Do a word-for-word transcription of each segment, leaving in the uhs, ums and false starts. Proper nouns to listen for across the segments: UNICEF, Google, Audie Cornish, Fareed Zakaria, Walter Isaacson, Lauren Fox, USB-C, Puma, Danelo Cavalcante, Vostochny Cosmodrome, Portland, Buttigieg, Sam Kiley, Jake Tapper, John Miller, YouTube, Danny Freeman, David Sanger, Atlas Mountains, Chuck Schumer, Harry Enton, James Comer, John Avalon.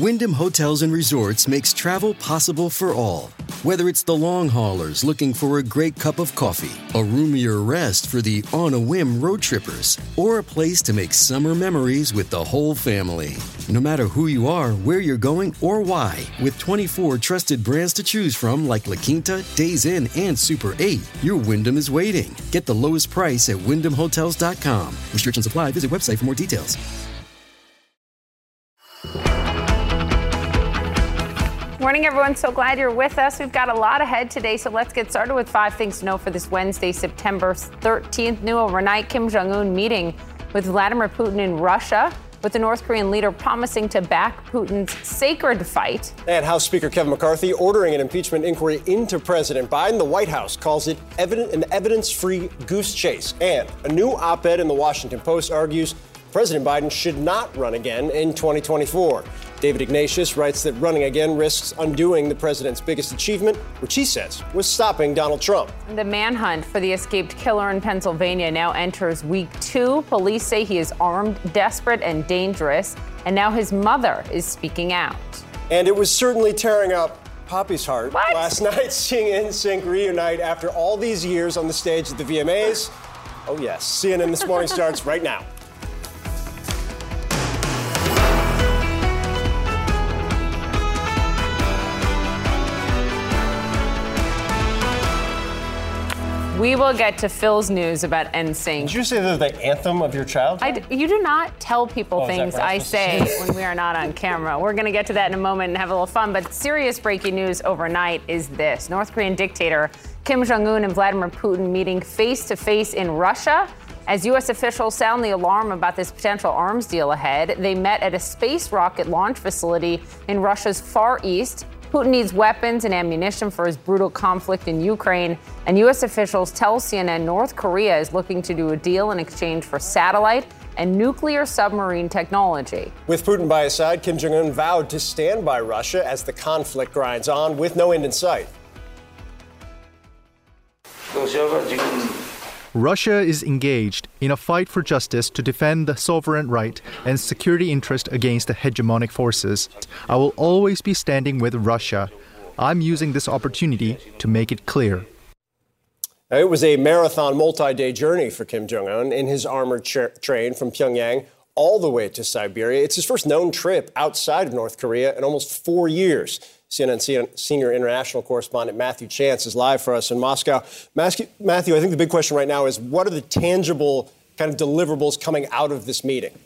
Wyndham Hotels and Resorts makes travel possible for all. Whether it's the long haulers looking for a great cup of coffee, a roomier rest for the on a whim road trippers, or a place to make summer memories with the whole family. No matter who you are, where you're going, or why, with twenty-four trusted brands to choose from like La Quinta, Days Inn, and Super eight, your Wyndham is waiting. Get the lowest price at Wyndham Hotels dot com. Restrictions apply. Visit website for more details. Morning, everyone. So glad you're with us. We've got a lot ahead today, so let's get started with five things to know for this Wednesday, September thirteenth. New overnight, Kim Jong-un meeting with Vladimir Putin in Russia, with the North Korean leader promising to back Putin's sacred fight. And House Speaker Kevin McCarthy ordering an impeachment inquiry into President Biden. The White House calls it evident, an evidence-free goose chase. And a new op-ed in the Washington Post argues President Biden should not run again in twenty twenty-four. David Ignatius writes that running again risks undoing the president's biggest achievement, which he says was stopping Donald Trump. The manhunt for the escaped killer in Pennsylvania now enters week two. Police say he is armed, desperate, and dangerous. And now his mother is speaking out. And it was certainly tearing up Poppy's heart what? last night, seeing NSYNC reunite after all these years on the stage at the V M As. Oh, yes. C N N This Morning starts right now. We will get to Phil's news about NSYNC. Did you say they're the anthem of your childhood? I, you do not tell people oh, things I say when we are not on camera. We're going to get to that in a moment and have a little fun. But serious breaking news overnight is this. North Korean dictator Kim Jong-un and Vladimir Putin meeting face-to-face in Russia. As U S officials sound the alarm about this potential arms deal ahead, they met at a space rocket launch facility in Russia's Far East. Putin needs weapons and ammunition for his brutal conflict in Ukraine. And U S officials tell C N N North Korea is looking to do a deal in exchange for satellite and nuclear submarine technology. With Putin by his side, Kim Jong-un vowed to stand by Russia as the conflict grinds on with no end in sight. Russia is engaged in a fight for justice to defend the sovereign right and security interest against the hegemonic forces. I will always be standing with Russia. I'm using this opportunity to make it clear. It was a marathon multi-day journey for Kim Jong-un in his armored tra- train from Pyongyang all the way to Siberia. It's his first known trip outside of North Korea in almost four years. C N N senior international correspondent Matthew Chance is live for us in Moscow. Matthew, I think the big question right now is, what are the tangible kind of deliverables coming out of this meeting?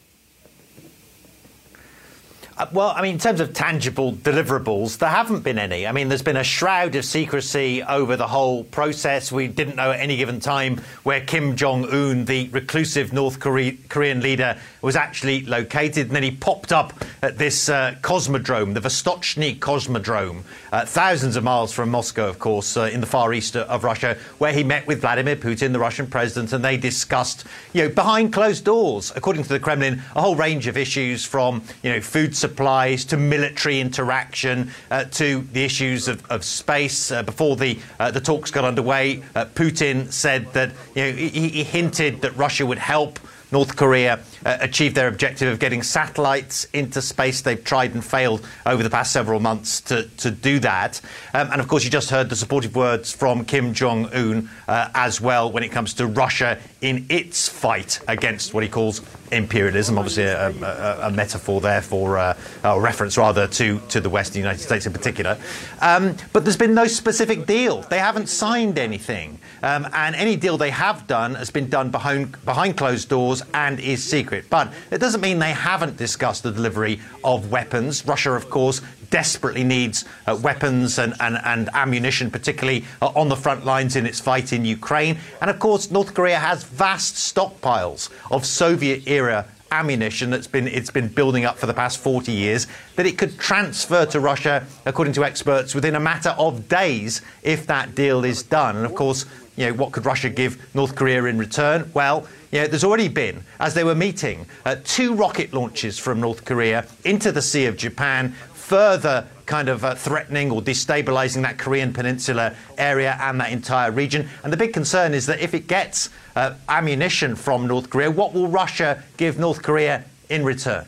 Well, I mean, in terms of tangible deliverables, there haven't been any. I mean, there's been a shroud of secrecy over the whole process. We didn't know at any given time where Kim Jong-un, the reclusive North Korean leader, was actually located. And then he popped up at this uh, cosmodrome, the Vostochny Cosmodrome, uh, thousands of miles from Moscow, of course, uh, in the far east of Russia, where he met with Vladimir Putin, the Russian president, and they discussed, you know, behind closed doors, according to the Kremlin, a whole range of issues from, you know, food supplies to military interaction uh, to the issues of, of space. Uh, before the uh, the talks got underway, uh, Putin said that, you know, he, he hinted that Russia would help North Korea uh, achieved their objective of getting satellites into space. They've tried and failed over the past several months to, to do that. Um, and, of course, you just heard the supportive words from Kim Jong-un uh, as well when it comes to Russia in its fight against what he calls imperialism, obviously a, a, a metaphor there for uh, a reference, rather, to, to the West, the United States in particular. Um, but there's been no specific deal. They haven't signed anything. Um, and any deal they have done has been done behind, behind closed doors and is secret. But it doesn't mean they haven't discussed the delivery of weapons. Russia, of course, desperately needs uh, weapons and, and, and ammunition, particularly uh, on the front lines in its fight in Ukraine. And, of course, North Korea has vast stockpiles of Soviet-era ammunition that's been it's been building up for the past forty years that it could transfer to Russia, according to experts, within a matter of days if that deal is done. And, of course, you know, what could Russia give North Korea in return? Well, you know, there's already been, as they were meeting, uh, two rocket launches from North Korea into the Sea of Japan, further kind of uh, threatening or destabilizing that Korean peninsula area and that entire region. And the big concern is that if it gets uh, ammunition from North Korea, what will Russia give North Korea in return?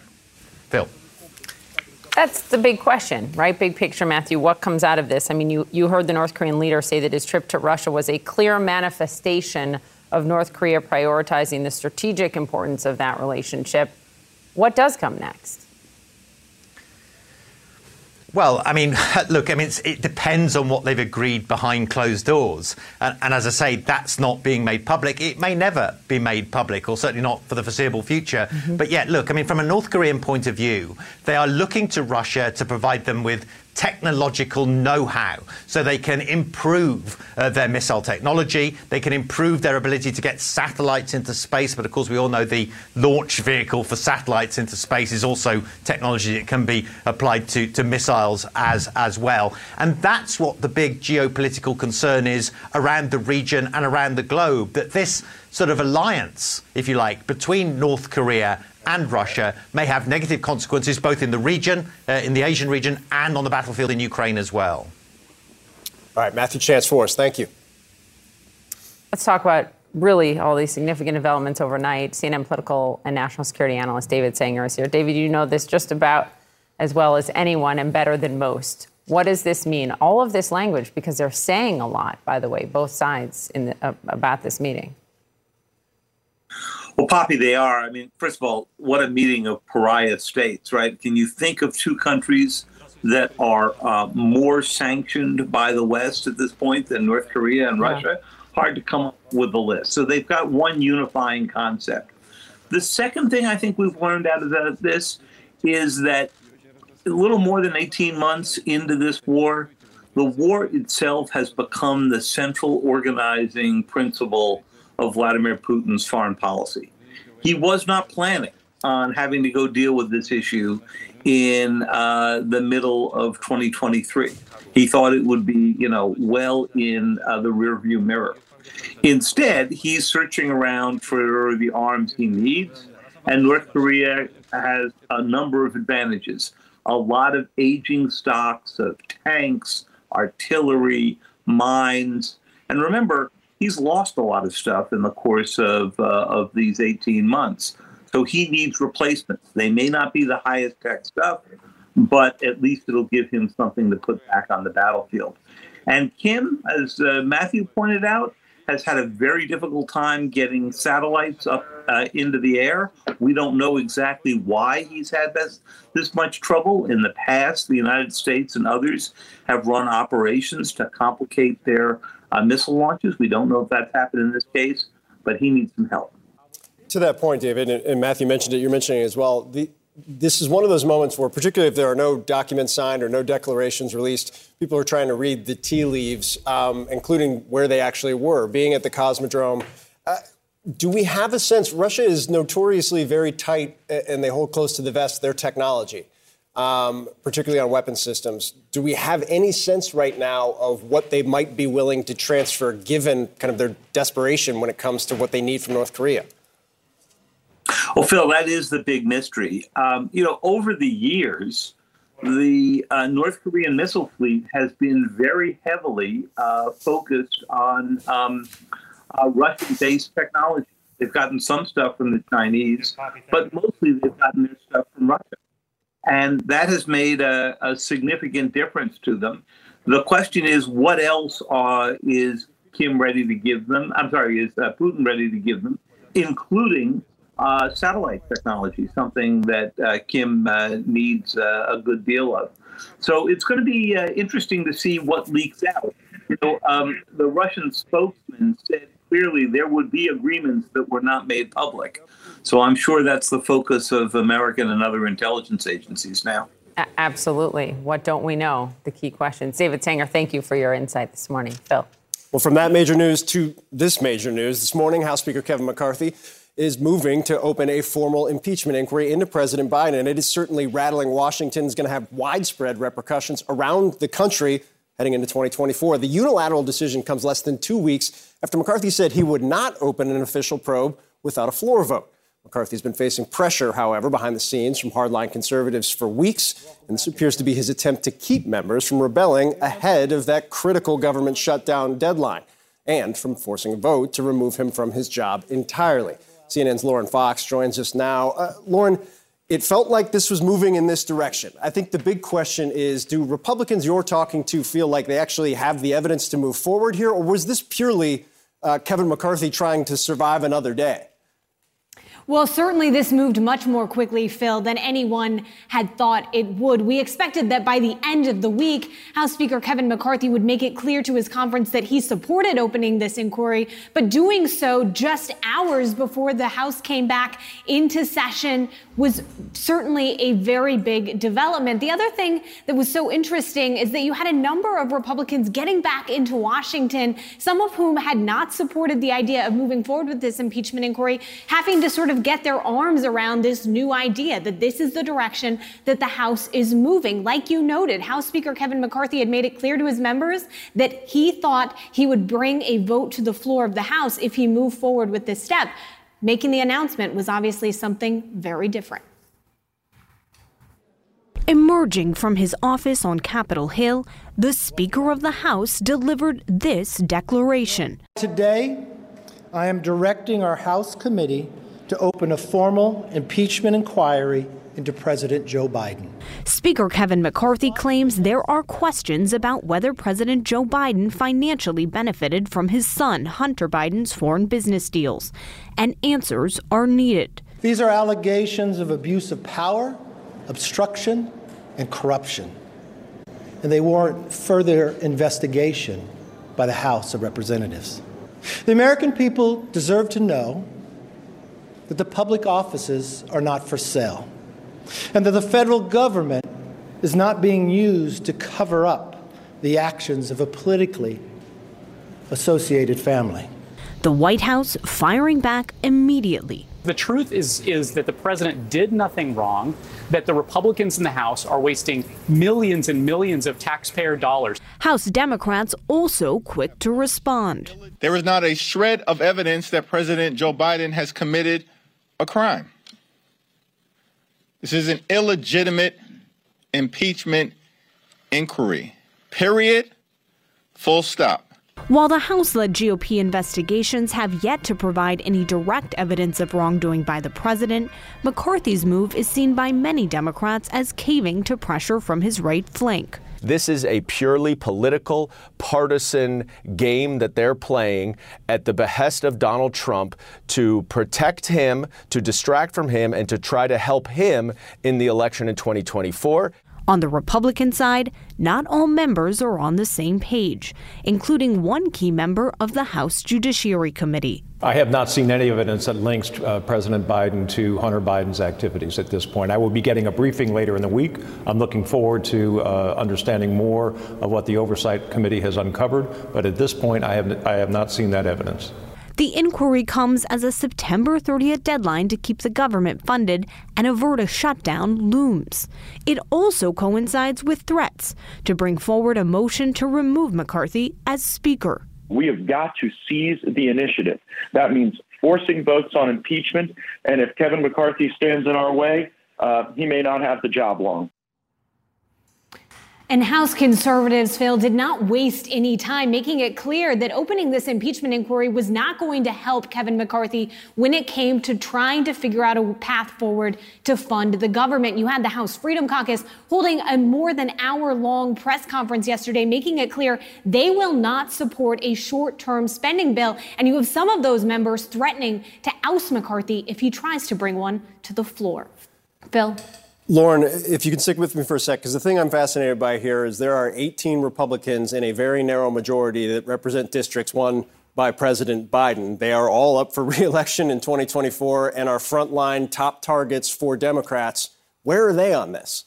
Phil. that's the big question, right? Big picture, Matthew, what comes out of this? I mean, you, you heard the North Korean leader say that his trip to Russia was a clear manifestation of North Korea prioritizing the strategic importance of that relationship. What does come next? Well, I mean, look, I mean, it's, it depends on what they've agreed behind closed doors. And, and as I say, that's not being made public. It may never be made public, or certainly not for the foreseeable future. Mm-hmm. But yet, look, I mean, from a North Korean point of view, they are looking to Russia to provide them with technological know-how so they can improve uh, their missile technology. They can improve their ability to get satellites into space. But of course, we all know the launch vehicle for satellites into space is also technology that can be applied to, to missiles as, as well. And that's what the big geopolitical concern is around the region and around the globe, that this sort of alliance, if you like, between North Korea and Russia may have negative consequences both in the region, uh, in the Asian region, and on the battlefield in Ukraine as well. All right, Matthew Chance for us. Thank you. Let's talk about really all these significant developments overnight. C N N political and national security analyst David Sanger is here. David, you know this just about as well as anyone and better than most. What does this mean? All of this language, because they're saying a lot, by the way, both sides in the, uh, about this meeting. Well, Poppy, they are. I mean, first of all, what a meeting of pariah states, right? Can you think of two countries that are uh, more sanctioned by the West at this point than North Korea and yeah. Russia? Hard to come up with a list. So they've got one unifying concept. The second thing I think we've learned out of this is that a little more than eighteen months into this war, the war itself has become the central organizing principle of Vladimir Putin's foreign policy. He was not planning on having to go deal with this issue in uh, the middle of twenty twenty-three. He thought it would be, you know, well in uh, the rearview mirror. Instead, he's searching around for the arms he needs, and North Korea has a number of advantages. A lot of aging stocks of tanks, artillery, mines, and remember, he's lost a lot of stuff in the course of uh, of these eighteen months. So he needs replacements. They may not be the highest tech stuff, but at least it'll give him something to put back on the battlefield. And Kim, as uh, Matthew pointed out, has had a very difficult time getting satellites up uh, into the air. We don't know exactly why he's had this, this much trouble. In the past, the United States and others have run operations to complicate their Uh, missile launches. We don't know if that's happened in this case, but he needs some help. To that point, David, and, and Matthew mentioned it, you're mentioning it as well, the, this is one of those moments where, particularly if there are no documents signed or no declarations released, people are trying to read the tea leaves, um, including where they actually were, being at the Cosmodrome. Uh, do we have a sense? Russia is notoriously very tight, and they hold close to the vest their technology. Um, particularly on weapons systems. Do we have any sense right now of what they might be willing to transfer, given kind of their desperation when it comes to what they need from North Korea? Well, Phil, that is the big mystery. Um, you know, over the years, the uh, North Korean missile fleet has been very heavily uh, focused on um, uh, Russian-based technology. They've gotten some stuff from the Chinese, but mostly they've gotten their stuff from Russia. And that has made a, a significant difference to them. The question is, what else uh, is Kim ready to give them? I'm sorry, is uh, Putin ready to give them, including uh, satellite technology, something that uh, Kim uh, needs uh, a good deal of. So it's going to be uh, interesting to see what leaks out. You know, um, the Russian spokesman said clearly there would be agreements that were not made public. So I'm sure that's the focus of American and other intelligence agencies now. A- absolutely. What don't we know? The key questions. David Sanger, thank you for your insight this morning. Phil. Well, from that major news to this major news this morning, House Speaker Kevin McCarthy is moving to open a formal impeachment inquiry into President Biden. It is certainly rattling Washington. It's going to have widespread repercussions around the country heading into twenty twenty-four. The unilateral decision comes less than two weeks after McCarthy said he would not open an official probe without a floor vote. McCarthy's been facing pressure, however, behind the scenes from hardline conservatives for weeks, and this appears to be his attempt to keep members from rebelling ahead of that critical government shutdown deadline and from forcing a vote to remove him from his job entirely. C N N's Lauren Fox joins us now. Uh, Lauren, It felt like this was moving in this direction. I think the big question is, do Republicans you're talking to feel like they actually have the evidence to move forward here? Or was this purely uh, Kevin McCarthy trying to survive another day? Well, certainly this moved much more quickly, Phil, than anyone had thought it would. We expected that by the end of the week, House Speaker Kevin McCarthy would make it clear to his conference that he supported opening this inquiry, but doing so just hours before the House came back into session was certainly a very big development. The other thing that was so interesting is that you had a number of Republicans getting back into Washington, some of whom had not supported the idea of moving forward with this impeachment inquiry, having to sort of get their arms around this new idea that this is the direction that the House is moving. Like you noted, House Speaker Kevin McCarthy had made it clear to his members that he thought he would bring a vote to the floor of the House if he moved forward with this step. Making the announcement was obviously something very different. Emerging from his office on Capitol Hill, the Speaker of the House delivered this declaration. Today, I am directing our House committee to open a formal impeachment inquiry into President Joe Biden. Speaker Kevin McCarthy claims there are questions about whether President Joe Biden financially benefited from his son, Hunter Biden's foreign business deals, and answers are needed. These are allegations of abuse of power, obstruction, and corruption, and they warrant further investigation by the House of Representatives. The American people deserve to know that the public offices are not for sale, and that the federal government is not being used to cover up the actions of a politically associated family. The White House firing back immediately. The truth is, is that the president did nothing wrong, that the Republicans in the House are wasting millions and millions of taxpayer dollars. House Democrats also quick to respond. There is not a shred of evidence that President Joe Biden has committed a crime. This is an illegitimate impeachment inquiry. Period. Full stop. While the House-led G O P investigations have yet to provide any direct evidence of wrongdoing by the president, McCarthy's move is seen by many Democrats as caving to pressure from his right flank. This is a purely political, partisan game that they're playing at the behest of Donald Trump to protect him, to distract from him, and to try to help him in the election in twenty twenty-four. On the Republican side, not all members are on the same page, including one key member of the House Judiciary Committee. I have not seen any evidence that links uh, President Biden to Hunter Biden's activities at this point. I will be getting a briefing later in the week. I'm looking forward to uh, understanding more of what the Oversight Committee has uncovered. But at this point, I have, I have not seen that evidence. The inquiry comes as a September thirtieth deadline to keep the government funded and avert a shutdown looms. It also coincides with threats to bring forward a motion to remove McCarthy as Speaker. We have got to seize the initiative. That means forcing votes on impeachment. And if Kevin McCarthy stands in our way, uh, he may not have the job long. And House conservatives, Phil, did not waste any time making it clear that opening this impeachment inquiry was not going to help Kevin McCarthy when it came to trying to figure out a path forward to fund the government. You had the House Freedom Caucus holding a more than hour-long press conference yesterday, making it clear they will not support a short-term spending bill. And you have some of those members threatening to oust McCarthy if he tries to bring one to the floor. Phil? Lauren, if you can stick with me for a sec, because the thing I'm fascinated by here is there are eighteen Republicans in a very narrow majority that represent districts won by President Biden. They are all up for re-election in twenty twenty-four and are frontline top targets for Democrats. Where are they on this?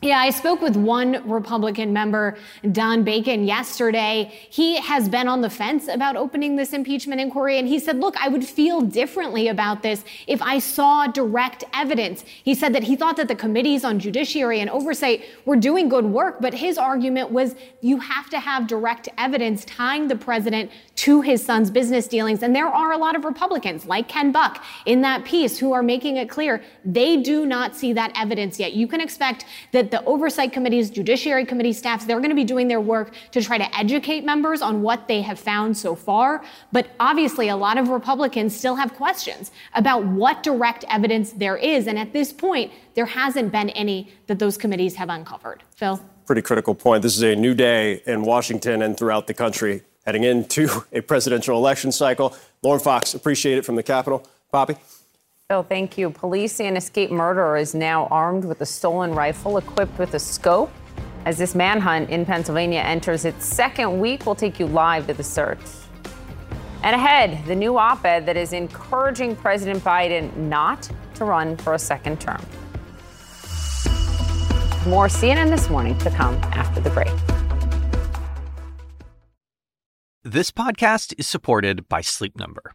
Yeah, I spoke with one Republican member, Don Bacon, yesterday. He has been on the fence about opening this impeachment inquiry. And he said, look, I would feel differently about this if I saw direct evidence. He said that he thought that the committees on judiciary and oversight were doing good work. But his argument was you have to have direct evidence tying the president to his son's business dealings. And there are a lot of Republicans like Ken Buck in that piece who are making it clear they do not see that evidence yet. You can expect that that the oversight committees, judiciary committee staffs, they're going to be doing their work to try to educate members on what they have found so far. But obviously, a lot of Republicans still have questions about what direct evidence there is. And at this point, there hasn't been any that those committees have uncovered. Phil? Pretty critical point. This is a new day in Washington and throughout the country heading into a presidential election cycle. Lauren Fox, appreciate it from the Capitol. Poppy? Bill, thank you. Police and escaped murderer is now armed with a stolen rifle equipped with a scope. As this manhunt in Pennsylvania enters its second week, we'll take you live to the search. And ahead, the new op-ed that is encouraging President Biden not to run for a second term. More C N N This Morning to come after the break. This podcast is supported by Sleep Number.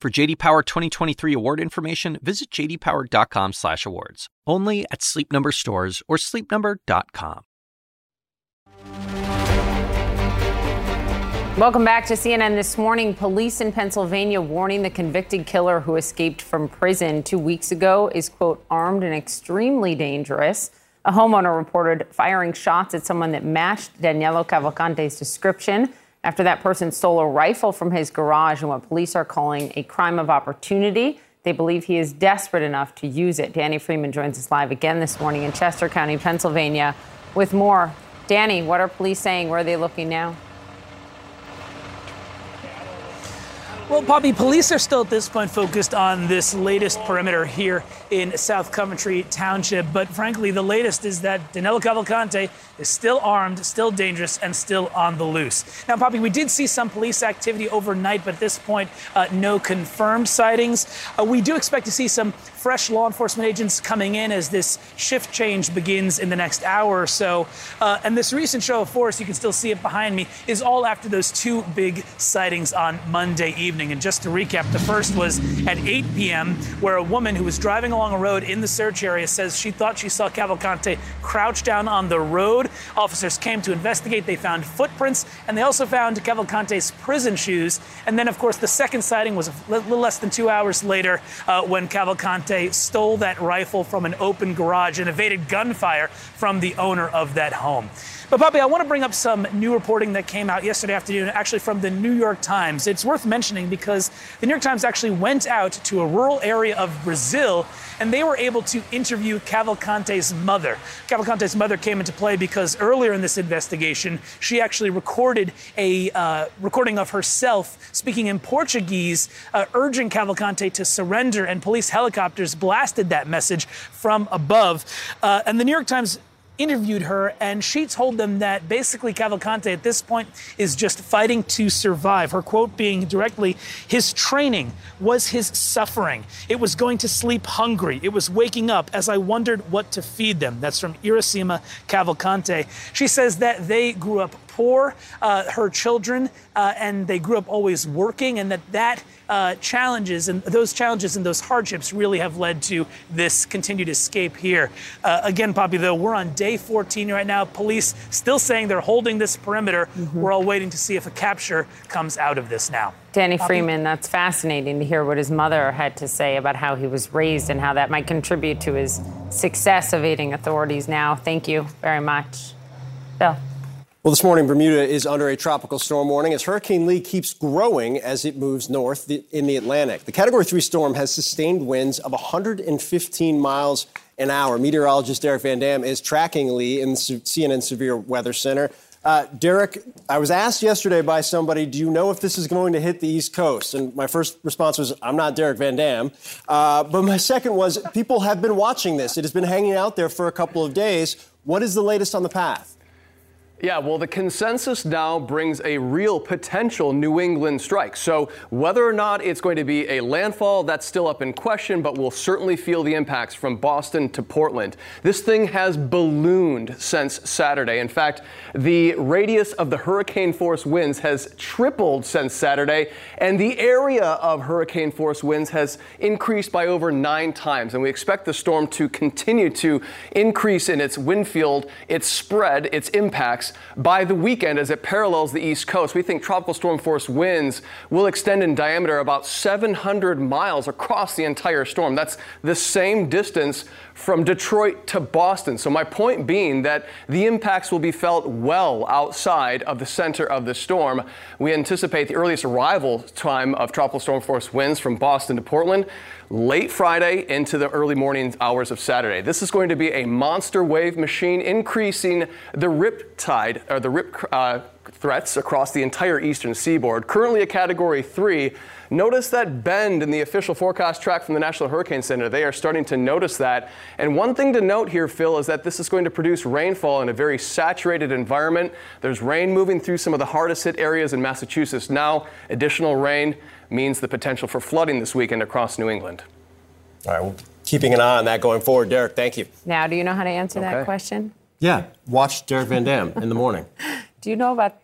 For J D Power twenty twenty-three award information, visit j d power dot com slash awards. Only at Sleep Number stores or sleep number dot com. Welcome back to C N N This Morning. Police in Pennsylvania warning the convicted killer who escaped from prison two weeks ago is, quote, armed and extremely dangerous. A homeowner reported firing shots at someone that matched Danelo Cavalcante's description after that person stole a rifle from his garage in what police are calling a crime of opportunity. They believe he is desperate enough to use it. Danny Freeman joins us live again this morning in Chester County, Pennsylvania, with more. Danny, what are police saying? Where are they looking now? Well, Poppy, police are still at this point focused on this latest perimeter here in South Coventry Township. But frankly, the latest is that Danilo Cavalcante is still armed, still dangerous, and still on the loose. Now, Poppy, we did see some police activity overnight, but at this point, uh, no confirmed sightings. Uh, we do expect to see some fresh law enforcement agents coming in as this shift change begins in the next hour or so. Uh, and this recent show of force, you can still see it behind me, is all after those two big sightings on Monday evening. And just to recap, the first was at eight p.m., where a woman who was driving along a road in the search area says she thought she saw Cavalcante crouched down on the road. Officers came to investigate. They found footprints, and they also found Cavalcante's prison shoes. And then, of course, the second sighting was a little less than two hours later uh, when Cavalcante stole that rifle from an open garage and evaded gunfire from the owner of that home. But, Poppy, I want to bring up some new reporting that came out yesterday afternoon, actually from the New York Times. It's worth mentioning because the New York Times actually went out to a rural area of Brazil, and they were able to interview Cavalcante's mother. Cavalcante's mother came into play because earlier in this investigation, she actually recorded a uh, recording of herself speaking in Portuguese, uh, urging Cavalcante to surrender, and police helicopters blasted that message from above. Uh, and the New York Times interviewed her, and she told them that basically Cavalcante at this point is just fighting to survive. Her quote being directly, his training was his suffering. It was going to sleep hungry. It was waking up as I wondered what to feed them. That's from Iracema Cavalcante. She says that they grew up poor, uh, her children, uh, and they grew up always working, and that that uh, challenges and those challenges and those hardships really have led to this continued escape here. Uh, again, Poppy, though, we're on day fourteen right now. Police still saying they're holding this perimeter. Mm-hmm. We're all waiting to see if a capture comes out of this now. Danny Poppy? Freeman, that's fascinating to hear what his mother had to say about how he was raised and how that might contribute to his success evading authorities now. Thank you very much. Bill. Well, this morning, Bermuda is under a tropical storm warning as Hurricane Lee keeps growing as it moves north in the Atlantic. The Category three storm has sustained winds of one hundred fifteen miles an hour. Meteorologist Derek Van Dam is tracking Lee in the C N N Severe Weather Center. Uh, Derek, I was asked yesterday by somebody, do you know if this is going to hit the East Coast? And my first response was, I'm not Derek Van Dam. Uh, but my second was, people have been watching this. It has been hanging out there for a couple of days. What is the latest on the path? Yeah, well, the consensus now brings a real potential New England strike. So whether or not it's going to be a landfall, that's still up in question, but we'll certainly feel the impacts from Boston to Portland. This thing has ballooned since Saturday. In fact, the radius of the hurricane force winds has tripled since Saturday, and the area of hurricane force winds has increased by over nine times. And we expect the storm to continue to increase in its wind field, its spread, its impacts by the weekend as it parallels the East Coast. We think tropical storm force winds will extend in diameter about seven hundred miles across the entire storm. That's the same distance from Detroit to Boston. So my point being that the impacts will be felt well outside of the center of the storm. We anticipate the earliest arrival time of tropical storm force winds from Boston to Portland late Friday into the early morning hours of Saturday. This is going to be a monster wave machine, increasing the rip tide or the rip uh, threats across the entire eastern seaboard. Currently a category three. Notice that bend in the official forecast track from the National Hurricane Center. They are starting to notice that. And one thing to note here, Phil, is that this is going to produce rainfall in a very saturated environment. There's rain moving through some of the hardest hit areas in Massachusetts now. Additional rain means the potential for flooding this weekend across New England. All right, we're keeping an eye on that going forward. Derek, thank you. Now, do you know how to answer okay. that question? Yeah, watch Derek Van Dam in the morning. Do you know about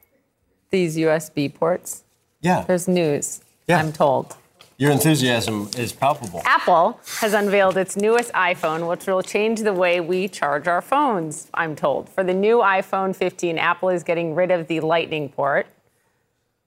these U S B ports? Yeah. There's news. Yeah. I'm told. Your enthusiasm is palpable. Apple has unveiled its newest iPhone, which will change the way we charge our phones, I'm told. For the new iPhone fifteen, Apple is getting rid of the Lightning port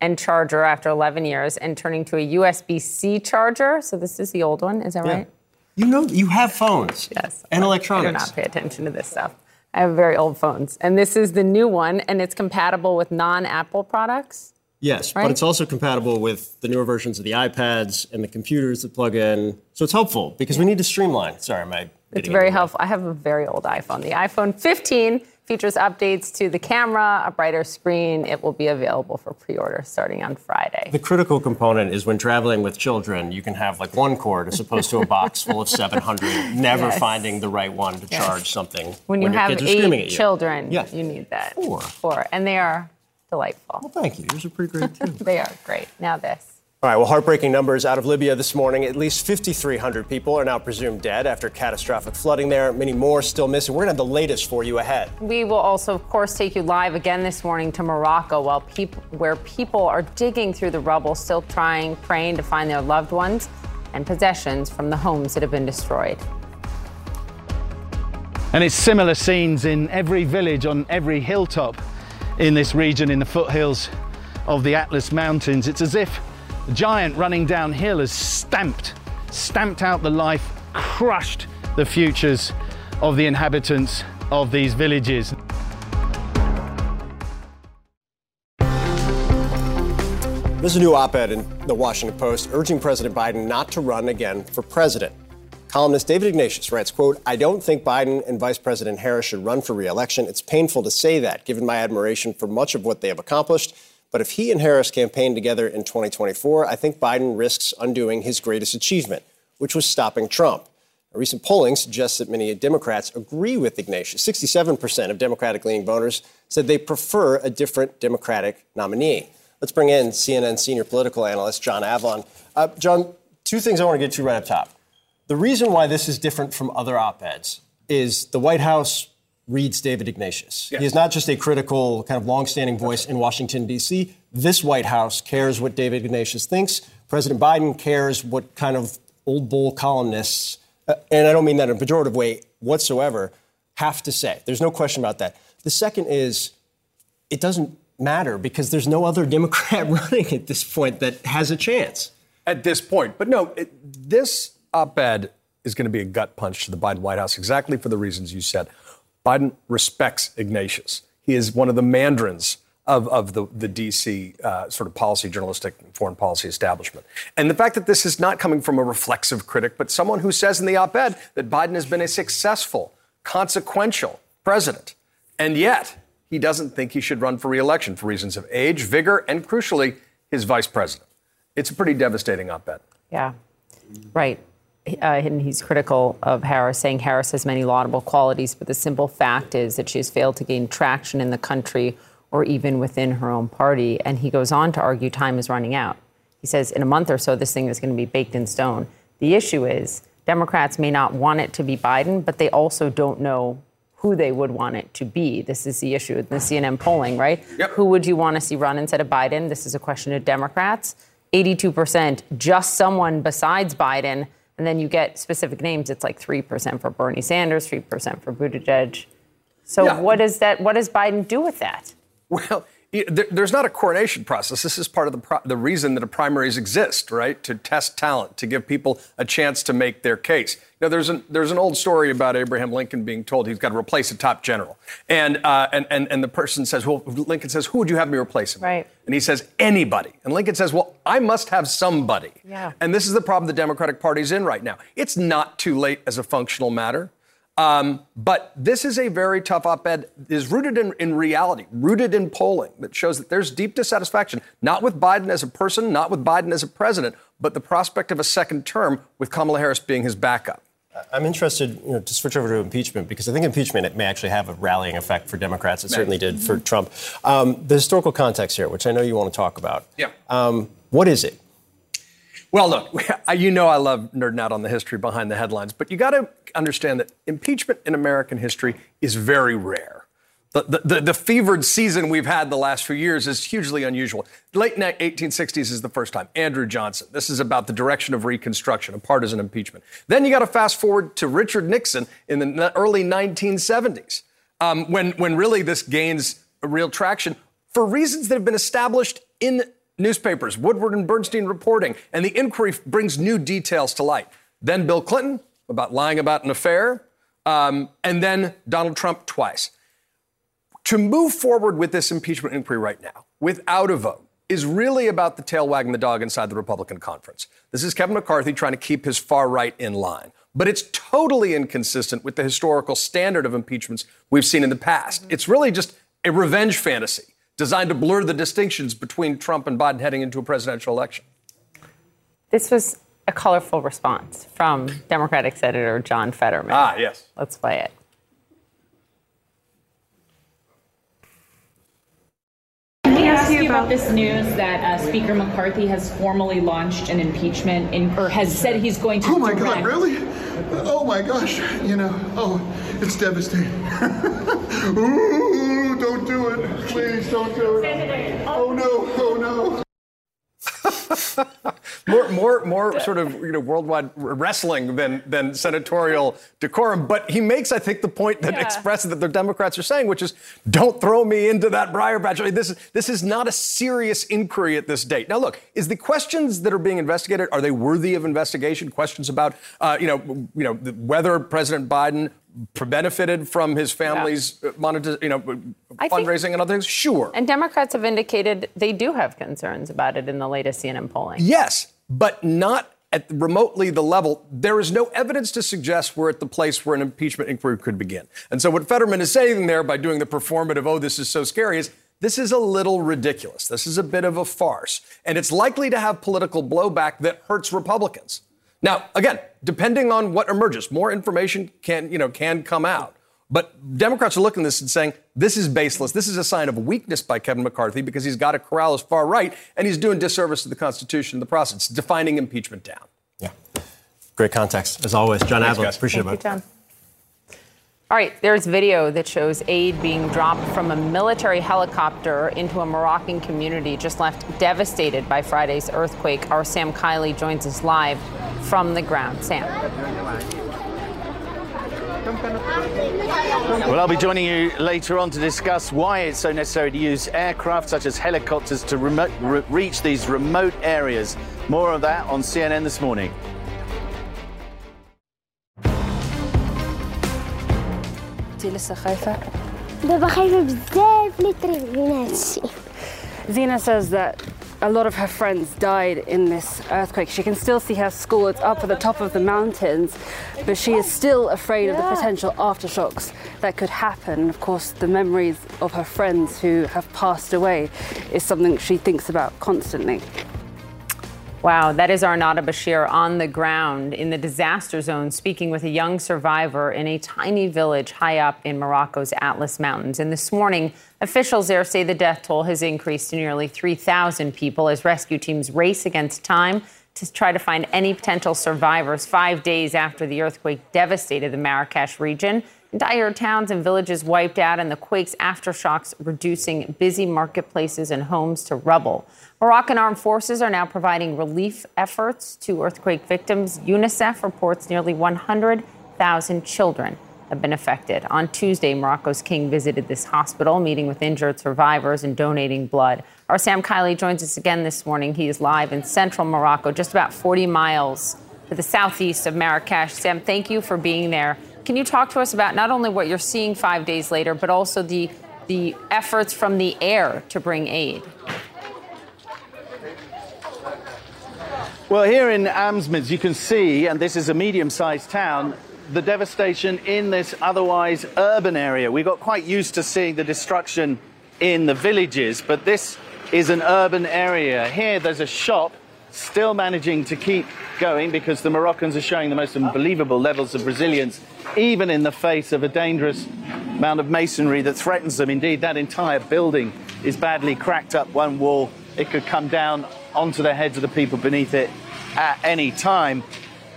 and charger after eleven years and turning to a U S B C charger. So this is the old one. Is that yeah. right? You know, you have phones. Yes. And electronics. I do not pay attention to this stuff. I have very old phones. And this is the new one, and it's compatible with non-Apple products? Yes, right? But it's also compatible with the newer versions of the iPads and the computers that plug in. So it's helpful because we need to streamline. Sorry, am I It's very helpful. I have a very old iPhone. The iPhone fifteen features updates to the camera, a brighter screen. It will be available for pre-order starting on Friday. The critical component is when traveling with children, you can have like one cord as opposed to a box full of seven hundred, never yes. finding the right one to yes. charge something. When you when have your kids are screaming at you. Children, yes. you need that. Four. Four. And they are delightful. Well, thank you. Yours are pretty great, too. They are great. Now this. All right, well, heartbreaking numbers out of Libya this morning. At least five thousand three hundred people are now presumed dead after catastrophic flooding there. Many more still missing. We're going to have the latest for you ahead. We will also, of course, take you live again this morning to Morocco, while people, where people are digging through the rubble, still trying, praying to find their loved ones and possessions from the homes that have been destroyed. And it's similar scenes in every village, on every hilltop in this region, in the foothills of the Atlas Mountains. It's as if the giant running downhill has stamped, stamped out the life, crushed the futures of the inhabitants of these villages. There's a new op-ed in the Washington Post urging President Biden not to run again for president. Columnist David Ignatius writes, quote, I don't think Biden and Vice President Harris should run for re-election. It's painful to say that, given my admiration for much of what they have accomplished. But if he and Harris campaign together in twenty twenty-four, I think Biden risks undoing his greatest achievement, which was stopping Trump. A recent polling suggests that many Democrats agree with Ignatius. sixty-seven percent of Democratic-leaning voters said they prefer a different Democratic nominee. Let's bring in C N N senior political analyst John Avlon. Uh, John, two things I want to get to right up top. The reason why this is different from other op-eds is the White House reads David Ignatius. Yes. He is not just a critical, kind of longstanding voice in Washington, D C. This White House cares what David Ignatius thinks. President Biden cares what kind of old bull columnists, uh, and I don't mean that in a pejorative way whatsoever, have to say. There's no question about that. The second is it doesn't matter because there's no other Democrat running at this point that has a chance. At this point. But no, it, this op-ed is going to be a gut punch to the Biden White House exactly for the reasons you said. Biden respects Ignatius. He is one of the mandarins of, of the, the D C uh, sort of policy, journalistic, foreign policy establishment. And the fact that this is not coming from a reflexive critic, but someone who says in the op-ed that Biden has been a successful, consequential president, and yet he doesn't think he should run for re-election for reasons of age, vigor, and crucially, his vice president. It's a pretty devastating op-ed. Yeah, right. Uh, and he's critical of Harris, saying Harris has many laudable qualities, but the simple fact is that she has failed to gain traction in the country or even within her own party. And he goes on to argue time is running out. He says in a month or so, this thing is going to be baked in stone. The issue is Democrats may not want it to be Biden, but they also don't know who they would want it to be. This is the issue in the C N N polling, right? Yep. Who would you want to see run instead of Biden? This is a question of Democrats. eighty-two percent, just someone besides Biden. And then you get specific names. It's like three percent for Bernie Sanders, three percent for Buttigieg. So yeah. what is that? What does Biden do with that? Well, there's not a coronation process. This is part of the pro- the reason that primaries exist, right? To test talent, to give people a chance to make their case. Now, there's an there's an old story about Abraham Lincoln being told he's got to replace a top general, and uh, and and and the person says, well, Lincoln says, who would you have me replace him? Right. And he says, anybody. And Lincoln says, well, I must have somebody. Yeah. And this is the problem the Democratic Party's in right now. It's not too late as a functional matter. Um, but this is a very tough op-ed. It is rooted in, in reality, rooted in polling that shows that there's deep dissatisfaction, not with Biden as a person, not with Biden as a president, but the prospect of a second term with Kamala Harris being his backup. I'm interested, you know, to switch over to impeachment, because I think impeachment it may actually have a rallying effect for Democrats. It certainly did for Trump. Um, the historical context here, which I know you want to talk about. Yeah. Um, what is it? Well, look, you know I love nerding out on the history behind the headlines, but you got to understand that impeachment in American history is very rare. The, the, the, the fevered season we've had the last few years is hugely unusual. Late eighteen sixties is the first time. Andrew Johnson. This is about the direction of Reconstruction, a partisan impeachment. Then you got to fast forward to Richard Nixon in the early nineteen seventies, um, when, when really this gains real traction for reasons that have been established in newspapers, Woodward and Bernstein reporting, and the inquiry brings new details to light. Then Bill Clinton about lying about an affair, um, and then Donald Trump twice. To move forward with this impeachment inquiry right now without a vote is really about the tail wagging the dog inside the Republican conference. This is Kevin McCarthy trying to keep his far right in line. But it's totally inconsistent with the historical standard of impeachments we've seen in the past. Mm-hmm. It's really just a revenge fantasy designed to blur the distinctions between Trump and Biden heading into a presidential election. This was a colorful response from Democratic Senator John Fetterman. Ah, yes. Let's play it. Can we ask you about this news that uh, Speaker McCarthy has formally launched an impeachment in, or has said he's going to Oh, my direct- God, really? Oh, my gosh. You know, oh, it's devastating. Ooh, don't do it. Please don't do it. Senator, oh, no. Oh, no. more more, more sort of you know worldwide wrestling than than senatorial decorum. But he makes, I think, the point that yeah. expresses that the Democrats are saying, which is, don't throw me into that briar patch. I mean, this, is, this is not a serious inquiry at this date. Now, look, is the questions that are being investigated, are they worthy of investigation? Questions about, uh, you know, you know, whether President Biden benefited from his family's yeah. monetiz- you know, fundraising think, and other things? Sure. And Democrats have indicated they do have concerns about it in the latest C N N polling. Yes, but not at remotely the level. There is no evidence to suggest we're at the place where an impeachment inquiry could begin. And so what Fetterman is saying there by doing the performative, oh, this is so scary, is this is a little ridiculous. This is a bit of a farce. And it's likely to have political blowback that hurts Republicans. Now, again, depending on what emerges, more information can, you know, can come out. But Democrats are looking at this and saying, this is baseless. This is a sign of weakness by Kevin McCarthy because he's got to corral his far right, and he's doing disservice to the Constitution in the process, defining impeachment down. Yeah. Great context, as always. John Adler, appreciate it. Thank you, John. All right, there's video that shows aid being dropped from a military helicopter into a Moroccan community just left devastated by Friday's earthquake. Our Sam Kiley joins us live from the ground. Sam. Well, I'll be joining you later on to discuss why it's so necessary to use aircraft such as helicopters to remote, re- reach these remote areas. More of that on C N N this morning. انتي لسه خايفة؟ دابا خايفة بزاف لي تريفيناتسي. Zena says that a lot of her friends died in this earthquake. She can still see her school. It's up at the top of the mountains, but she is still afraid yeah. of the potential aftershocks that could happen. Of course, the memories of her friends who have passed away is something she thinks about constantly. Wow, that is Arnada Bashir on the ground in the disaster zone, speaking with a young survivor in a tiny village high up in Morocco's Atlas Mountains. And this morning, officials there say the death toll has increased to nearly three thousand people as rescue teams race against time to try to find any potential survivors five days after the earthquake devastated the Marrakesh region. Entire towns and villages wiped out, and the quake's aftershocks reducing busy marketplaces and homes to rubble. Moroccan armed forces are now providing relief efforts to earthquake victims. UNICEF reports nearly one hundred thousand children have been affected. On Tuesday, Morocco's king visited this hospital, meeting with injured survivors and donating blood. Our Sam Kiley joins us again this morning. He is live in central Morocco, just about forty miles to the southeast of Marrakesh. Sam, thank you for being there. Can you talk to us about not only what you're seeing five days later, but also the the efforts from the air to bring aid? Well, here in Amsmids, you can see, and this is a medium-sized town, the devastation in this otherwise urban area. We got quite used to seeing the destruction in the villages, but this is an urban area. Here, there's a shop still managing to keep going because the Moroccans are showing the most unbelievable levels of resilience, even in the face of a dangerous amount of masonry that threatens them. Indeed, that entire building is badly cracked up one wall. It could come down onto the heads of the people beneath it at any time.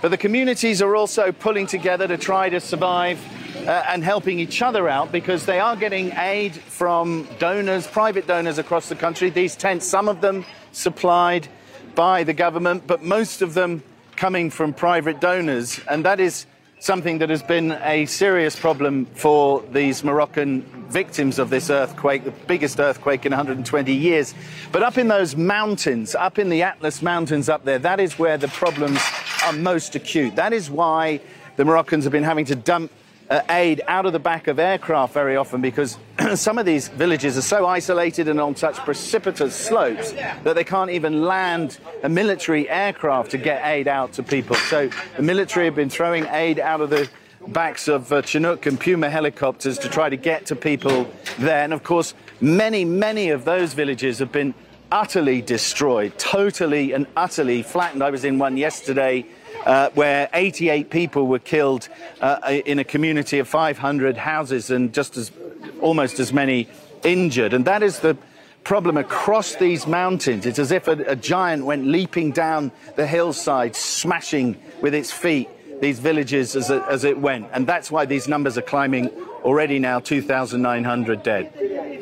But the communities are also pulling together to try to survive uh, and helping each other out because they are getting aid from donors, private donors across the country. These tents, some of them supplied by the government, but most of them coming from private donors. And that is something that has been a serious problem for these Moroccan victims of this earthquake, the biggest earthquake in one hundred twenty years. But up in those mountains, up in the Atlas Mountains up there, that is where the problems are most acute. That is why the Moroccans have been having to dump uh, aid out of the back of aircraft very often, because some of these villages are so isolated and on such precipitous slopes that they can't even land a military aircraft to get aid out to people. So the military have been throwing aid out of the backs of uh, Chinook and Puma helicopters to try to get to people there. And, of course, many, many of those villages have been utterly destroyed, totally and utterly flattened. I was in one yesterday uh, where eighty-eight people were killed uh, in a community of five hundred houses and just as almost as many injured. And that is the problem across these mountains. It's as if a, a giant went leaping down the hillside, smashing with its feet these villages as it, as it went. And that's why these numbers are climbing already now, two thousand nine hundred dead.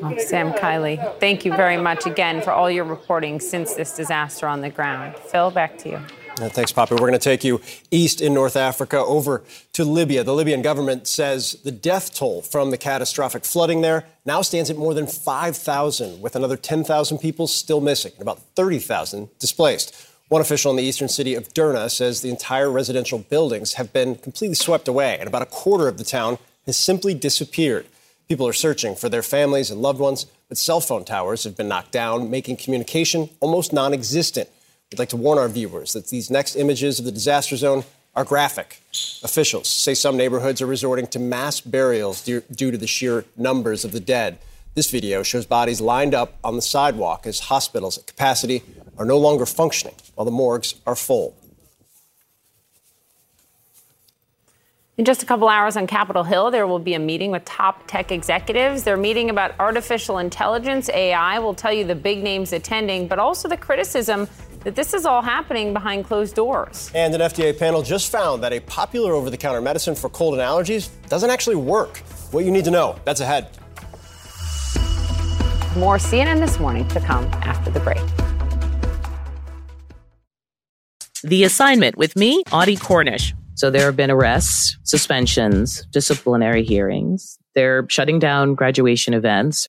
Oh, Sam Kiley, thank you very much again for all your reporting since this disaster on the ground. Phil, back to you. Thanks, Poppy. We're going to take you east in North Africa over to Libya. The Libyan government says the death toll from the catastrophic flooding there now stands at more than five thousand, with another ten thousand people still missing and about thirty thousand displaced. One official in the eastern city of Derna says the entire residential buildings have been completely swept away and about a quarter of the town has simply disappeared. People are searching for their families and loved ones, but cell phone towers have been knocked down, making communication almost non-existent. We'd like to warn our viewers that these next images of the disaster zone are graphic. Officials say some neighborhoods are resorting to mass burials due to the sheer numbers of the dead. This video shows bodies lined up on the sidewalk as hospitals at capacity are no longer functioning while the morgues are full. In just a couple hours on Capitol Hill, there will be a meeting with top tech executives. They're meeting about artificial intelligence, A I. We'll tell you the big names attending, but also the criticism that this is all happening behind closed doors. And an F D A panel just found that a popular over-the-counter medicine for cold and allergies doesn't actually work. What you need to know, that's ahead. More C N N This Morning to come after the break. The Assignment with me, Audie Cornish. So there have been arrests, suspensions, disciplinary hearings. They're shutting down graduation events.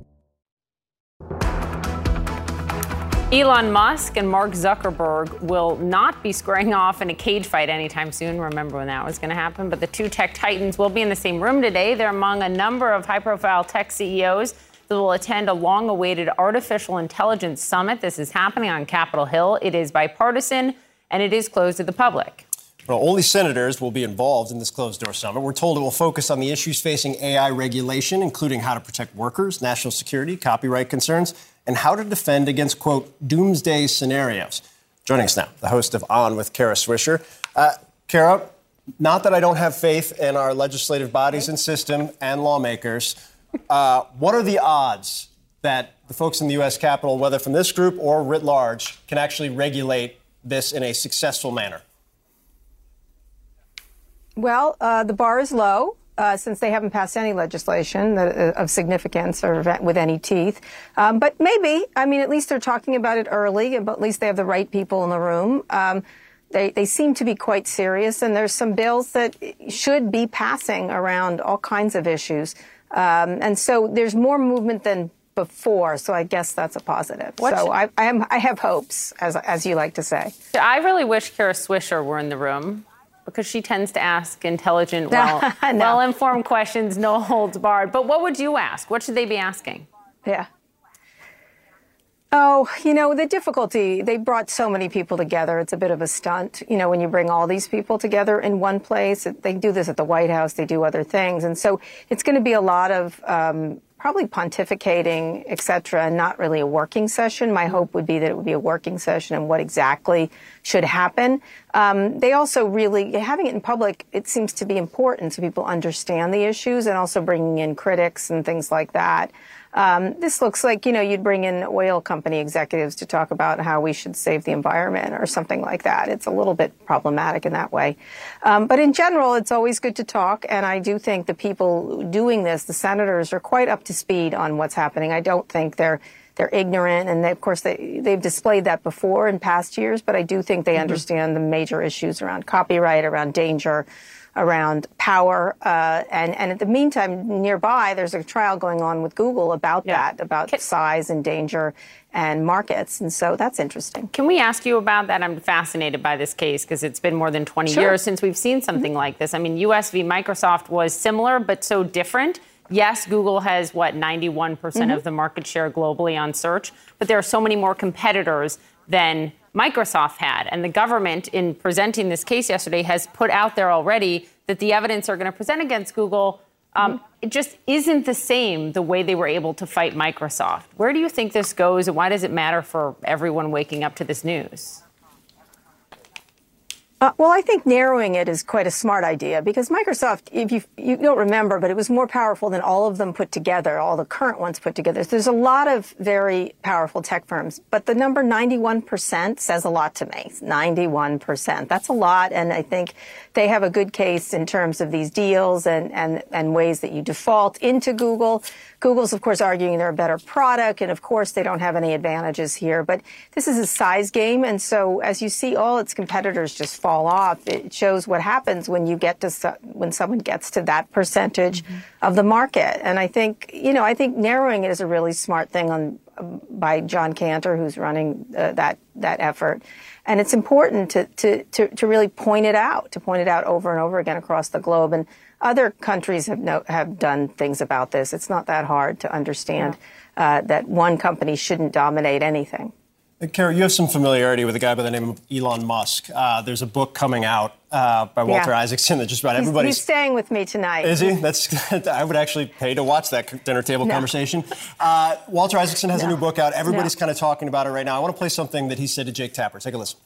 Elon Musk and Mark Zuckerberg will not be squaring off in a cage fight anytime soon. Remember when that was going to happen. But the two tech titans will be in the same room today. They're among a number of high-profile tech C E Os that will attend a long-awaited artificial intelligence summit. This is happening on Capitol Hill. It is bipartisan, and it is closed to the public. Well, only senators will be involved in this closed-door summit. We're told it will focus on the issues facing A I regulation, including how to protect workers, national security, copyright concerns, and how to defend against, quote, doomsday scenarios. Joining us now, the host of On with Kara Swisher. Uh, Kara, not that I don't have faith in our legislative bodies and system and lawmakers, uh, what are the odds that the folks in the U S. Capitol, whether from this group or writ large, can actually regulate this in a successful manner? Well, uh, the bar is low. Uh, since they haven't passed any legislation that, uh, of significance or with any teeth. Um, but maybe, I mean, at least they're talking about it early, but at least they have the right people in the room. Um, they, they seem to be quite serious, and there's some bills that should be passing around all kinds of issues. Um, and so there's more movement than before, so I guess that's a positive. What so should, I, I, am, I have hopes, as, as you like to say. I really wish Kara Swisher were in the room, because she tends to ask intelligent, well, no. well-informed questions, no holds barred. But what would you ask? What should they be asking? Yeah. Oh, you know, the difficulty, they brought so many people together. It's a bit of a stunt, you know, when you bring all these people together in one place. They do this at the White House. They do other things. And so it's going to be a lot of um, probably pontificating, et cetera, and not really a working session. My hope would be that it would be a working session and what exactly should happen. Um, they also really, having it in public, it seems to be important so people understand the issues, and also bringing in critics and things like that. Um, this looks like, you know, you'd bring in oil company executives to talk about how we should save the environment or something like that. It's a little bit problematic in that way. Um, but in general, it's always good to talk. And I do think the people doing this, the senators, are quite up to speed on what's happening. I don't think they're they're ignorant. And they, of course, they, they've displayed that before in past years. But I do think they mm-hmm. understand the major issues around copyright, around danger, around power. Uh, and, and in the meantime, nearby, there's a trial going on with Google about yeah. that, about can, size and danger and markets. And so that's interesting. Can we ask you about that? I'm fascinated by this case because it's been more than twenty sure. years since we've seen something mm-hmm. like this. I mean, U S v. Microsoft was similar, but so different. Yes, Google has, what, ninety-one percent mm-hmm. of the market share globally on search, but there are so many more competitors than Microsoft had. And the government, in presenting this case yesterday, has put out there already that the evidence they're going to present against Google, um, mm-hmm. it just isn't the same the way they were able to fight Microsoft. Where do you think this goes, and why does it matter for everyone waking up to this news? Uh, well, I think narrowing it is quite a smart idea, because Microsoft, if you, you don't remember, but it was more powerful than all of them put together, all the current ones put together. So there's a lot of very powerful tech firms, but the number ninety-one percent says a lot to me. ninety-one percent. That's a lot. And I think they have a good case in terms of these deals and, and, and ways that you default into Google. Google's, of course, arguing they're a better product. And of course, they don't have any advantages here. But this is a size game. And so as you see, all its competitors just fall off. It shows what happens when you get to when someone gets to that percentage mm-hmm. of the market. And I think, you know, I think narrowing it is a really smart thing on by John Cantor, who's running uh, that that effort. And it's important to, to to to really point it out, to point it out over and over again across the globe. And other countries have no, have done things about this. It's not that hard to understand yeah. uh, that one company shouldn't dominate anything. Kara, you have some familiarity with a guy by the name of Elon Musk. Uh, there's a book coming out uh, by Walter yeah. Isaacson that just about he's, everybody's... He's staying with me tonight. Is he? That's, I would actually pay to watch that dinner table no. conversation. Uh, Walter Isaacson has no. a new book out. Everybody's no. kind of talking about it right now. I want to play something that he said to Jake Tapper. Take a listen.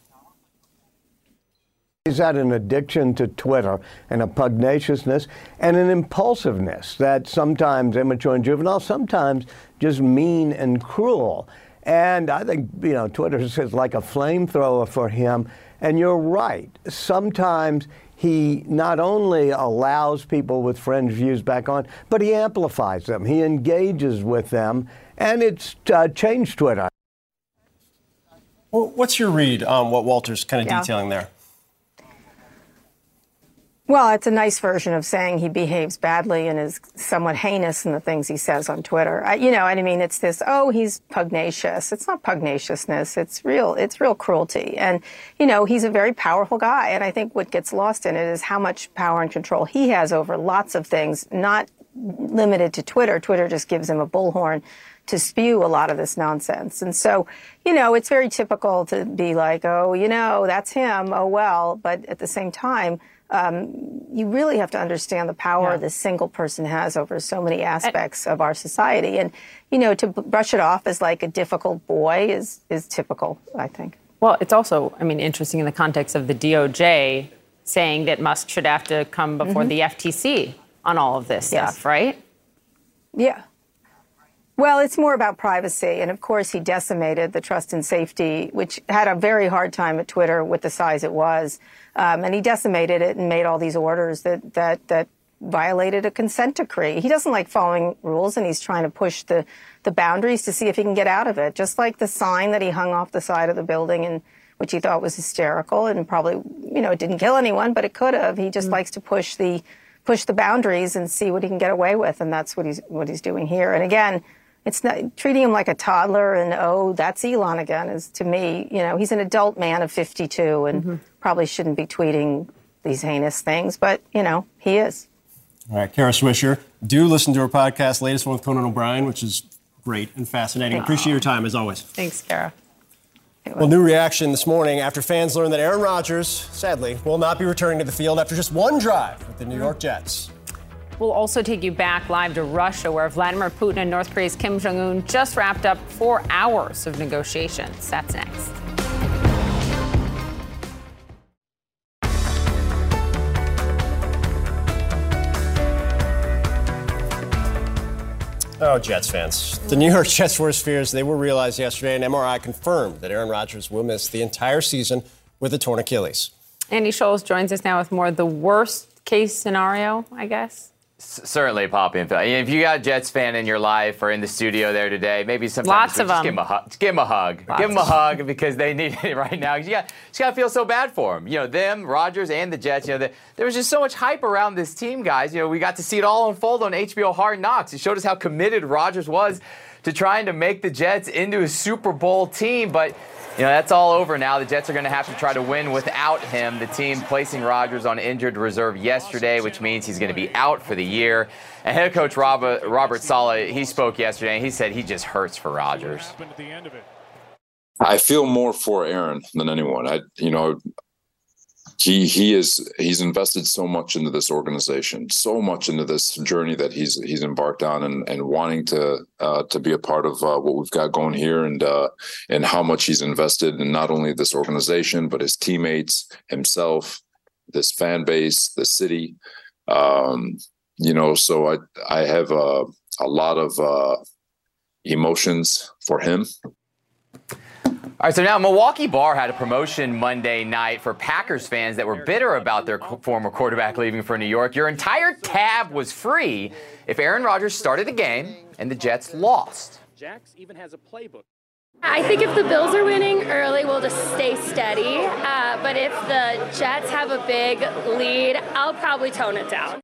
He's had an addiction to Twitter and a pugnaciousness and an impulsiveness that's sometimes immature and juvenile, sometimes just mean and cruel. And I think, you know, Twitter is like a flamethrower for him. And you're right. Sometimes he not only allows people with fringe views back on, but he amplifies them. He engages with them. And it's uh, changed Twitter. Well, what's your read on what Walter's kind of yeah. detailing there? Well, it's a nice version of saying he behaves badly and is somewhat heinous in the things he says on Twitter. I, you know, I mean, it's this, oh, he's pugnacious. It's not pugnaciousness. It's real. It's real cruelty. And, you know, he's a very powerful guy. And I think what gets lost in it is how much power and control he has over lots of things, not limited to Twitter. Twitter just gives him a bullhorn to spew a lot of this nonsense. And so, you know, it's very typical to be like, oh, you know, that's him. Oh, well. But at the same time, Um, you really have to understand the power yeah. this single person has over so many aspects and, of our society. And, you know, to b brush it off as like a difficult boy is, is typical, I think. Well, it's also, I mean, interesting in the context of the D O J saying that Musk should have to come before mm-hmm. the F T C on all of this yes. stuff, right? Yeah. Well, it's more about privacy. And, of course, he decimated the trust and safety, which had a very hard time at Twitter with the size it was. Um, and he decimated it and made all these orders that, that, that violated a consent decree. He doesn't like following rules, and he's trying to push the, the boundaries to see if he can get out of it, just like the sign that he hung off the side of the building, and which he thought was hysterical and probably, you know, it didn't kill anyone, but it could have. He just mm-hmm. likes to push the push the boundaries and see what he can get away with. And that's what he's what he's doing here. And, again, it's not treating him like a toddler and, oh, that's Elon again is to me, you know, he's an adult man of fifty-two and mm-hmm. probably shouldn't be tweeting these heinous things. But, you know, he is. All right. Kara Swisher, do listen to her podcast, latest one with Conan O'Brien, which is great and fascinating. Thanks. Appreciate your time, as always. Thanks, Kara. Well, new reaction this morning after fans learned that Aaron Rodgers, sadly, will not be returning to the field after just one drive with the New York Jets. We'll also take you back live to Russia, where Vladimir Putin and North Korea's Kim Jong-un just wrapped up four hours of negotiations. That's next. Oh, Jets fans. The New York Jets' worst fears, they were realized yesterday. An M R I confirmed that Aaron Rodgers will miss the entire season with a torn Achilles. Andy Scholes joins us now with more of the worst-case scenario, I guess. S- certainly, Poppy and Phil. If you got a Jets fan in your life or in the studio there today, maybe sometimes just give him a hug. Just give him a hug. Lots give him a hug because they need it right now. You got, just got to feel so bad for him. You know, them, Rodgers, and the Jets. You know, the, there was just so much hype around this team, guys. You know, we got to see it all unfold on H B O Hard Knocks. It showed us how committed Rodgers was to trying to make the Jets into a Super Bowl team, but. You know, that's all over now. The Jets are going to have to try to win without him. The team placing Rodgers on injured reserve yesterday, which means he's going to be out for the year. And head coach Robert, Robert Saleh, he spoke yesterday, and he said he just hurts for Rodgers. I feel more for Aaron than anyone. I, you know, he he is he's invested so much into this organization, so much into this journey that he's he's embarked on, and, and wanting to uh, to be a part of uh, what we've got going here, and uh, and how much he's invested in not only this organization but his teammates, himself, this fan base, the city. Um, you know, so I I have uh, a lot of uh, emotions for him. All right, so now Milwaukee Bar had a promotion Monday night for Packers fans that were bitter about their former quarterback leaving for New York. Your entire tab was free if Aaron Rodgers started the game and the Jets lost. Jax even has a playbook. I think if the Bills are winning early, we'll just stay steady. Uh, but if the Jets have a big lead, I'll probably tone it down.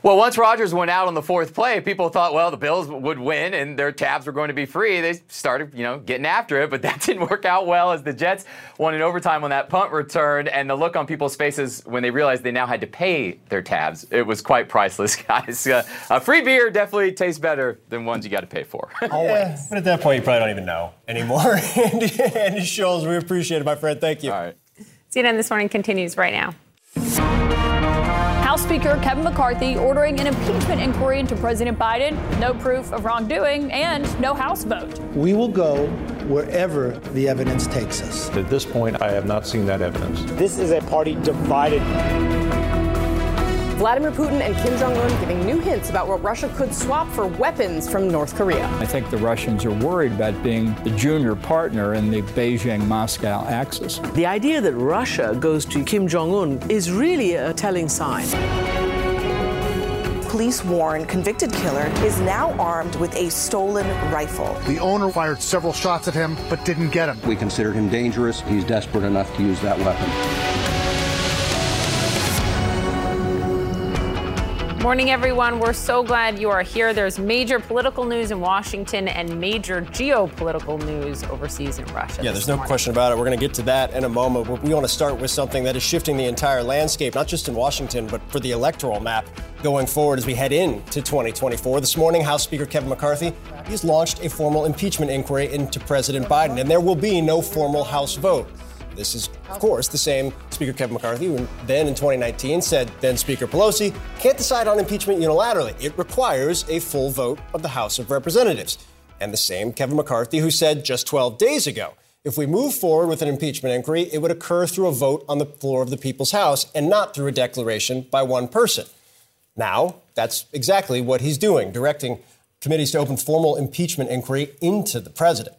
Well, once Rodgers went out on the fourth play, people thought, well, the Bills would win and their tabs were going to be free. They started, you know, getting after it, but that didn't work out well as the Jets won in overtime on that punt return. And the look on people's faces when they realized they now had to pay their tabs, it was quite priceless, guys. Uh, a free beer definitely tastes better than ones you got to pay for. Always. Yeah, but at that point, you probably don't even know anymore. Andy, Andy Scholes, we appreciate it, my friend. Thank you. All right. C N N This Morning continues right now. House Speaker Kevin McCarthy ordering an impeachment inquiry into President Biden. No proof of wrongdoing and no House vote. We will go wherever the evidence takes us. At this point, I have not seen that evidence. This is a party divided. Vladimir Putin and Kim Jong-un giving new hints about what Russia could swap for weapons from North Korea. I think the Russians are worried about being the junior partner in the Beijing-Moscow axis. The idea that Russia goes to Kim Jong-un is really a telling sign. Police warn convicted killer is now armed with a stolen rifle. The owner fired several shots at him but didn't get him. We consider him dangerous. He's desperate enough to use that weapon. Morning, everyone. We're so glad you are here. There's major political news in Washington and major geopolitical news overseas in Russia. Yeah, there's no question about it. We're going to get to that in a moment. We want to start with something that is shifting the entire landscape, not just in Washington, but for the electoral map going forward as we head into twenty twenty-four. This morning, House Speaker Kevin McCarthy has launched a formal impeachment inquiry into President Biden, and there will be no formal House vote. This is, of course, the same Speaker Kevin McCarthy who then in twenty nineteen said then Speaker Pelosi can't decide on impeachment unilaterally. It requires a full vote of the House of Representatives. And the same Kevin McCarthy who said just twelve days ago, if we move forward with an impeachment inquiry, it would occur through a vote on the floor of the People's House and not through a declaration by one person. Now, that's exactly what he's doing, directing committees to open formal impeachment inquiry into the president.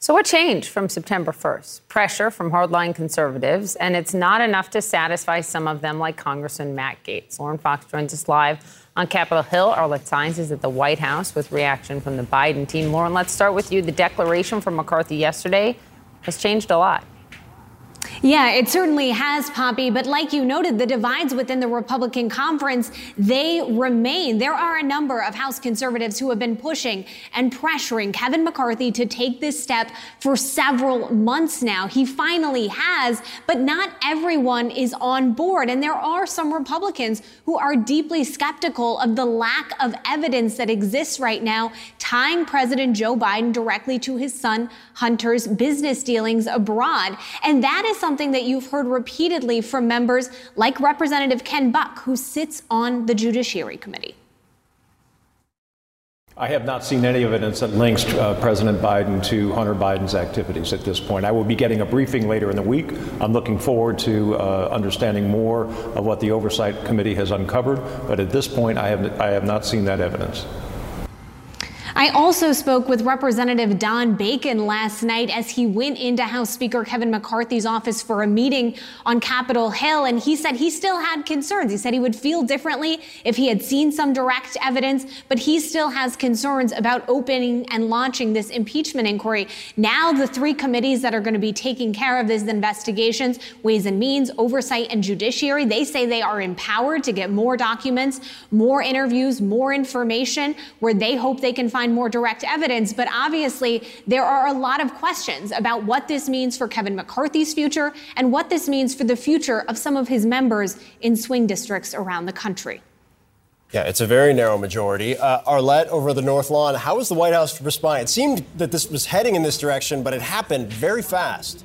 So what changed from September first? Pressure from hardline conservatives, and it's not enough to satisfy some of them, like Congressman Matt Gaetz. Lauren Fox joins us live on Capitol Hill. Arlette Sines is at the White House with reaction from the Biden team. Lauren, let's start with you. The declaration from McCarthy yesterday has changed a lot. Yeah, it certainly has, Poppy. But like you noted, the divides within the Republican conference, they remain. There are a number of House conservatives who have been pushing and pressuring Kevin McCarthy to take this step for several months now. He finally has, but not everyone is on board. And there are some Republicans who are deeply skeptical of the lack of evidence that exists right now tying President Joe Biden directly to his son Hunter's business dealings abroad. And that is something that you've heard repeatedly from members like Representative Ken Buck, who sits on the Judiciary Committee. I have not seen any evidence that links uh, President Biden to Hunter Biden's activities at this point. I will be getting a briefing later in the week. I'm looking forward to uh, understanding more of what the Oversight Committee has uncovered. But at this point, I have, I have not seen that evidence. I also spoke with Representative Don Bacon last night as he went into House Speaker Kevin McCarthy's office for a meeting on Capitol Hill, and he said he still had concerns. He said he would feel differently if he had seen some direct evidence, but he still has concerns about opening and launching this impeachment inquiry. Now the three committees that are going to be taking care of these investigations, Ways and Means, Oversight, and Judiciary, they say they are empowered to get more documents, more interviews, more information, where they hope they can find more direct evidence. But obviously, there are a lot of questions about what this means for Kevin McCarthy's future and what this means for the future of some of his members in swing districts around the country. Yeah, it's a very narrow majority. Uh, Arlette, over the North Lawn, how is the White House responding? It seemed that this was heading in this direction, but it happened very fast.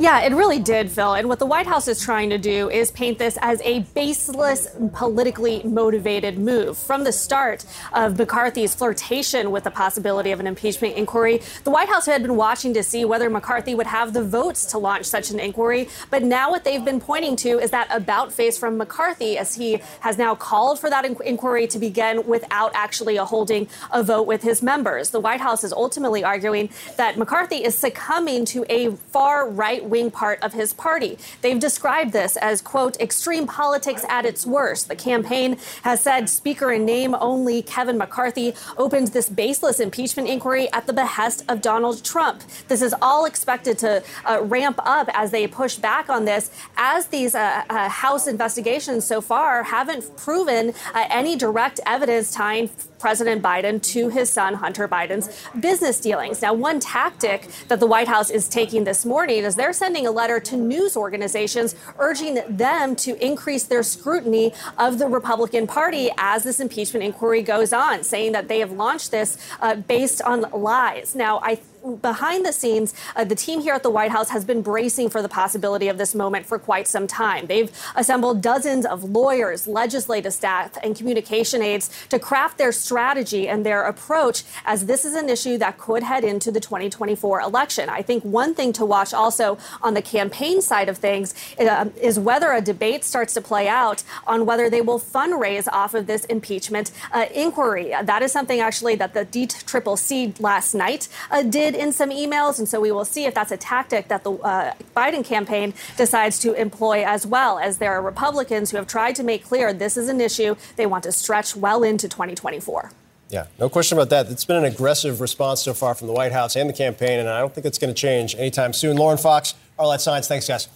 Yeah, it really did, Phil. And what the White House is trying to do is paint this as a baseless, politically motivated move. From the start of McCarthy's flirtation with the possibility of an impeachment inquiry, the White House had been watching to see whether McCarthy would have the votes to launch such an inquiry. But now what they've been pointing to is that about face from McCarthy, as he has now called for that inquiry to begin without actually holding a vote with his members. The White House is ultimately arguing that McCarthy is succumbing to a far right-wing part of his party. They've described this as, quote, extreme politics at its worst. The campaign has said Speaker in name only Kevin McCarthy opens this baseless impeachment inquiry at the behest of Donald Trump. This is all expected to uh, ramp up as they push back on this, as these uh, uh, House investigations so far haven't proven uh, any direct evidence tying President Biden to his son Hunter Biden's business dealings. Now, one tactic that the White House is taking this morning is they're sending a letter to news organizations urging them to increase their scrutiny of the Republican Party as this impeachment inquiry goes on, saying that they have launched this uh, based on lies. Now, I think behind the scenes, uh, the team here at the White House has been bracing for the possibility of this moment for quite some time. They've assembled dozens of lawyers, legislative staff, and communication aides to craft their strategy and their approach, as this is an issue that could head into the twenty twenty-four election. I think one thing to watch also on the campaign side of things uh, is whether a debate starts to play out on whether they will fundraise off of this impeachment uh, inquiry. That is something actually that the D C C C last night uh, did in some emails. And so we will see if that's a tactic that the uh, Biden campaign decides to employ as well, as there are Republicans who have tried to make clear this is an issue they want to stretch well into twenty twenty-four. Yeah, no question about that. It's been an aggressive response so far from the White House and the campaign, and I don't think it's going to change anytime soon. Lauren Fox, Arlette Sines, thanks, guys.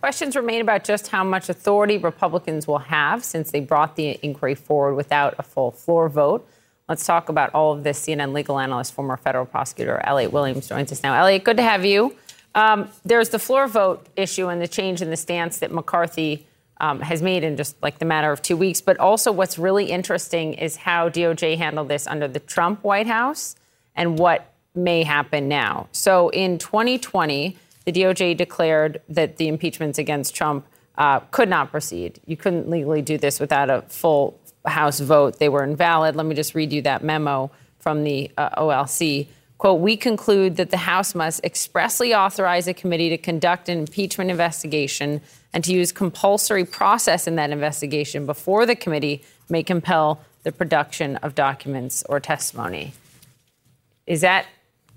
Questions remain about just how much authority Republicans will have since they brought the inquiry forward without a full floor vote. Let's talk about all of this. C N N legal analyst, former federal prosecutor Elliot Williams joins us now. Elliot, good to have you. Um, there's the floor vote issue and the change in the stance that McCarthy um, has made in just like the matter of two weeks. But also what's really interesting is how D O J handled this under the Trump White House and what may happen now. So in twenty twenty, the D O J declared that the impeachments against Trump uh, could not proceed. You couldn't legally do this without a full House vote. They were invalid. Let me just read you that memo from the uh, O L C. Quote, we conclude that the House must expressly authorize a committee to conduct an impeachment investigation and to use compulsory process in that investigation before the committee may compel the production of documents or testimony. Is that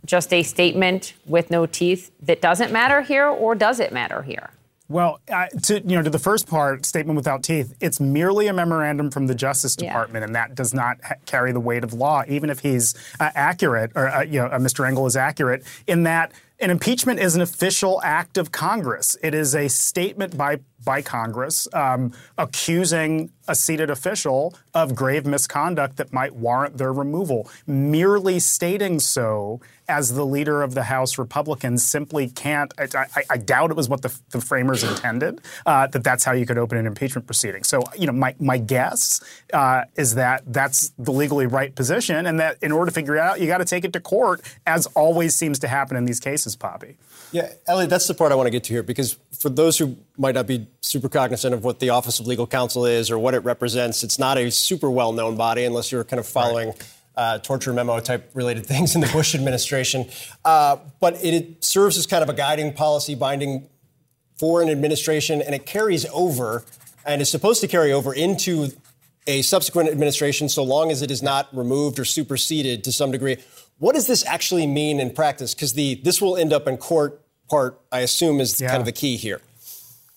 just a statement with no teeth that doesn't matter here, or does it matter here? Well, uh, to you know, to the first part, statement without teeth, it's merely a memorandum from the Justice Department, yeah. and that does not ha- carry the weight of law, even if he's uh, accurate, or uh, you know, uh, Mister Engel is accurate in that. An impeachment is an official act of Congress. It is a statement by by Congress um, accusing a seated official of grave misconduct that might warrant their removal. Merely stating so as the leader of the House Republicans simply can't. I, I, I doubt it was what the, the framers intended, uh, that that's how you could open an impeachment proceeding. So, you know, my, my guess uh, is that that's the legally right position, and that in order to figure it out, you got to take it to court, as always seems to happen in these cases. Poppy. Yeah, Elliot, that's the part I want to get to here, because for those who might not be super cognizant of what the Office of Legal Counsel is or what it represents, it's not a super well-known body unless you're kind of following right. uh, torture memo type related things in the Bush administration. Uh, but it, it serves as kind of a guiding policy binding for an administration, and it carries over and is supposed to carry over into a subsequent administration so long as it is not removed or superseded to some degree. What does this actually mean in practice? Because the this will end up in court part, I assume, is yeah. kind of the key here.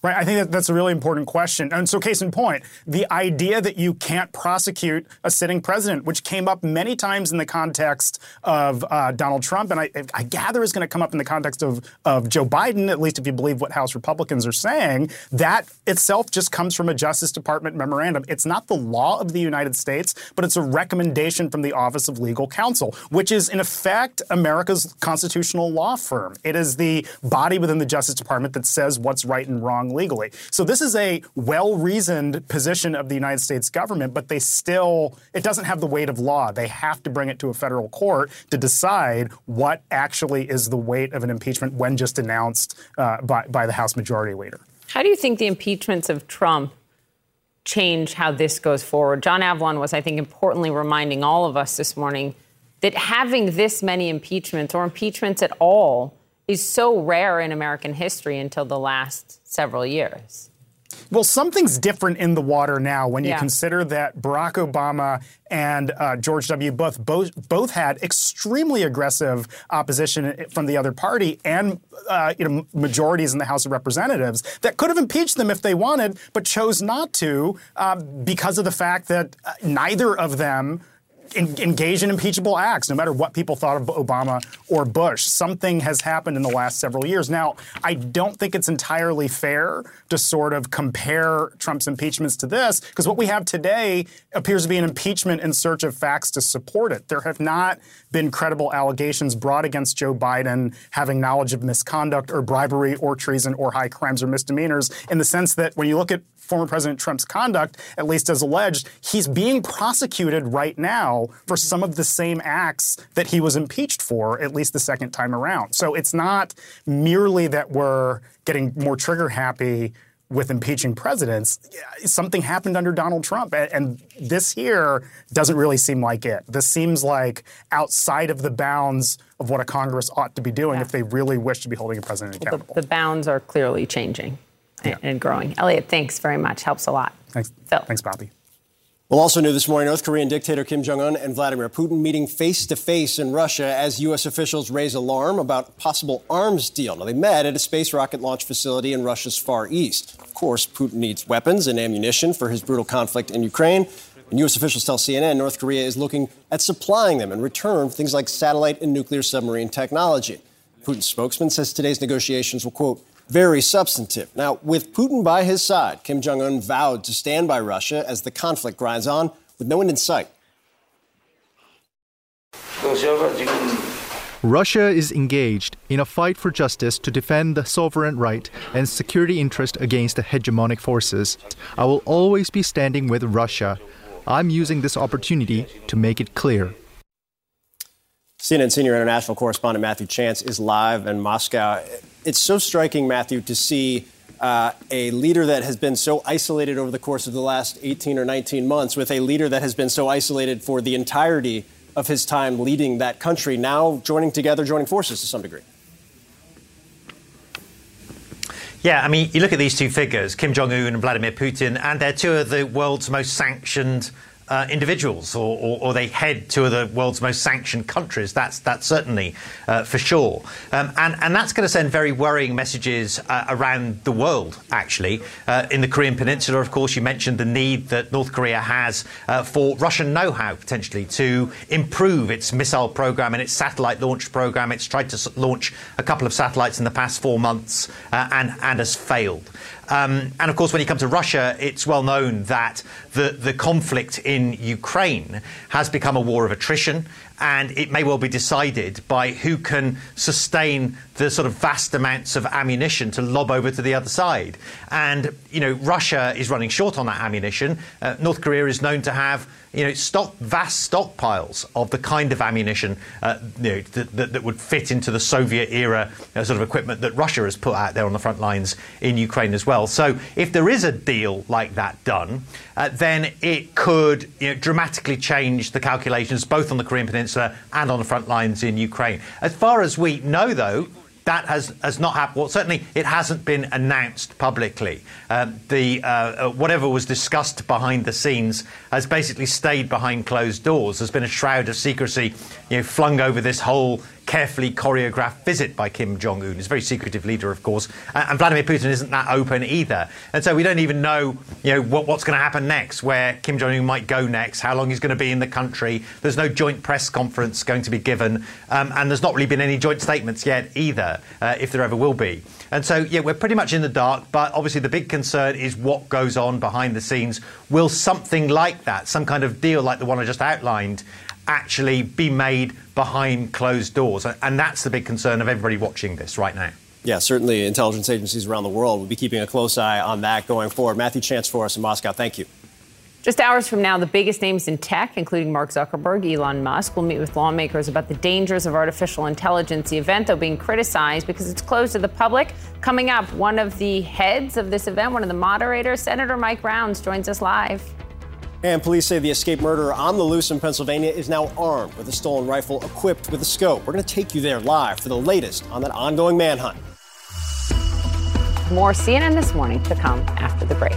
Right. I think that that's a really important question. And so case in point, the idea that you can't prosecute a sitting president, which came up many times in the context of uh, Donald Trump, and I, I gather is going to come up in the context of, of Joe Biden, at least if you believe what House Republicans are saying, that itself just comes from a Justice Department memorandum. It's not the law of the United States, but it's a recommendation from the Office of Legal Counsel, which is, in effect, America's constitutional law firm. It is the body within the Justice Department that says what's right and wrong legally. So this is a well-reasoned position of the United States government, but they still, it doesn't have the weight of law. They have to bring it to a federal court to decide what actually is the weight of an impeachment when just announced uh, by, by the House Majority Leader. How do you think the impeachments of Trump change how this goes forward? John Avalon was, I think, importantly reminding all of us this morning that having this many impeachments or impeachments at all is so rare in American history until the last several years. Well, something's different in the water now when you yeah. consider that Barack Obama and uh, George W. Bush both, both had extremely aggressive opposition from the other party and uh, you know, majorities in the House of Representatives that could have impeached them if they wanted, but chose not to uh, because of the fact that uh, neither of them engage in impeachable acts, no matter what people thought of Obama or Bush. Something has happened in the last several years. Now, I don't think it's entirely fair to sort of compare Trump's impeachments to this, because what we have today appears to be an impeachment in search of facts to support it. There have not been credible allegations brought against Joe Biden having knowledge of misconduct or bribery or treason or high crimes or misdemeanors, in the sense that when you look at former President Trump's conduct, at least as alleged, he's being prosecuted right now for some of the same acts that he was impeached for, at least the second time around. So it's not merely that we're getting more trigger happy with impeaching presidents. Something happened under Donald Trump, and this here doesn't really seem like it. This seems like outside of the bounds of what a Congress ought to be doing yeah. if they really wish to be holding a president accountable. The, the bounds are clearly changing. Yeah. And growing. Elliot, thanks very much. Helps a lot. Thanks. Phil. Thanks, Bobby. Well, also new this morning, North Korean dictator Kim Jong-un and Vladimir Putin meeting face-to-face in Russia as U S officials raise alarm about a possible arms deal. Now, they met at a space rocket launch facility in Russia's Far East. Of course, Putin needs weapons and ammunition for his brutal conflict in Ukraine. And U S officials tell C N N North Korea is looking at supplying them in return for things like satellite and nuclear submarine technology. Putin's spokesman says today's negotiations will, quote, very substantive. Now, with Putin by his side, Kim Jong-un vowed to stand by Russia as the conflict grinds on with no end in sight. Russia is engaged in a fight for justice to defend the sovereign right and security interest against the hegemonic forces. I will always be standing with Russia. I'm using this opportunity to make it clear. C N N senior international correspondent Matthew Chance is live in Moscow. It's so striking, Matthew, to see uh, a leader that has been so isolated over the course of the last eighteen or nineteen months with a leader that has been so isolated for the entirety of his time leading that country, now joining together, joining forces to some degree. Yeah, I mean, you look at these two figures, Kim Jong-un and Vladimir Putin, and they're two of the world's most sanctioned uh, individuals, or, or, or they head two of the world's most sanctioned countries. That's that's certainly uh, for sure. Um, and, and that's going to send very worrying messages uh, around the world, actually. Uh, in the Korean Peninsula, of course, you mentioned the need that North Korea has uh, for Russian know-how, potentially, to improve its missile program and its satellite launch program. It's tried to launch a couple of satellites in the past four months uh, and, and has failed. Um, and, of course, when you come to Russia, it's well known that the, the conflict in Ukraine has become a war of attrition, and it may well be decided by who can sustain the sort of vast amounts of ammunition to lob over to the other side. And, you know, Russia is running short on that ammunition. Uh, North Korea is known to have, you know, stock, vast stockpiles of the kind of ammunition uh, you know, that, that, that would fit into the Soviet-era uh, sort of equipment that Russia has put out there on the front lines in Ukraine as well. So if there is a deal like that done, uh, then it could you know, dramatically change the calculations both on the Korean Peninsula and on the front lines in Ukraine. As far as we know, though, that has, has not happened. Well, certainly it hasn't been announced publicly. Um, the uh, whatever was discussed behind the scenes has basically stayed behind closed doors. There's been a shroud of secrecy, you know, flung over this whole carefully choreographed visit by Kim Jong-un. He's a very secretive leader, of course, and Vladimir Putin isn't that open either. And so we don't even know, you know, what, what's going to happen next, where Kim Jong-un might go next, how long he's going to be in the country. There's no joint press conference going to be given, um, and there's not really been any joint statements yet either, uh, if there ever will be. And so, yeah, we're pretty much in the dark, but obviously the big concern is what goes on behind the scenes. Will something like that, some kind of deal like the one I just outlined, actually be made behind closed doors? And that's the big concern of everybody watching this right now. Yeah, certainly intelligence agencies around the world will be keeping a close eye on that going forward. Matthew Chance for us in Moscow. Thank you. Just hours from now, the biggest names in tech, including Mark Zuckerberg, Elon Musk, will meet with lawmakers about the dangers of artificial intelligence. The event, though, being criticized because it's closed to the public. Coming up, one of the heads of this event, one of the moderators, Senator Mike Rounds, joins us live. And police say the escaped murderer on the loose in Pennsylvania is now armed with a stolen rifle equipped with a scope. We're going to take you there live for the latest on that ongoing manhunt. More C N N This Morning to come after the break.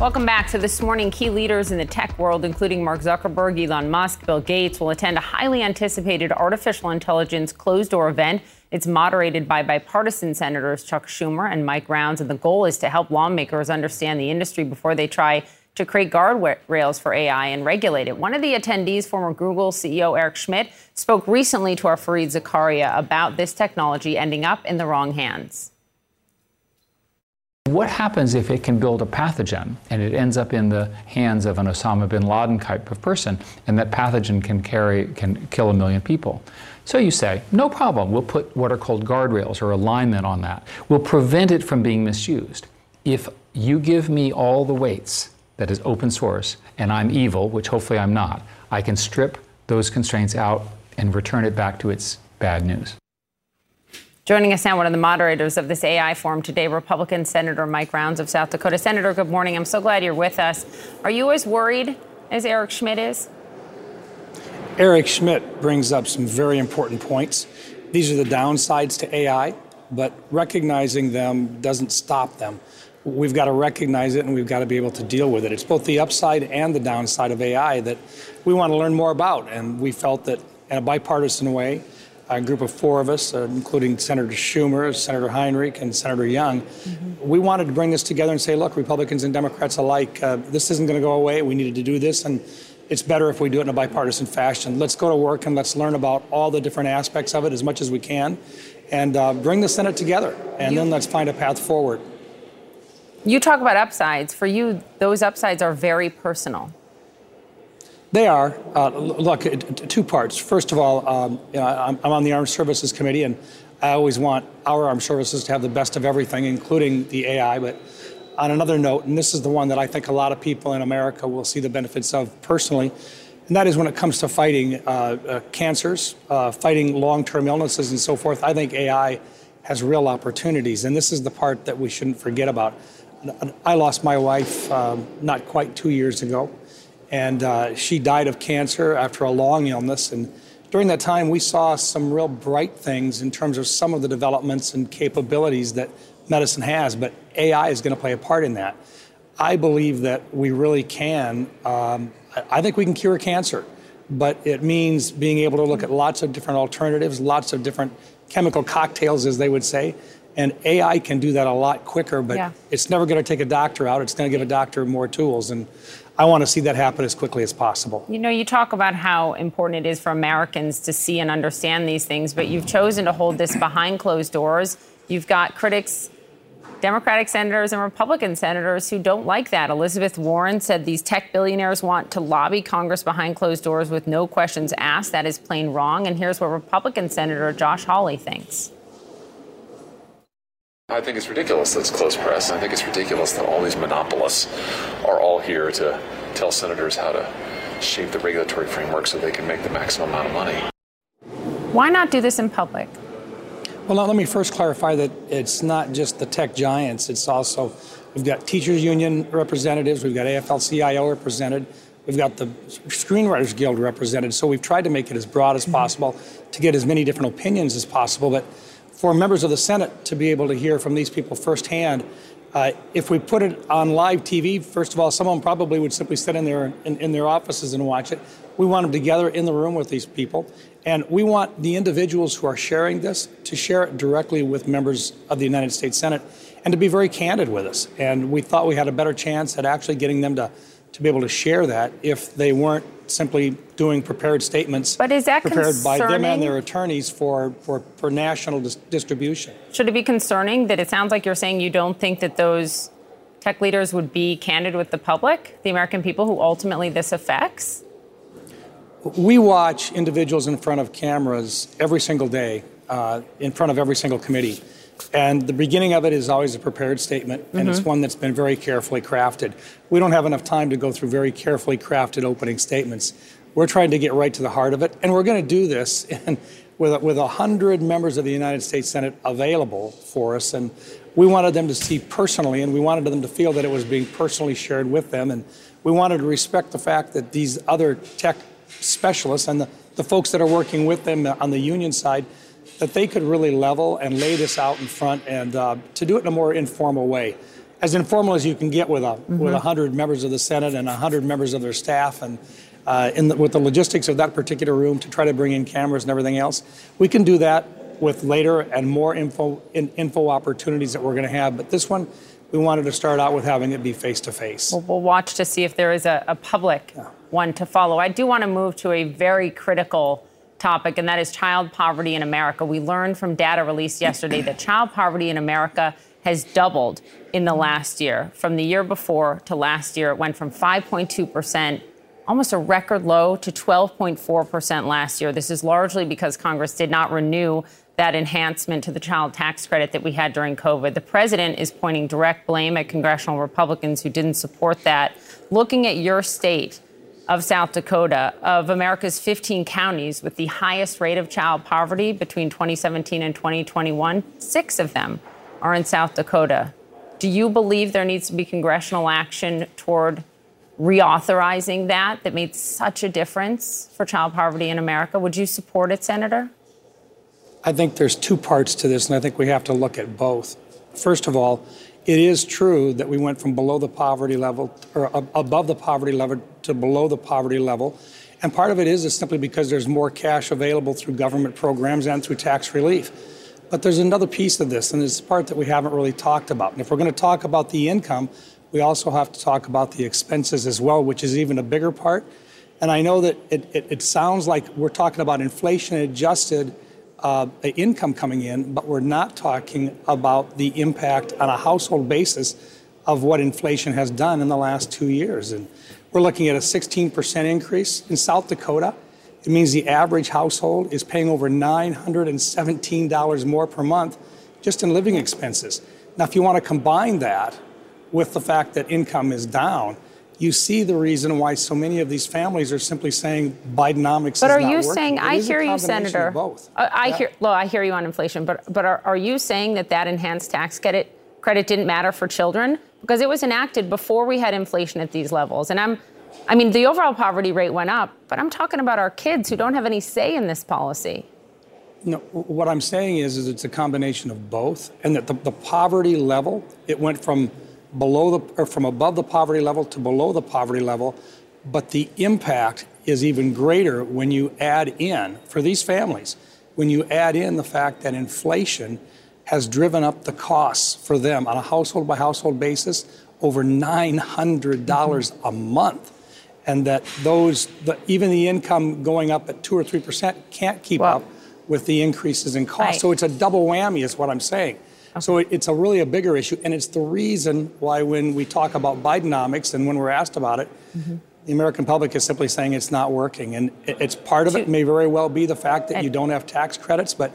Welcome back. So this morning, key leaders in the tech world, including Mark Zuckerberg, Elon Musk, Bill Gates, will attend a highly anticipated artificial intelligence closed-door event. It's moderated by bipartisan Senators Chuck Schumer and Mike Rounds, and the goal is to help lawmakers understand the industry before they try to create guardrails for A I and regulate it. One of the attendees, former Google C E O Eric Schmidt, spoke recently to our Fareed Zakaria about this technology ending up in the wrong hands. What happens if it can build a pathogen and it ends up in the hands of an Osama bin Laden type of person, and that pathogen can carry, can kill a million people? So you say, no problem, we'll put what are called guardrails or alignment on that. We'll prevent it from being misused. If you give me all the weights that is open source and I'm evil, which hopefully I'm not, I can strip those constraints out and return it back to its bad news. Joining us now, one of the moderators of this A I forum today, Republican Senator Mike Rounds of South Dakota. Senator, good morning. I'm so glad you're with us. Are you as worried as Eric Schmidt is? Eric Schmidt brings up some very important points. These are the downsides to A I, but recognizing them doesn't stop them. We've got to recognize it, and we've got to be able to deal with it. It's both the upside and the downside of A I that we want to learn more about, and we felt that in a bipartisan way, a group of four of us, uh, including Senator Schumer, Senator Heinrich, and Senator Young, mm-hmm. we wanted to bring this together and say, look, Republicans and Democrats alike, uh, this isn't going to go away. We needed to do this, and it's better if we do it in a bipartisan fashion. Let's go to work and let's learn about all the different aspects of it as much as we can, and uh, bring the Senate together, and you, then let's find a path forward. You talk about upsides. For you, those upsides are very personal. They are. Uh, look, two parts. First of all, um, you know, I'm, I'm on the Armed Services Committee, and I always want our armed services to have the best of everything, including the A I. But on another note, and this is the one that I think a lot of people in America will see the benefits of personally, and that is when it comes to fighting uh, uh, cancers, uh, fighting long-term illnesses and so forth. I think A I has real opportunities, and this is the part that we shouldn't forget about. I lost my wife um, not quite two years ago, and uh, she died of cancer after a long illness. And during that time, we saw some real bright things in terms of some of the developments and capabilities that medicine has, but A I is going to play a part in that. I believe that we really can, um, I think we can cure cancer, but it means being able to look at lots of different alternatives, lots of different chemical cocktails, as they would say, and A I can do that a lot quicker, but yeah. It's never going to take a doctor out. It's going to give a doctor more tools, and I want to see that happen as quickly as possible. You know, you talk about how important it is for Americans to see and understand these things, but you've chosen to hold this behind closed doors. You've got critics, Democratic senators and Republican senators who don't like that. Elizabeth Warren said these tech billionaires want to lobby Congress behind closed doors with no questions asked. That is plain wrong. And here's what Republican Senator Josh Hawley thinks. I think it's ridiculous that it's closed press. I think it's ridiculous that all these monopolists are all here to tell senators how to shape the regulatory framework so they can make the maximum amount of money. Why not do this in public? Well, let me first clarify that it's not just the tech giants. It's also, we've got teachers union representatives, we've got A F L C I O represented, we've got the Screenwriters Guild represented. So we've tried to make it as broad as possible mm-hmm. to get as many different opinions as possible. But for members of the Senate to be able to hear from these people firsthand, uh, if we put it on live T V, first of all, someone probably would simply sit in their, in, in their offices and watch it. We want them together in the room with these people. And we want the individuals who are sharing this to share it directly with members of the United States Senate and to be very candid with us. And we thought we had a better chance at actually getting them to, to be able to share that if they weren't simply doing prepared statements but is that prepared concerning? By them and their attorneys for, for, for national dis- distribution. Should it be concerning that it sounds like you're saying you don't think that those tech leaders would be candid with the public, the American people who ultimately this affects? We watch individuals in front of cameras every single day, uh, in front of every single committee. And the beginning of it is always a prepared statement, and mm-hmm. it's one that's been very carefully crafted. We don't have enough time to go through very carefully crafted opening statements. We're trying to get right to the heart of it, and we're going to do this in, with, with one hundred members of the United States Senate available for us. And we wanted them to see personally, and we wanted them to feel that it was being personally shared with them. And we wanted to respect the fact that these other tech specialists and the, the folks that are working with them on the union side, that they could really level and lay this out in front and uh, to do it in a more informal way. As informal as you can get with a, mm-hmm. with one hundred members of the Senate and one hundred members of their staff and uh, in the, with the logistics of that particular room to try to bring in cameras and everything else. We can do that with later and more info, in, info opportunities that we're going to have. But this one, we wanted to start out with having it be face-to-face. Well, we'll watch to see if there is a, a public yeah. one to follow. I do want to move to a very critical topic, and that is child poverty in America. We learned from data released yesterday that child poverty in America has doubled in the last year. From the year before to last year, it went from five point two percent, almost a record low, to twelve point four percent last year. This is largely because Congress did not renew that enhancement to the child tax credit that we had during COVID. The president is pointing direct blame at congressional Republicans who didn't support that. Looking at your state of South Dakota, of America's fifteen counties with the highest rate of child poverty between twenty seventeen and twenty twenty-one, six of them are in South Dakota. Do you believe there needs to be congressional action toward reauthorizing that, that made such a difference for child poverty in America? Would you support it, Senator? I think there's two parts to this, and I think we have to look at both. First of all, it is true that we went from below the poverty level, or above the poverty level to below the poverty level. And part of it is, is simply because there's more cash available through government programs and through tax relief. But there's another piece of this, and it's the part that we haven't really talked about. And if we're going to talk about the income, we also have to talk about the expenses as well, which is even a bigger part. And I know that it, it, it sounds like we're talking about inflation-adjusted uh, income coming in, but we're not talking about the impact on a household basis of what inflation has done in the last two years. And we're looking at a sixteen percent increase in South Dakota. It means the average household is paying over nine hundred seventeen dollars more per month just in living expenses. Now, if you want to combine that with the fact that income is down, you see the reason why so many of these families are simply saying Bidenomics is not working. But are you saying, I hear you, Senator. Both. I hear, well, I hear you on inflation, but but are, are you saying that that enhanced tax credit credit didn't matter for children? Because it was enacted before we had inflation at these levels. And I'm, I mean, the overall poverty rate went up, but I'm talking about our kids who don't have any say in this policy. No, what I'm saying is, is it's a combination of both, and that the, the poverty level, it went from below the, or from above the poverty level to below the poverty level, but the impact is even greater when you add in, for these families, when you add in the fact that inflation has driven up the costs for them on a household-by-household basis over nine hundred dollars a month, and that those, the, even the income going up at two or three percent can't keep wow. up with the increases in costs. Right. So it's a double whammy is what I'm saying. So it's a really a bigger issue, and it's the reason why when we talk about Bidenomics and when we're asked about it, mm-hmm. the American public is simply saying it's not working. And it's part of it may very well be the fact that you don't have tax credits, but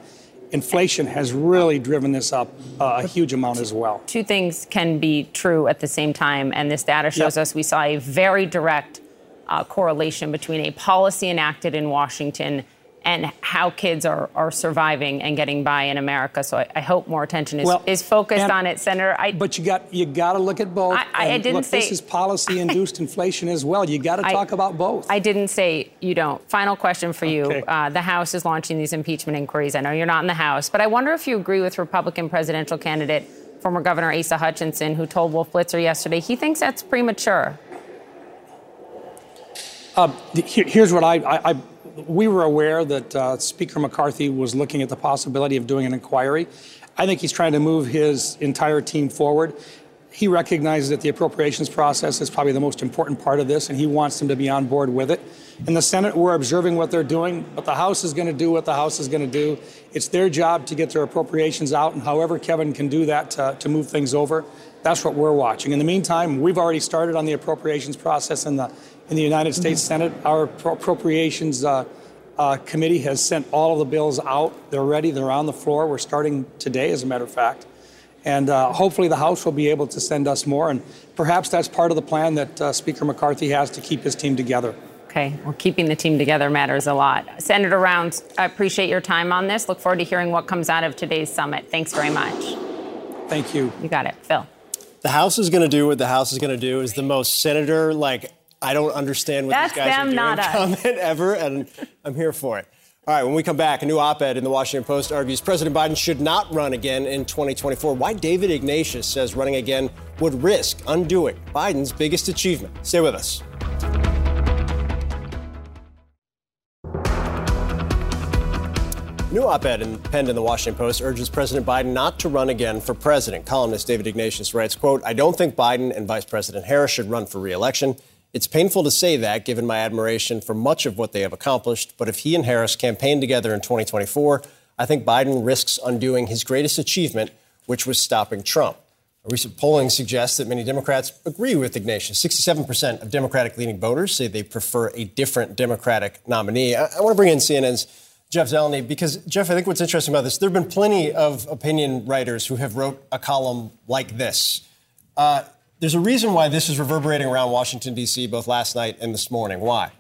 inflation has really driven this up uh, a huge amount as well. Two things can be true at the same time, and this data shows yep. us we saw a very direct uh, correlation between a policy enacted in Washington and how kids are, are surviving and getting by in America. So I, I hope more attention is, well, is focused and, on it, Senator. I, but you got you got to look at both. I, I, I didn't look, say this is policy-induced inflation as well. You got to talk about both. I didn't say you don't. Final question for you: okay. uh, the House is launching these impeachment inquiries. I know you're not in the House, but I wonder if you agree with Republican presidential candidate, former Governor Asa Hutchinson, who told Wolf Blitzer yesterday he thinks that's premature. Uh, here, here's what I. I, I We were aware that uh, Speaker McCarthy was looking at the possibility of doing an inquiry. I think he's trying to move his entire team forward. He recognizes that the appropriations process is probably the most important part of this, and he wants them to be on board with it. In the Senate, we're observing what they're doing, but the House is going to do what the House is going to do. It's their job to get their appropriations out, and however Kevin can do that to, to move things over, that's what we're watching. In the meantime, we've already started on the appropriations process in the In the United States Senate. Our appropriations uh, uh, committee has sent all of the bills out. They're ready. They're on the floor. We're starting today, as a matter of fact. And uh, hopefully the House will be able to send us more. And perhaps that's part of the plan that uh, Speaker McCarthy has to keep his team together. OK, well, keeping the team together matters a lot. Senator Rounds, I appreciate your time on this. Look forward to hearing what comes out of today's summit. Thanks very much. Thank you. You got it. Phil. The House is going to do what the House is going to do is the most senator like. I don't understand what That's these guys them, are doing not us. Comment ever, and I'm here for it. All right, when we come back, a new op-ed in the Washington Post argues President Biden should not run again in twenty twenty-four. Why David Ignatius says running again would risk undoing Biden's biggest achievement. Stay with us. New op-ed in, penned in the Washington Post urges President Biden not to run again for president. Columnist David Ignatius writes, quote, I don't think Biden and Vice President Harris should run for re-election. It's painful to say that, given my admiration for much of what they have accomplished. But if he and Harris campaign together in twenty twenty-four, I think Biden risks undoing his greatest achievement, which was stopping Trump. A recent polling suggests that many Democrats agree with Ignatius. sixty-seven percent of Democratic-leaning voters say they prefer a different Democratic nominee. I, I want to bring in C N N's Jeff Zeleny, because, Jeff, I think what's interesting about this, there have been plenty of opinion writers who have wrote a column like this. Uh There's a reason why this is reverberating around Washington, D C, both last night and this morning. Why?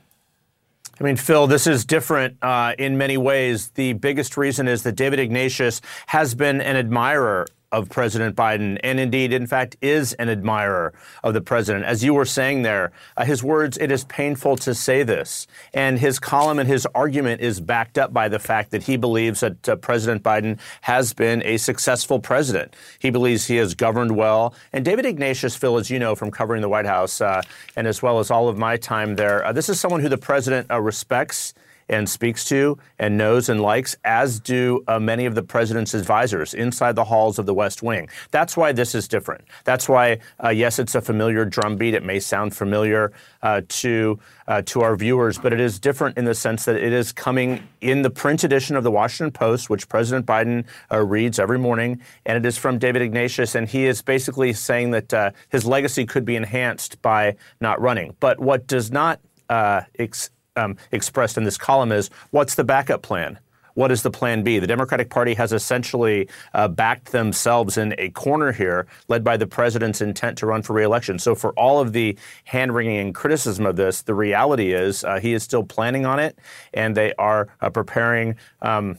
I mean, Phil, this is different uh, in many ways. The biggest reason is that David Ignatius has been an admirer of President Biden and indeed, in fact, is an admirer of the president. As you were saying there, uh, his words, it is painful to say this. And his column and his argument is backed up by the fact that he believes that uh, President Biden has been a successful president. He believes he has governed well. And David Ignatius, Phil, as you know, from covering the White House uh, and as well as all of my time there, uh, this is someone who the president uh, respects and speaks to and knows and likes, as do uh, many of the president's advisors inside the halls of the West Wing. That's why this is different. That's why, uh, yes, it's a familiar drumbeat. It may sound familiar uh, to uh, to our viewers, but it is different in the sense that it is coming in the print edition of the Washington Post, which President Biden uh, reads every morning, and it is from David Ignatius, and he is basically saying that uh, his legacy could be enhanced by not running. But what does not uh, ex- um, expressed in this column is, what's the backup plan? What is the plan B? The Democratic Party has essentially uh, backed themselves in a corner here, led by the president's intent to run for re-election. So for all of the hand-wringing and criticism of this, the reality is uh, he is still planning on it, and they are uh, preparing um,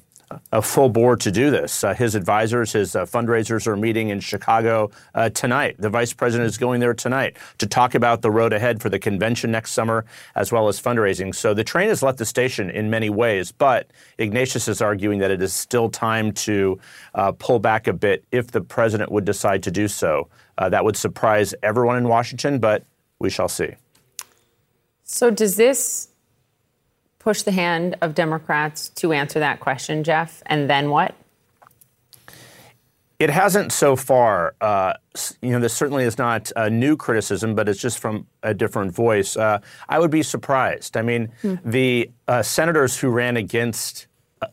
a full board to do this. Uh, his advisors, his uh, fundraisers are meeting in Chicago uh, tonight. The vice president is going there tonight to talk about the road ahead for the convention next summer, as well as fundraising. So the train has left the station in many ways, but Ignatius is arguing that it is still time to uh, pull back a bit if the president would decide to do so. Uh, that would surprise everyone in Washington, but we shall see. So does this push the hand of Democrats to answer that question, Jeff, and then what? It hasn't so far. Uh, you know, this certainly is not a new criticism, but it's just from a different voice. Uh, I would be surprised. I mean, hmm. the uh, senators who ran against uh,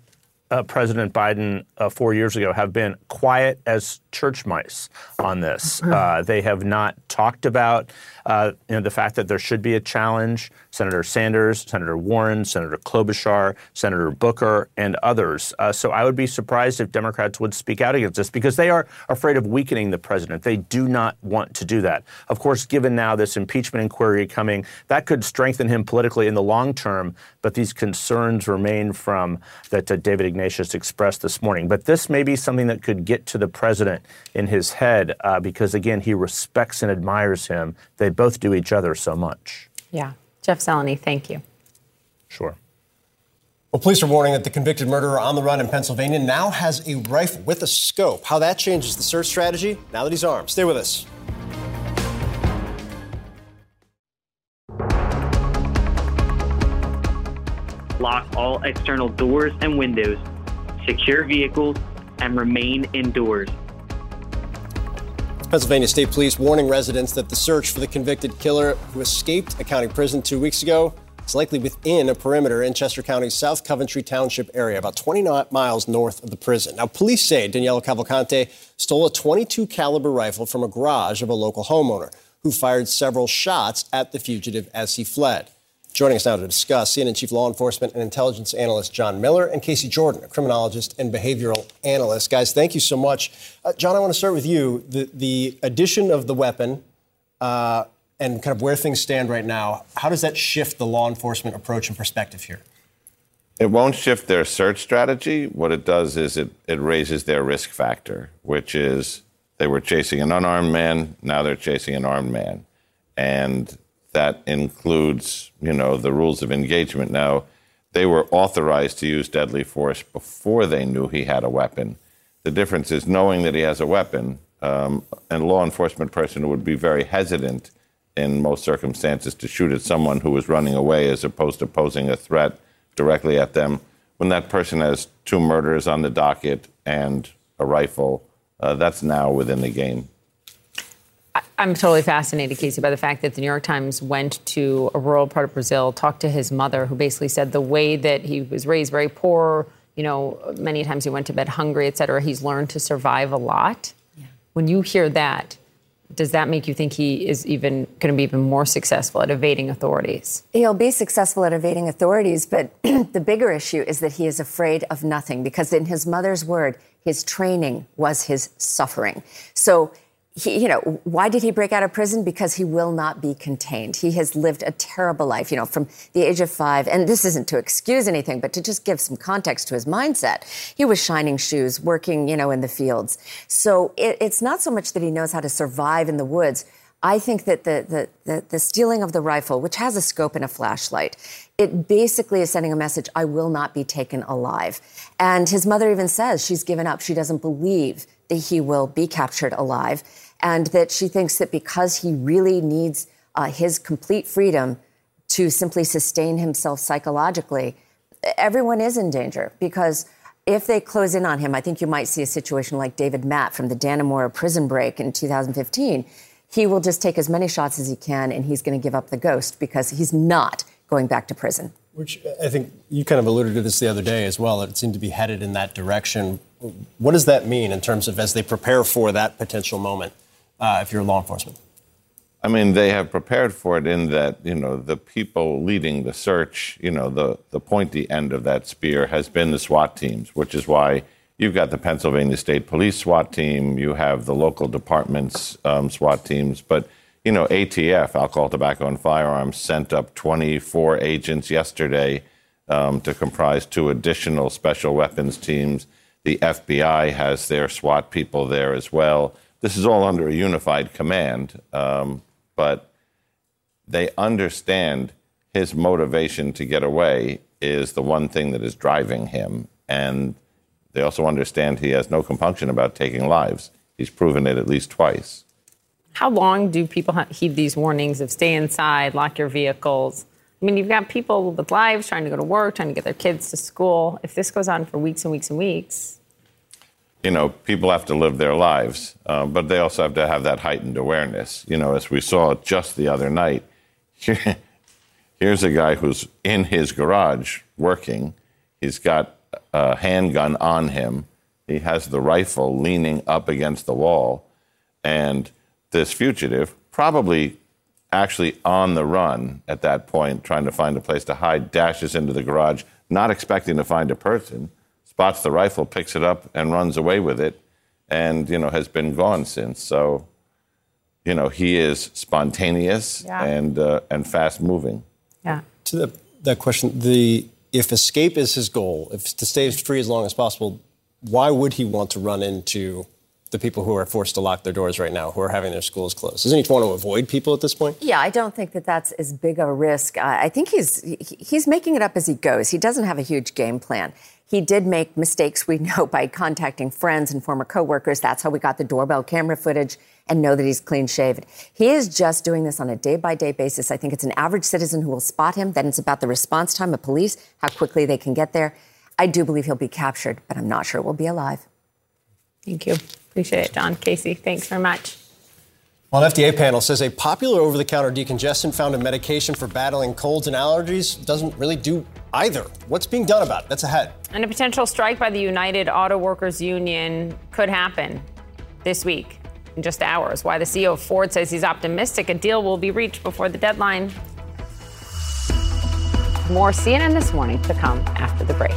uh, President Biden uh, four years ago have been quiet as church mice on this. Uh, they have not talked about Uh, you know, the fact that there should be a challenge. Senator Sanders, Senator Warren, Senator Klobuchar, Senator Booker, and others. Uh, so I would be surprised if Democrats would speak out against this, because they are afraid of weakening the president. They do not want to do that. Of course, given now this impeachment inquiry coming, that could strengthen him politically in the long term. But these concerns remain from that uh, David Ignatius expressed this morning. But this may be something that could get to the president in his head, uh, because, again, he respects and admires him. They both do each other so much. Yeah. Jeff Zeleny, thank you. Sure. Well, police are warning that the convicted murderer on the run in Pennsylvania now has a rifle with a scope. How that changes the search strategy now that he's armed. Stay with us. Lock all external doors and windows, secure vehicles, and remain indoors. Pennsylvania State Police warning residents that the search for the convicted killer who escaped a county prison two weeks ago is likely within a perimeter in Chester County's South Coventry Township area, about twenty miles north of the prison. Now, police say Danelo Cavalcante stole a twenty-two caliber rifle from a garage of a local homeowner who fired several shots at the fugitive as he fled. Joining us now to discuss, C N N Chief Law Enforcement and Intelligence Analyst John Miller, and Casey Jordan, a criminologist and behavioral analyst. Guys, thank you so much. Uh, John, I want to start with you. The, the addition of the weapon uh, and kind of where things stand right now, how does that shift the law enforcement approach and perspective here? It won't shift their search strategy. What it does is it, it raises their risk factor, which is they were chasing an unarmed man. Now they're chasing an armed man. And that includes, you know, the rules of engagement. Now, they were authorized to use deadly force before they knew he had a weapon. The difference is knowing that he has a weapon, um, and a law enforcement person would be very hesitant in most circumstances to shoot at someone who was running away as opposed to posing a threat directly at them. When that person has two murders on the docket and a rifle, uh, that's now within the game. I'm totally fascinated, Casey, by the fact that the New York Times went to a rural part of Brazil, talked to his mother, who basically said the way that he was raised, very poor, you know, many times he went to bed hungry, et cetera. He's learned to survive a lot. Yeah. When you hear that, does that make you think he is even going to be even more successful at evading authorities? He'll be successful at evading authorities, but the bigger issue is that he is afraid of nothing, because in his mother's word, his training was his suffering. So He, you know, why did he break out of prison? Because he will not be contained. He has lived a terrible life, you know, from the age of five. And this isn't to excuse anything, but to just give some context to his mindset. He was shining shoes, working, you know, in the fields. So it, it's not so much that he knows how to survive in the woods. I think that the, the, the, the stealing of the rifle, which has a scope and a flashlight, it basically is sending a message, I will not be taken alive. And his mother even says she's given up. She doesn't believe that he will be captured alive, and that she thinks that because he really needs uh, his complete freedom to simply sustain himself psychologically, everyone is in danger, because if they close in on him, I think you might see a situation like David Matt from the Dannemora prison break in two thousand fifteen. He will just take as many shots as he can, and he's going to give up the ghost because he's not going back to prison. Which I think you kind of alluded to this the other day as well. It seemed to be headed in that direction. What does that mean in terms of as they prepare for that potential moment, uh, if you're law enforcement? I mean, they have prepared for it in that, you know, the people leading the search, you know, the, the pointy end of that spear has been the SWAT teams, which is why you've got the Pennsylvania State Police SWAT team, you have the local departments um, SWAT teams, but, you know, A T F, Alcohol, Tobacco, and Firearms, sent up twenty-four agents yesterday um, to comprise two additional special weapons teams. The F B I has their SWAT people there as well. This is all under a unified command, um, but they understand his motivation to get away is the one thing that is driving him. And they also understand he has no compunction about taking lives. He's proven it at least twice. How long do people heed these warnings of stay inside, lock your vehicles? I mean, you've got people with lives trying to go to work, trying to get their kids to school. If this goes on for weeks and weeks and weeks. You know, people have to live their lives, uh, but they also have to have that heightened awareness. You know, as we saw just the other night, here, here's a guy who's in his garage working. He's got a handgun on him. He has the rifle leaning up against the wall. And this fugitive, probably actually on the run at that point, trying to find a place to hide, dashes into the garage, not expecting to find a person, spots the rifle, picks it up, and runs away with it, and, you know, has been gone since. So, you know, he is spontaneous yeah. and uh, and fast-moving. Yeah. To the, that question, the if escape is his goal, if to stay free as long as possible, why would he want to run into the people who are forced to lock their doors right now, who are having their schools closed? Doesn't he want to avoid people at this point? Yeah, I don't think that that's as big a risk. I think he's he's making it up as he goes. He doesn't have a huge game plan. He did make mistakes, we know, by contacting friends and former coworkers. That's how we got the doorbell camera footage and know that he's clean-shaven. He is just doing this on a day-by-day basis. I think it's an average citizen who will spot him. Then it's about the response time of police, how quickly they can get there. I do believe he'll be captured, but I'm not sure we'll be alive. Thank you. Appreciate it, John. Casey, thanks very much. Well, an F D A panel says a popular over-the-counter decongestant found in medication for battling colds and allergies doesn't really do either. What's being done about it? That's ahead. And a potential strike by the United Auto Workers Union could happen this week in just hours. Why the C E O of Ford says he's optimistic a deal will be reached before the deadline. More C N N This Morning to come after the break.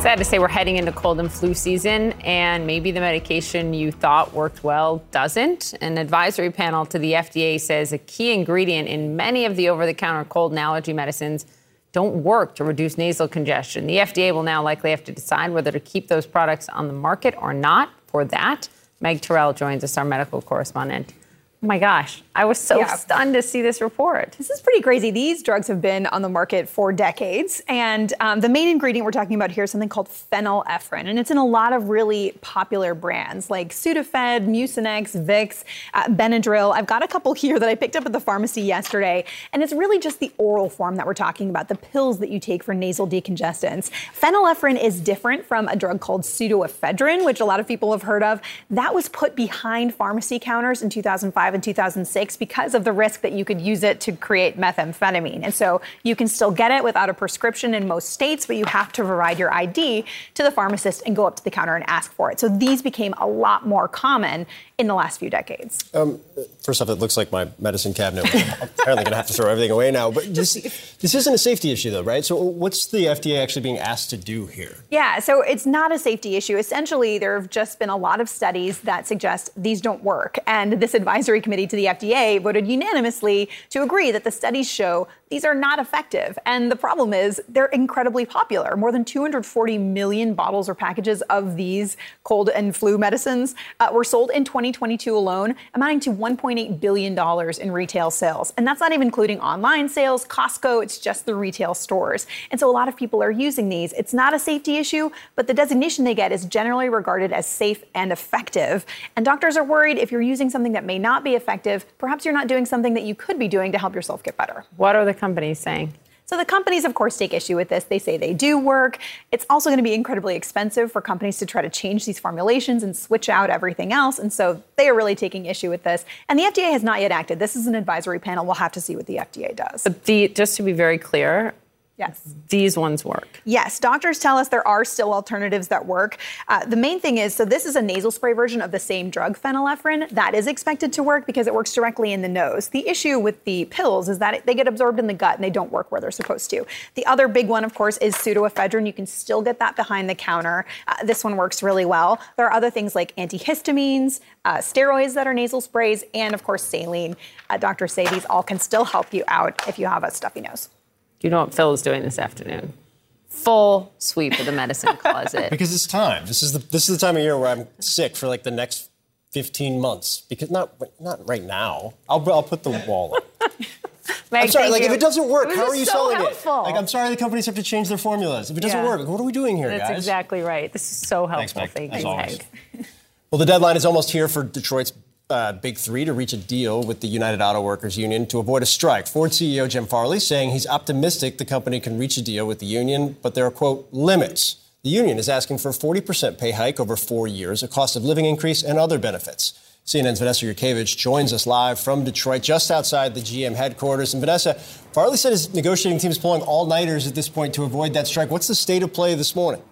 Sad to say we're heading into cold and flu season, and maybe the medication you thought worked well doesn't. An advisory panel to the F D A says a key ingredient in many of the over-the-counter cold and allergy medicines don't work to reduce nasal congestion. The F D A will now likely have to decide whether to keep those products on the market or not. For that, Meg Terrell joins us, our medical correspondent. Oh, my gosh. I was so yeah. stunned to see this report. This is pretty crazy. These drugs have been on the market for decades. And um, the main ingredient we're talking about here is something called phenylephrine. And it's in a lot of really popular brands like Sudafed, Mucinex, Vicks, uh, Benadryl. I've got a couple here that I picked up at the pharmacy yesterday. And it's really just the oral form that we're talking about, the pills that you take for nasal decongestants. Phenylephrine is different from a drug called pseudoephedrine, which a lot of people have heard of. That was put behind pharmacy counters in two thousand five. In two thousand six because of the risk that you could use it to create methamphetamine. And so you can still get it without a prescription in most states, but you have to provide your I D to the pharmacist and go up to the counter and ask for it. So these became a lot more common in the last few decades. Um, first off, it looks like my medicine cabinet. I'm apparently going to have to throw everything away now. But this, this isn't a safety issue, though, right? So what's the F D A actually being asked to do here? Yeah, so it's not a safety issue. Essentially, there have just been a lot of studies that suggest these don't work. And this advisory committee to the F D A voted unanimously to agree that the studies show these are not effective. And the problem is they're incredibly popular. More than two hundred forty million bottles or packages of these cold and flu medicines uh, were sold in twenty twenty-two alone, amounting to one point eight billion dollars in retail sales. And that's not even including online sales, Costco, it's just the retail stores. And so a lot of people are using these. It's not a safety issue, but the designation they get is generally regarded as safe and effective. And doctors are worried if you're using something that may not be effective, perhaps you're not doing something that you could be doing to help yourself get better. What are the companies saying? So the companies, of course, take issue with this. They say they do work. It's also going to be incredibly expensive for companies to try to change these formulations and switch out everything else. And so they are really taking issue with this. And the F D A has not yet acted. This is an advisory panel. We'll have to see what the F D A does. But the, just to be very clear, yes, these ones work. Yes. Doctors tell us there are still alternatives that work. Uh, the main thing is, so this is a nasal spray version of the same drug, phenylephrine. That is expected to work because it works directly in the nose. The issue with the pills is that they get absorbed in the gut and they don't work where they're supposed to. The other big one, of course, is pseudoephedrine. You can still get that behind the counter. Uh, this one works really well. There are other things like antihistamines, uh, steroids that are nasal sprays, and, of course, saline. Uh, doctors say these all can still help you out if you have a stuffy nose. You know what Phil is doing this afternoon? Full sweep of the medicine closet. Because it's time. This is the this is the time of year where I'm sick for like the next fifteen months. Because not not right now. I'll I'll put the wall up. Mike, I'm sorry. Like you. If it doesn't work, it how are you so selling helpful. It? Like I'm sorry, the companies have to change their formulas. If it doesn't yeah. work, what are we doing here, That's guys? That's exactly right. This is so helpful. Thanks, Mike. Well, the deadline is almost here for Detroit's Uh, big three to reach a deal with the United Auto Workers Union to avoid a strike. Ford C E O Jim Farley saying he's optimistic the company can reach a deal with the union, but there are, quote, limits. The union is asking for a forty percent pay hike over four years, a cost of living increase, and other benefits. C N N's Vanessa Yurkevich joins us live from Detroit, just outside the G M headquarters. And Vanessa, Farley said his negotiating team is pulling all-nighters at this point to avoid that strike. What's the state of play this morning?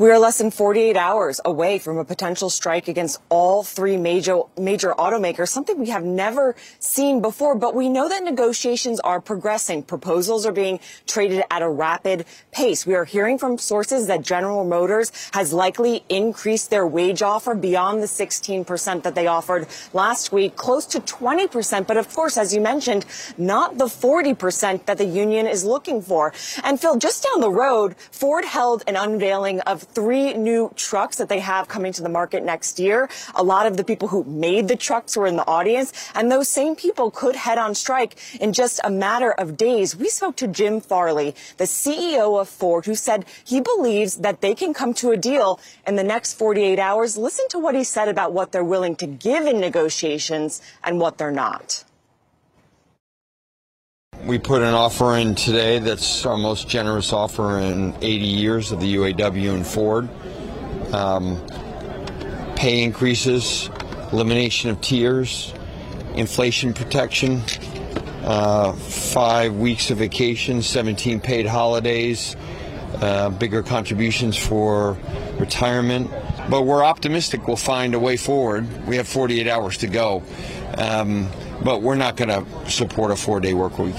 We are less than forty-eight hours away from a potential strike against all three major major automakers, something we have never seen before. But we know that negotiations are progressing. Proposals are being traded at a rapid pace. We are hearing from sources that General Motors has likely increased their wage offer beyond the sixteen percent that they offered last week, close to twenty percent. But of course, as you mentioned, not the forty percent that the union is looking for. And Phil, just down the road, Ford held an unveiling of three new trucks that they have coming to the market next year. A lot of the people who made the trucks were in the audience, and those same people could head on strike in just a matter of days. We spoke to Jim Farley, the C E O of Ford, who said he believes that they can come to a deal in the next forty-eight hours. Listen to what he said about what they're willing to give in negotiations and what they're not. We put an offer in today that's our most generous offer in eighty years of the U A W and Ford. Um, pay increases, elimination of tiers, inflation protection, uh, five weeks of vacation, seventeen paid holidays, uh, bigger contributions for retirement. But we're optimistic we'll find a way forward. We have forty-eight hours to go, um, but we're not going to support a four-day work week.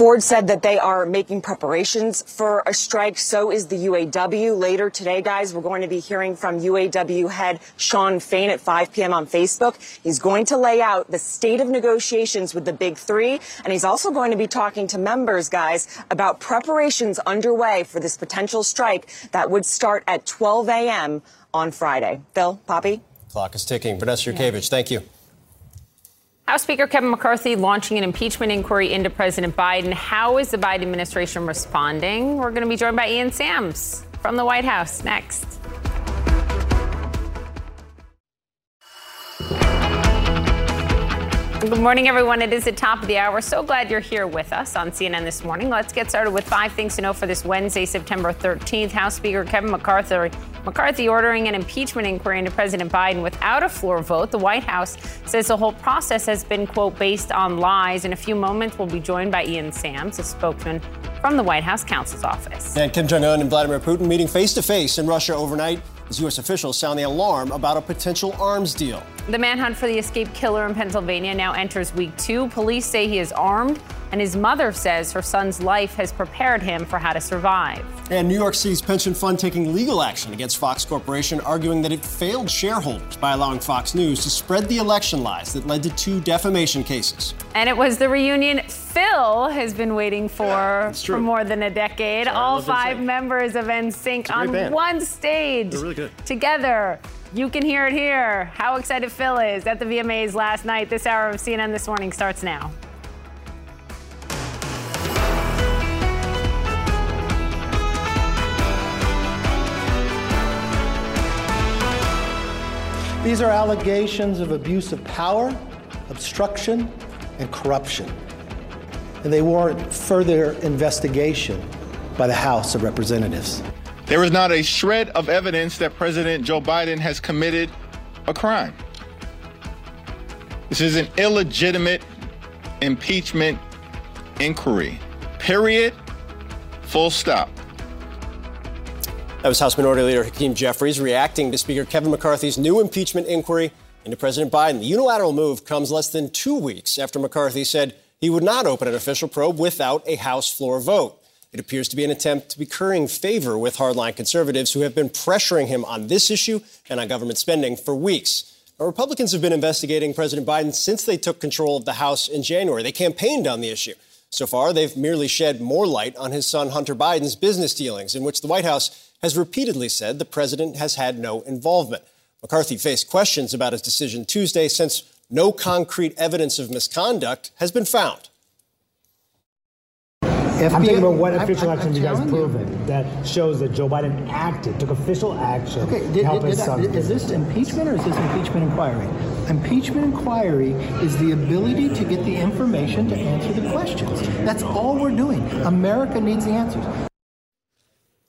Ford said that they are making preparations for a strike. So is the U A W. Later today, guys, we're going to be hearing from U A W head Sean Fain at five p.m. on Facebook. He's going to lay out the state of negotiations with the big three. And he's also going to be talking to members, guys, about preparations underway for this potential strike that would start at twelve a.m. on Friday. Phil, Poppy? Clock is ticking. Vanessa Yurkevich, thank you. House Speaker Kevin McCarthy launching an impeachment inquiry into President Biden. How is the Biden administration responding? We're going to be joined by Ian Sams from the White House next. Good morning, everyone. It is the top of the hour. So glad you're here with us on C N N this morning. Let's get started with five things to know for this Wednesday, September thirteenth. House Speaker Kevin McCarthy McCarthy ordering an impeachment inquiry into President Biden without a floor vote. The White House says the whole process has been, quote, based on lies. In a few moments, we'll be joined by Ian Sams, a spokesman from the White House counsel's office. And Kim Jong-un and Vladimir Putin meeting face-to-face in Russia overnight as U S officials sound the alarm about a potential arms deal. The manhunt for the escaped killer in Pennsylvania now enters week two. Police say he is armed, and his mother says her son's life has prepared him for how to survive. And New York City's pension fund taking legal action against Fox Corporation, arguing that it failed shareholders by allowing Fox News to spread the election lies that led to two defamation cases. And it was the reunion Phil has been waiting for yeah, for more than a decade. Sorry, all five N sync members of N sync on band. one stage really good. together. You can hear it here. How excited Phil is at the V M As last night. This hour of C N N This Morning starts now. These are allegations of abuse of power, obstruction, and corruption. And they warrant further investigation by the House of Representatives. There is not a shred of evidence that President Joe Biden has committed a crime. This is an illegitimate impeachment inquiry. Period. Full stop. That was House Minority Leader Hakeem Jeffries reacting to Speaker Kevin McCarthy's new impeachment inquiry into President Biden. The unilateral move comes less than two weeks after McCarthy said he would not open an official probe without a House floor vote. It appears to be an attempt to be currying favor with hardline conservatives who have been pressuring him on this issue and on government spending for weeks. Now, Republicans have been investigating President Biden since they took control of the House in January. They campaigned on the issue. So far, they've merely shed more light on his son Hunter Biden's business dealings, in which the White House has repeatedly said the president has had no involvement. McCarthy faced questions about his decision Tuesday since no concrete evidence of misconduct has been found. F B I, I'm talking about what official I'm, I'm, action I'm you guys proven you. that shows that Joe Biden acted, took official action okay, did, to help did, his did, son. Is this impeachment or is this impeachment inquiry? Impeachment inquiry is the ability to get the information to answer the questions. That's all we're doing. America needs the answers.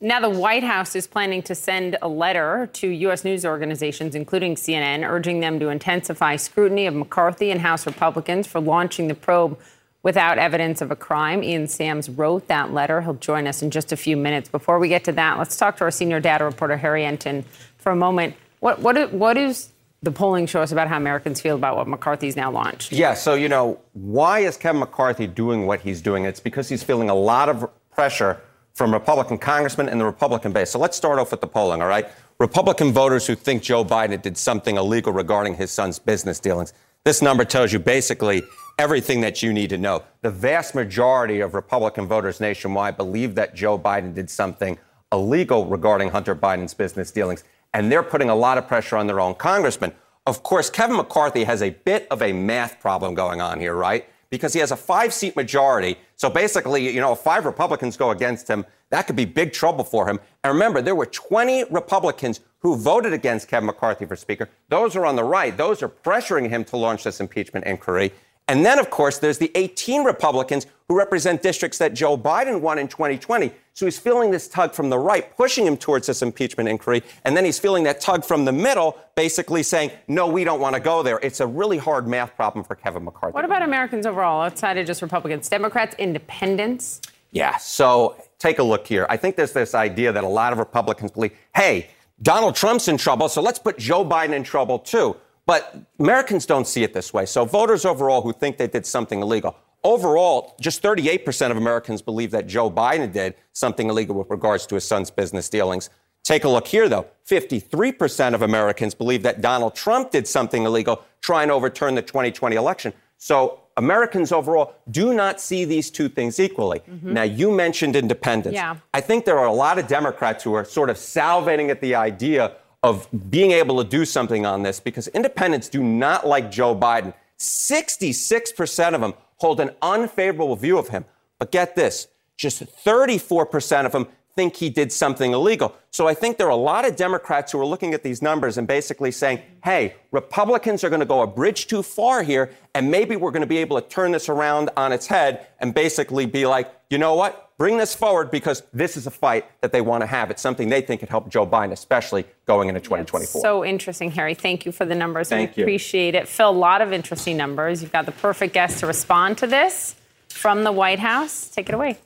Now, the White House is planning to send a letter to U S news organizations, including C N N, urging them to intensify scrutiny of McCarthy and House Republicans for launching the probe without evidence of a crime. Ian Sams wrote that letter. He'll join us in just a few minutes. Before we get to that, let's talk to our senior data reporter, Harry Enton, for a moment. What what What is the polling show us about how Americans feel about what McCarthy's now launched? Yeah, so, you know, why is Kevin McCarthy doing what he's doing? It's because he's feeling a lot of pressure from Republican congressmen and the Republican base. So let's start off with the polling, all right? Republican voters who think Joe Biden did something illegal regarding his son's business dealings. This number tells you basically everything that you need to know. The vast majority of Republican voters nationwide believe that Joe Biden did something illegal regarding Hunter Biden's business dealings, and they're putting a lot of pressure on their own congressmen. Of course, Kevin McCarthy has a bit of a math problem going on here, right? Because he has a five-seat majority. So basically, you know, if five Republicans go against him, that could be big trouble for him. And remember, there were twenty Republicans who voted against Kevin McCarthy for Speaker. Those are on the right. Those are pressuring him to launch this impeachment inquiry. And then, of course, there's the eighteen Republicans who represent districts that Joe Biden won in twenty twenty. So he's feeling this tug from the right, pushing him towards this impeachment inquiry. And then he's feeling that tug from the middle, basically saying, no, we don't want to go there. It's a really hard math problem for Kevin McCarthy. What about Americans overall, outside of just Republicans, Democrats, independents? Yeah. So take a look here. I think there's this idea that a lot of Republicans believe, hey, Donald Trump's in trouble, so let's put Joe Biden in trouble, too. But Americans don't see it this way. So voters overall who think they did something illegal, overall, just thirty-eight percent of Americans believe that Joe Biden did something illegal with regards to his son's business dealings. Take a look here, though. fifty-three percent of Americans believe that Donald Trump did something illegal trying to overturn the twenty twenty election. So Americans overall do not see these two things equally. Mm-hmm. Now, you mentioned independents. Yeah. I think there are a lot of Democrats who are sort of salivating at the idea of being able to do something on this because independents do not like Joe Biden. sixty-six percent of them hold an unfavorable view of him. But get this, just thirty-four percent of them think he did something illegal. So I think there are a lot of Democrats who are looking at these numbers and basically saying, hey, Republicans are going to go a bridge too far here, and maybe we're going to be able to turn this around on its head and basically be like, you know what? Bring this forward because this is a fight that they want to have. It's something they think could help Joe Biden, especially going into twenty twenty-four. That's so interesting, Harry. Thank you for the numbers. Thank you. I appreciate it. Phil, a lot of interesting numbers. You've got the perfect guest to respond to this from the White House. Take it away.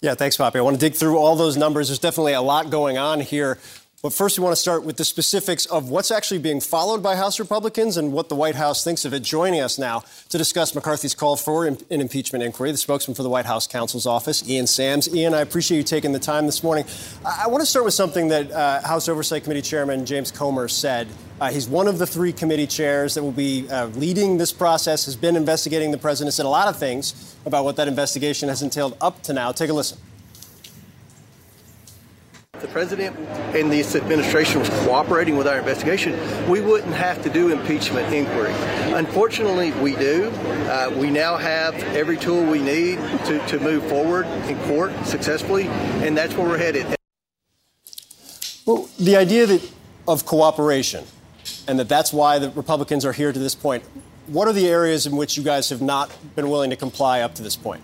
Yeah, thanks, Poppy. I want to dig through all those numbers. There's definitely a lot going on here. But first, we want to start with the specifics of what's actually being followed by House Republicans and what the White House thinks of it. Joining us now to discuss McCarthy's call for an impeachment inquiry, the spokesman for the White House counsel's office, Ian Sams. Ian, I appreciate you taking the time this morning. I want to start with something that uh, House Oversight Committee Chairman James Comer said. Uh, he's one of the three committee chairs that will be uh, leading this process, has been investigating the president, said a lot of things about what that investigation has entailed up to now. Take a listen. If the president and this administration was cooperating with our investigation, we wouldn't have to do impeachment inquiry. Unfortunately, we do. Uh, we now have every tool we need to, to move forward in court successfully, and that's where we're headed. Well, the idea that of cooperation and that that's why the Republicans are here to this point, what are the areas in which you guys have not been willing to comply up to this point?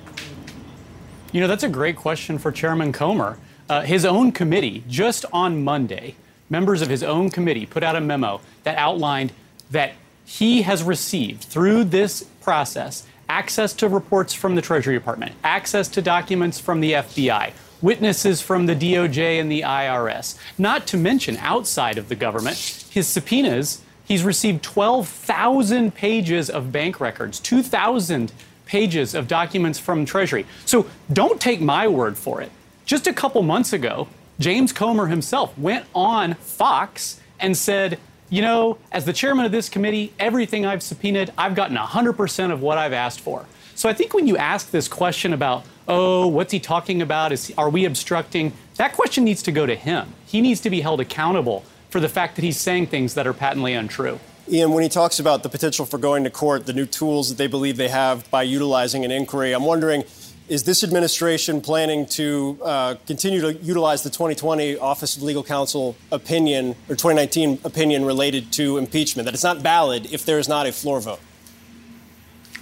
You know, that's a great question for Chairman Comer. Uh, his own committee, just on Monday, members of his own committee put out a memo that outlined that he has received, through this process, access to reports from the Treasury Department, access to documents from the F B I, witnesses from the D O J and the I R S, not to mention outside of the government, his subpoenas. He's received twelve thousand pages of bank records, two thousand pages of documents from Treasury. So don't take my word for it. Just a couple months ago, James Comer himself went on Fox and said, you know, as the chairman of this committee, everything I've subpoenaed, I've gotten one hundred percent of what I've asked for. So I think when you ask this question about, oh, what's he talking about? Is, are we obstructing? That question needs to go to him. He needs to be held accountable for the fact that he's saying things that are patently untrue. Ian, when he talks about the potential for going to court, the new tools that they believe they have by utilizing an inquiry, I'm wondering, is this administration planning to uh, continue to utilize the twenty twenty Office of Legal Counsel opinion or twenty nineteen opinion related to impeachment, that it's not valid if there is not a floor vote?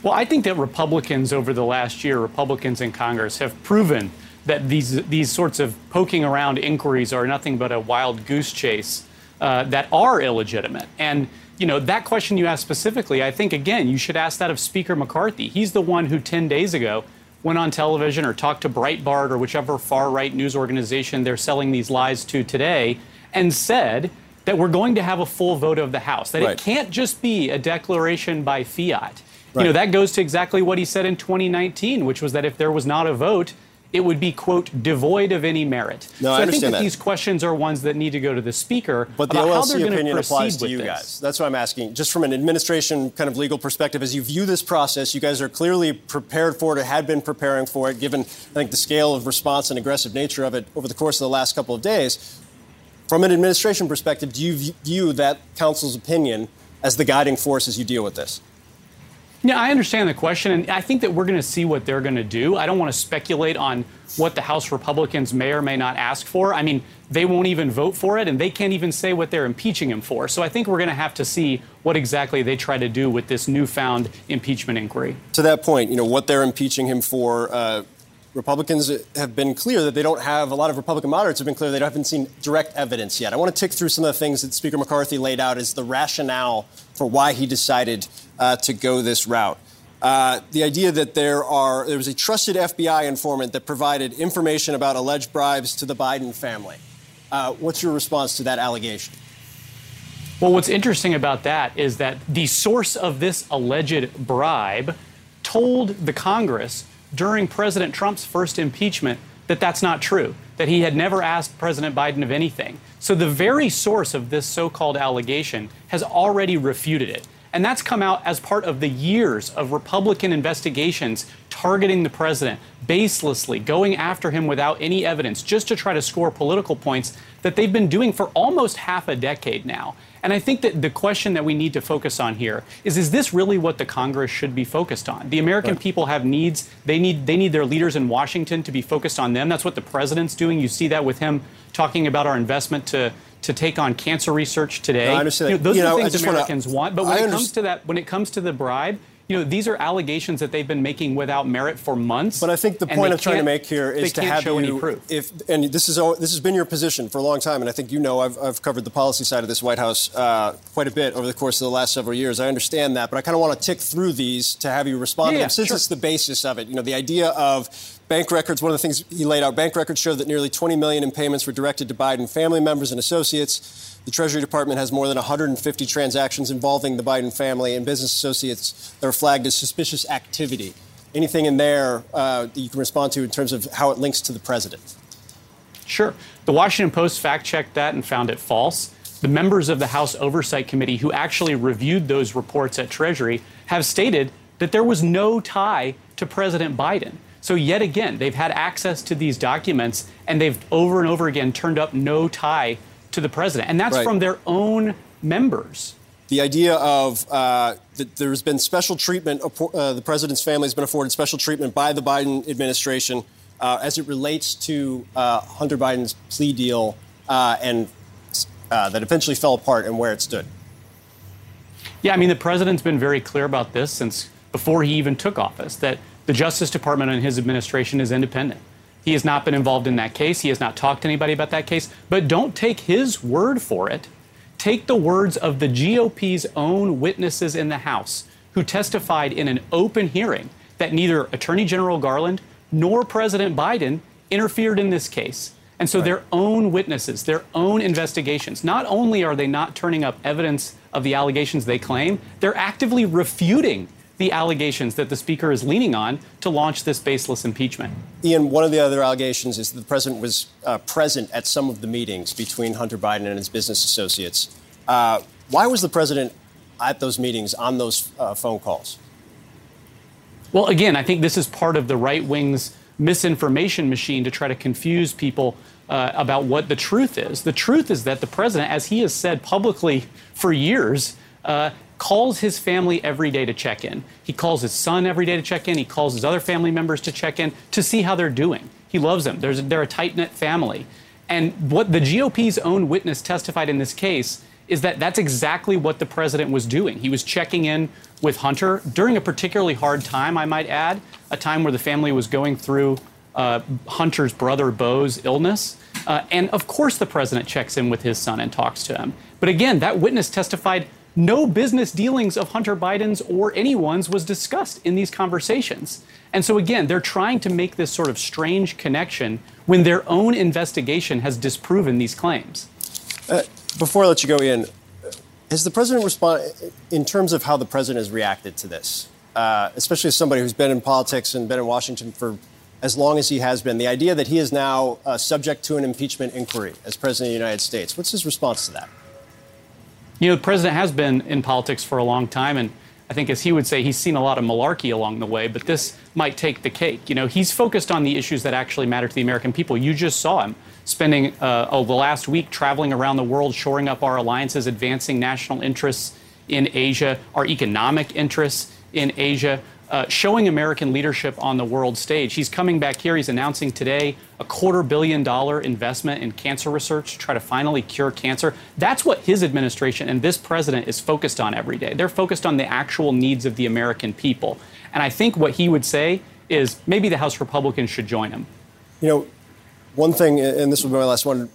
Well, I think that Republicans over the last year, Republicans in Congress have proven that these these sorts of poking around inquiries are nothing but a wild goose chase uh, that are illegitimate. And, you know, that question you asked specifically, I think, again, you should ask that of Speaker McCarthy. He's the one who ten days ago went on television or talked to Breitbart or whichever far-right news organization they're selling these lies to today and said that we're going to have a full vote of the House, that right. It can't just be a declaration by fiat. Right. You know, that goes to exactly what he said in twenty nineteen, which was that if there was not a vote, it would be, quote, devoid of any merit. No, so I, I think that, that these questions are ones that need to go to the speaker. But the O L C opinion applies to you this. guys. That's what I'm asking. Just from an administration kind of legal perspective, as you view this process, you guys are clearly prepared for it or had been preparing for it, given, I think, the scale of response and aggressive nature of it over the course of the last couple of days. From an administration perspective, do you view that counsel's opinion as the guiding force as you deal with this? Yeah, I understand the question, and I think that we're going to see what they're going to do. I don't want to speculate on what the House Republicans may or may not ask for. I mean, they won't even vote for it, and they can't even say what they're impeaching him for. So I think we're going to have to see what exactly they try to do with this newfound impeachment inquiry. To that point, you know, what they're impeaching him for, uh, Republicans have been clear that they don't have, a lot of Republican moderates have been clear they haven't seen direct evidence yet. I want to tick through some of the things that Speaker McCarthy laid out as the rationale for why he decided uh, to go this route. Uh, the idea that there are there was a trusted F B I informant that provided information about alleged bribes to the Biden family. Uh, what's your response to that allegation? Well, what's interesting about that is that the source of this alleged bribe told the Congress during President Trump's first impeachment that that's not true, that he had never asked President Biden of anything. So the very source of this so-called allegation has already refuted it. And that's come out as part of the years of Republican investigations targeting the president, baselessly going after him without any evidence, just to try to score political points that they've been doing for almost half a decade now. And I think that the question that we need to focus on here is, is this really what the Congress should be focused on? The American people have needs. They need they need their leaders in Washington to be focused on them. That's what the president's doing. You see that with him talking about our investment to to take on cancer research today. No, I understand. You know, those you are know, things Americans wanna, want. But when I it comes to that, when it comes to the bribe, you know, these are allegations that they've been making without merit for months. But I think the point I'm trying to make here is to have you, any proof. If, and this is this has been your position for a long time, and I think you know I've, I've covered the policy side of this White House uh, quite a bit over the course of the last several years. I understand that, but I kind of want to tick through these to have you respond yeah, to them, since sure. it's the basis of it. You know, the idea of Bank records, one of the things he laid out, bank records show that nearly twenty million dollars in payments were directed to Biden family members and associates. The Treasury Department has more than one hundred fifty transactions involving the Biden family and business associates that are flagged as suspicious activity. Anything in there uh, that you can respond to in terms of how it links to the president? Sure. The Washington Post fact-checked that and found it false. The members of the House Oversight Committee who actually reviewed those reports at Treasury have stated that there was no tie to President Biden. So yet again, they've had access to these documents and they've over and over again turned up no tie to the president. And that's right. From their own members. The idea of uh, that there's been special treatment, uh, the president's family has been afforded special treatment by the Biden administration uh, as it relates to uh, Hunter Biden's plea deal uh, and uh, that eventually fell apart and where it stood. Yeah, I mean, the president's been very clear about this since before he even took office, that the Justice Department and his administration is independent. He has not been involved in that case. He has not talked to anybody about that case. But don't take his word for it. Take the words of the G O P's own witnesses in the House who testified in an open hearing that neither Attorney General Garland nor President Biden interfered in this case. And so right. Their own witnesses, their own investigations, not only are they not turning up evidence of the allegations they claim, they're actively refuting the allegations that the speaker is leaning on to launch this baseless impeachment. Ian, one of the other allegations is that the president was uh, present at some of the meetings between Hunter Biden and his business associates. Uh, why was the president at those meetings, on those uh, phone calls? Well, again, I think this is part of the right wing's misinformation machine to try to confuse people uh, about what the truth is. The truth is that the president, as he has said publicly for years, uh, calls his family every day to check in. He calls his son every day to check in. He calls his other family members to check in to see how they're doing. He loves them. There's, they're a tight-knit family. And what the G O P's own witness testified in this case is that that's exactly what the president was doing. He was checking in with Hunter during a particularly hard time, I might add, a time where the family was going through uh, Hunter's brother Bo's illness. Uh, and, of course, the president checks in with his son and talks to him. But, again, that witness testified no business dealings of Hunter Biden's or anyone's was discussed in these conversations. And so, again, they're trying to make this sort of strange connection when their own investigation has disproven these claims. Uh, before I let you go in, has the president responded in terms of how the president has reacted to this, uh, especially as somebody who's been in politics and been in Washington for as long as he has been, the idea that he is now uh, subject to an impeachment inquiry as president of the United States? What's his response to that? You know, the president has been in politics for a long time, and I think, as he would say, he's seen a lot of malarkey along the way, but this might take the cake. You know, he's focused on the issues that actually matter to the American people. You just saw him spending uh, oh, the last week traveling around the world, shoring up our alliances, advancing national interests in Asia, our economic interests in Asia, uh, showing American leadership on the world stage. He's coming back here. He's announcing today a quarter billion dollar investment in cancer research to try to finally cure cancer. That's what his administration and this president is focused on every day. They're focused on the actual needs of the American people. And I think what he would say is maybe the House Republicans should join him. You know, one thing, and this will be my last one,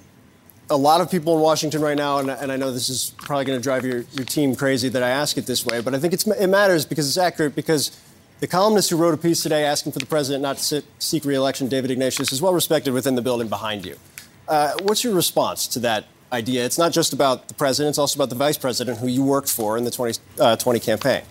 a lot of people in Washington right now, and, and I know this is probably going to drive your, your team crazy that I ask it this way, but I think it's, it matters because it's accurate, because the columnist who wrote a piece today asking for the president not to sit, seek re-election, David Ignatius, is well respected within the building behind you. Uh, what's your response to that idea? It's not just about the president, it's also about the vice president who you worked for in the twenty twenty campaign.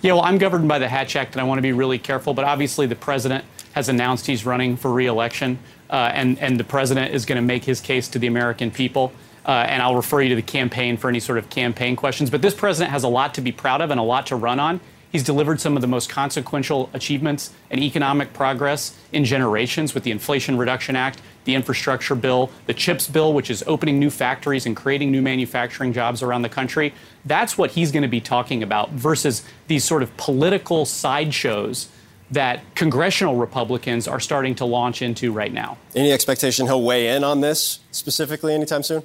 Yeah, well, I'm governed by the Hatch Act, and I want to be really careful, but obviously the president has announced he's running for re-election, uh, and, and the president is going to make his case to the American people. Uh, and I'll refer you to the campaign for any sort of campaign questions. But this president has a lot to be proud of and a lot to run on. He's delivered some of the most consequential achievements and economic progress in generations with the Inflation Reduction Act, the infrastructure bill, the CHIPS bill, which is opening new factories and creating new manufacturing jobs around the country. That's what he's going to be talking about versus these sort of political sideshows that congressional Republicans are starting to launch into right now. Any expectation he'll weigh in on this specifically anytime soon?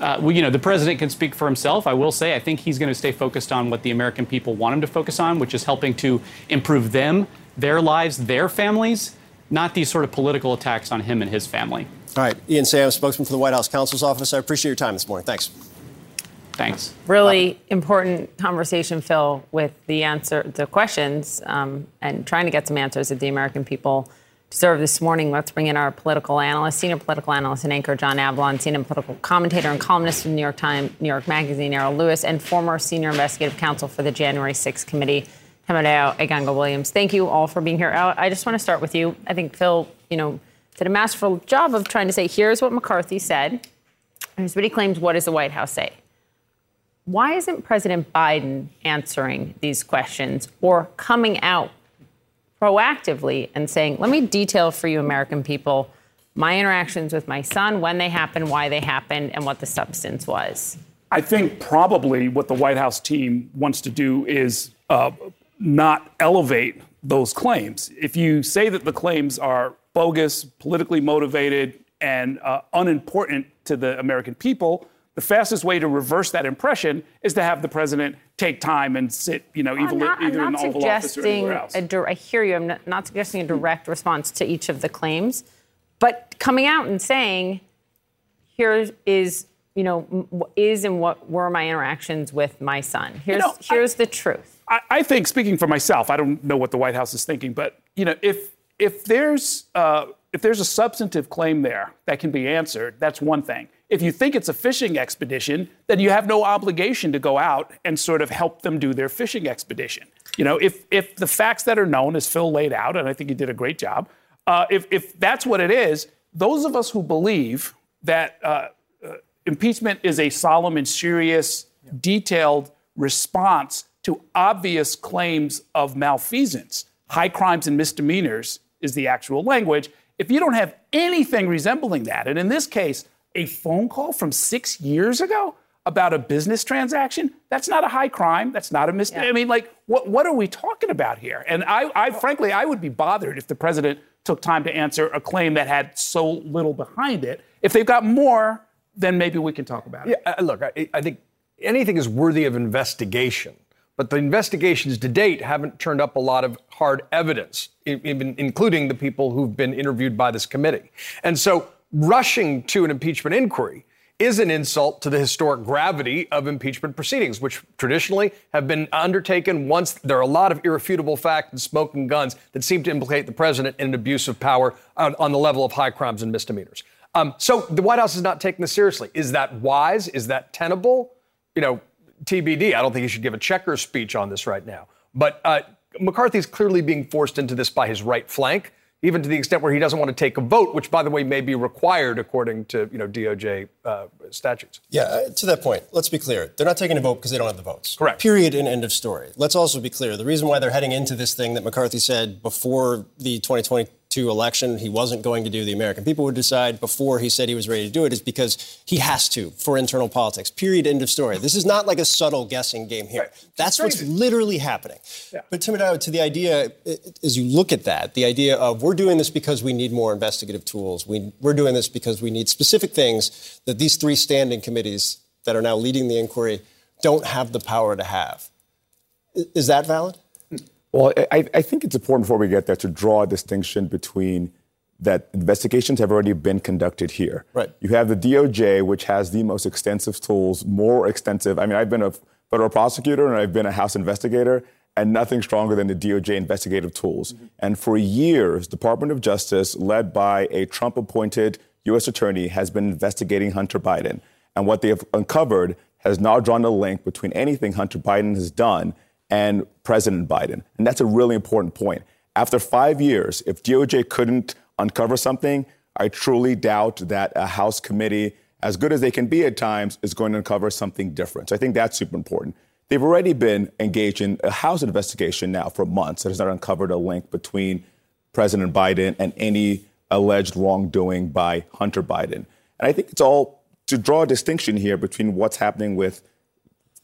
Uh, well, you know, the president can speak for himself. I will say I think he's going to stay focused on what the American people want him to focus on, which is helping to improve them, their lives, their families, not these sort of political attacks on him and his family. All right. Ian Sams, spokesman for the White House Counsel's Office. I appreciate your time this morning. Thanks. Thanks. Really important conversation, Phil, with the answer, the questions, um, and trying to get some answers that the American people deserve this morning. Let's bring in our political analyst, senior political analyst and anchor John Avalon, senior political commentator and columnist from New York Times, New York Magazine, Errol Lewis, and former senior investigative counsel for the January sixth committee, Hemedeo Eganga-Williams. Thank you all for being here. I just want to start with you. I think Phil, you know, did a masterful job of trying to say, here's what McCarthy said. Here's what he claims. What does the White House say? Why isn't President Biden answering these questions or coming out proactively and saying, let me detail for you, American people, my interactions with my son, when they happened, why they happened, and what the substance was? I think probably what the White House team wants to do is uh, not elevate those claims. If you say that the claims are bogus, politically motivated, and uh, unimportant to the American people, the fastest way to reverse that impression is to have the president take time and sit, you know, either, not, either in the Oval Office or anywhere else. A di- I hear you. I'm not, not suggesting a direct response to each of the claims, but coming out and saying, here is, you know, is and what were my interactions with my son. Here's, you know, here's I, the truth. I, I think, speaking for myself, I don't know what the White House is thinking, but, you know, if if there's uh, if there's a substantive claim there that can be answered, that's one thing. If you think it's a fishing expedition, then you have no obligation to go out and sort of help them do their fishing expedition. You know, if if the facts that are known, as Phil laid out, and I think he did a great job, uh, if, if that's what it is, those of us who believe that uh, uh, impeachment is a solemn and serious, detailed response to obvious claims of malfeasance, high crimes and misdemeanors is the actual language. If you don't have anything resembling that, and in this case, a phone call from six years ago about a business transaction? That's not a high crime. That's not a mistake. Yeah. I mean, like, what what are we talking about here? And I, I, frankly, I would be bothered if the president took time to answer a claim that had so little behind it. If they've got more, then maybe we can talk about it. Yeah, uh, look, I, I think anything is worthy of investigation. But the investigations to date haven't turned up a lot of hard evidence, even including the people who've been interviewed by this committee. And so rushing to an impeachment inquiry is an insult to the historic gravity of impeachment proceedings, which traditionally have been undertaken once there are a lot of irrefutable facts and smoke and guns that seem to implicate the president in an abuse of power on, on the level of high crimes and misdemeanors. Um, so the White House is not taking this seriously. Is that wise? Is that tenable? You know, T B D. I don't think he should give a checkers speech on this right now. But uh, McCarthy's clearly being forced into this by his right flank, even to the extent where he doesn't want to take a vote, which, by the way, may be required according to, you know, D O J uh, statutes. Yeah, uh, to that point, let's be clear. They're not taking a vote because they don't have the votes. Correct. Period and end of story. Let's also be clear. The reason why they're heading into this thing that McCarthy said before the twenty twenty-two election he wasn't going to do, the American people would decide before he said he was ready to do it, is because he has to for internal politics. Period, end of story. This is not like a subtle guessing game here. Right. That's what's literally happening. Yeah. But Timoteo, to the idea, as you look at that, the idea of we're doing this because we need more investigative tools. We, we're doing this because we need specific things that these three standing committees that are now leading the inquiry don't have the power to have. Is that valid? Well, I, I think it's important before we get there to draw a distinction between that investigations have already been conducted here. Right. You have the D O J, which has the most extensive tools, more extensive. I mean, I've been a federal prosecutor and I've been a House investigator, and nothing stronger than the D O J investigative tools. Mm-hmm. And for years, Department of Justice, led by a Trump-appointed U S attorney, has been investigating Hunter Biden. And what they have uncovered has now drawn a link between anything Hunter Biden has done and President Biden. And that's a really important point. After five years, if D O J couldn't uncover something, I truly doubt that a House committee, as good as they can be at times, is going to uncover something different. So I think that's super important. They've already been engaged in a House investigation now for months that has not uncovered a link between President Biden and any alleged wrongdoing by Hunter Biden. And I think it's all to draw a distinction here between what's happening with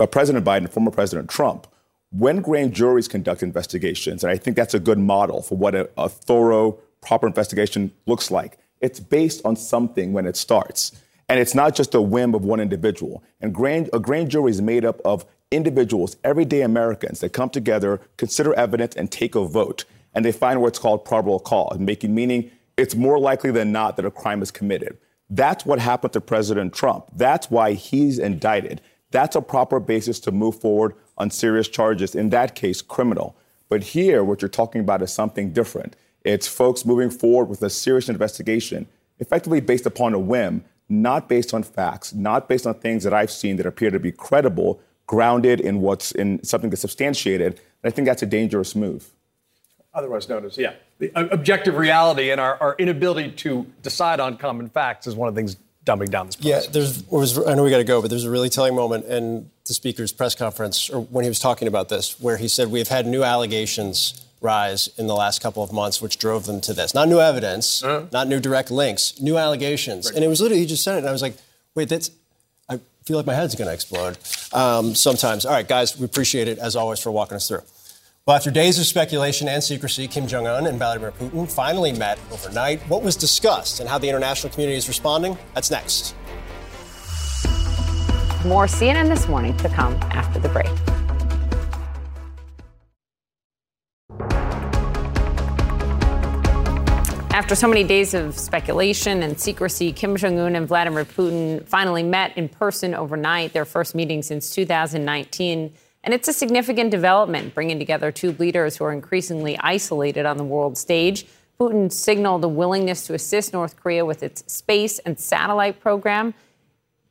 uh, President Biden and former President Trump. When grand juries conduct investigations, and I think that's a good model for what a, a thorough, proper investigation looks like, it's based on something when it starts. And it's not just a whim of one individual. And grand, a grand jury is made up of individuals, everyday Americans, that come together, consider evidence, and take a vote. And they find what's called probable cause, making meaning it's more likely than not that a crime is committed. That's what happened to President Trump. That's why he's indicted. that's a proper basis to move forward on serious charges, in that case, criminal. But here, what you're talking about is something different. It's folks moving forward with a serious investigation, effectively based upon a whim, not based on facts, not based on things that I've seen that appear to be credible, grounded in what's in something that's substantiated. And I think that's a dangerous move. Otherwise known as, yeah, the objective reality and our, our inability to decide on common facts is one of the things dumbing down this process. Yeah, there's, was, I know we got to go, but there's a really telling moment in the speaker's press conference, or when he was talking about this, where he said, we've had new allegations rise in the last couple of months, which drove them to this. Not new evidence, uh-huh. not new direct links, new allegations. Right. And it was literally, he just said it, and I was like, wait, that's, I feel like my head's going to explode um, sometimes. All right, guys, we appreciate it, as always, for walking us through. Well, after days of speculation and secrecy, Kim Jong-un and Vladimir Putin finally met overnight. What was discussed and how the international community is responding? That's next. More C N N This Morning to come after the break. After so many days of speculation and secrecy, Kim Jong-un and Vladimir Putin finally met in person overnight, their first meeting since two thousand nineteen. And it's a significant development, bringing together two leaders who are increasingly isolated on the world stage. Putin signaled a willingness to assist North Korea with its space and satellite program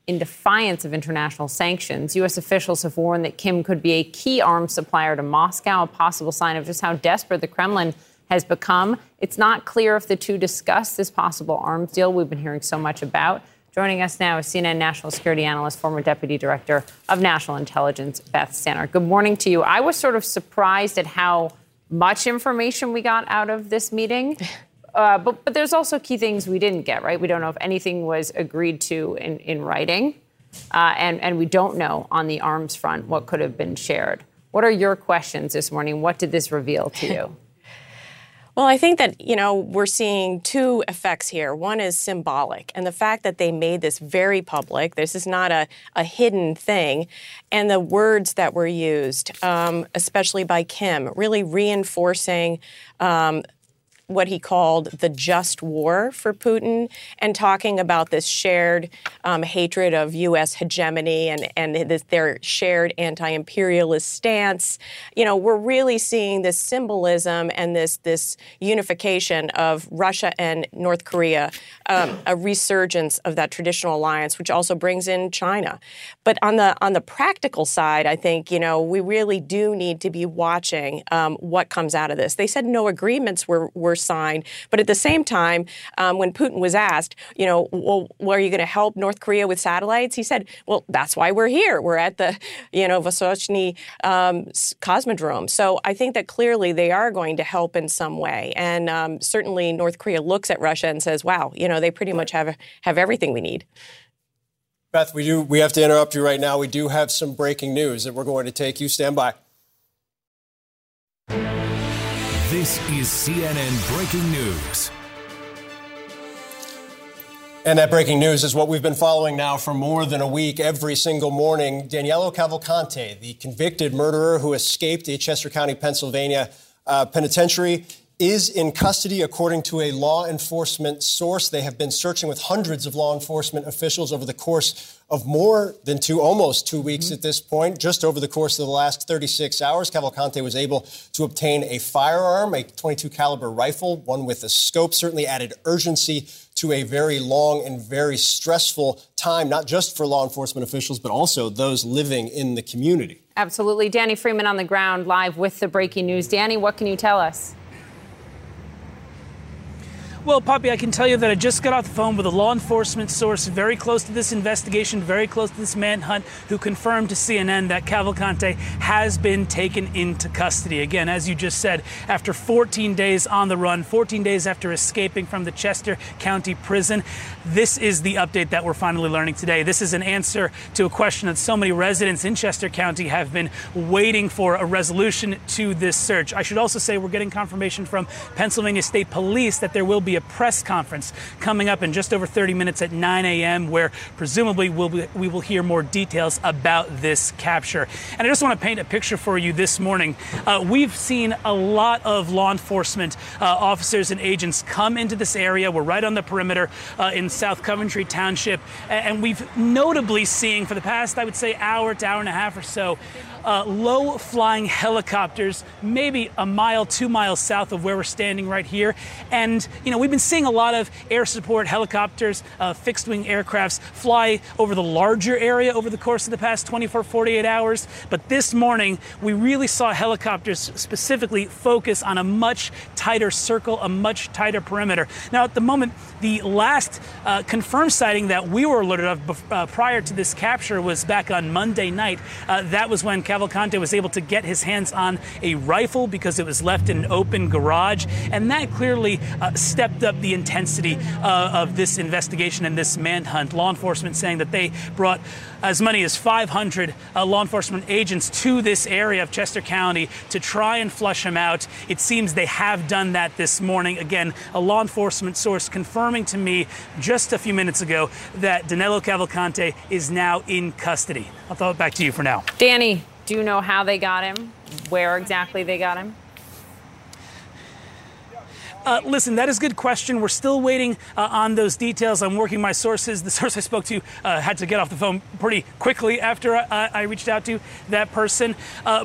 in defiance of international sanctions. U S officials have warned that Kim could be a key arms supplier to Moscow, a possible sign of just how desperate the Kremlin has become. It's not clear if the two discussed this possible arms deal we've been hearing so much about. Joining us now is C N N national security analyst, former deputy director of national intelligence, Beth Sanner. Good morning to you. I was sort of surprised at how much information we got out of this meeting. Uh, but, but there's also key things we didn't get, right? We don't know if anything was agreed to in, in writing. Uh, and, and we don't know on the arms front what could have been shared. What are your questions this morning? What did this reveal to you? Well, I think that, you know, we're seeing two effects here. One is symbolic, and the fact that they made this very public. This is not a, a hidden thing. And the words that were used, um, especially by Kim, really reinforcing um, what he called the just war for Putin, and talking about this shared um, hatred of U S hegemony and, and this, their shared anti-imperialist stance. You know, we're really seeing this symbolism and this this unification of Russia and North Korea, um, a resurgence of that traditional alliance, which also brings in China. But on the on the practical side, I think, you know, we really do need to be watching um, what comes out of this. They said no agreements were were signed. But at the same time, um, when Putin was asked, you know, well, well are you going to help North Korea with satellites? He said, well, that's why we're here. We're at the, you know, Vostochny um, Cosmodrome. So I think that clearly they are going to help in some way. And um, certainly North Korea looks at Russia and says, wow, you know, they pretty much have have everything we need. Beth, we do. We have to interrupt you right now. We do have some breaking news that we're going to take you. Stand by. This is C N N Breaking News. And that breaking news is what we've been following now for more than a week every single morning. Danelo Cavalcante, the convicted murderer who escaped the Chester County, Pennsylvania uh, penitentiary, is in custody, according to a law enforcement source. They have been searching with hundreds of law enforcement officials over the course of more than two, almost two weeks mm-hmm. at this point. Just over the course of the last thirty-six hours, Cavalcante was able to obtain a firearm, a twenty-two caliber rifle, one with a scope, certainly added urgency to a very long and very stressful time, not just for law enforcement officials, but also those living in the community. Absolutely. Danny Freeman on the ground, live with the breaking news. Danny, what can you tell us? Well, Poppy, I can tell you that I just got off the phone with a law enforcement source very close to this investigation, very close to this manhunt, who confirmed to C N N that Cavalcante has been taken into custody. Again, as you just said, after fourteen days on the run, fourteen days after escaping from the Chester County prison, this is the update that we're finally learning today. This is an answer to a question that so many residents in Chester County have been waiting for, a resolution to this search. I should also say we're getting confirmation from Pennsylvania State Police that there will be be a press conference coming up in just over thirty minutes at nine a.m. where presumably we'll be, we will hear more details about this capture. And I just want to paint a picture for you this morning. Uh, we've seen a lot of law enforcement uh, officers and agents come into this area. We're right on the perimeter uh, in South Coventry Township. And we've notably seen for the past, I would say, hour to hour and a half or so, Uh, low-flying helicopters, maybe a mile, two miles south of where we're standing right here. And, you know, we've been seeing a lot of air support helicopters, uh, fixed-wing aircrafts fly over the larger area over the course of the past twenty-four, forty-eight hours. But this morning, we really saw helicopters specifically focus on a much tighter circle, a much tighter perimeter. Now, at the moment, the last uh, confirmed sighting that we were alerted of uh, prior to this capture was back on Monday night. Uh, that was when Cavalcante was able to get his hands on a rifle because it was left in an open garage. And that clearly uh, stepped up the intensity uh, of this investigation and this manhunt. Law enforcement saying that they brought as many as five hundred uh, law enforcement agents to this area of Chester County to try and flush him out. It seems they have done that this morning. Again, a law enforcement source confirming to me just a few minutes ago that Danelo Cavalcante is now in custody. I'll throw it back to you for now. Danny. Do you know how they got him, where exactly they got him? Uh, listen, that is a good question. We're still waiting uh, on those details. I'm working my sources. The source I spoke to uh, had to get off the phone pretty quickly after I, I reached out to that person. Uh,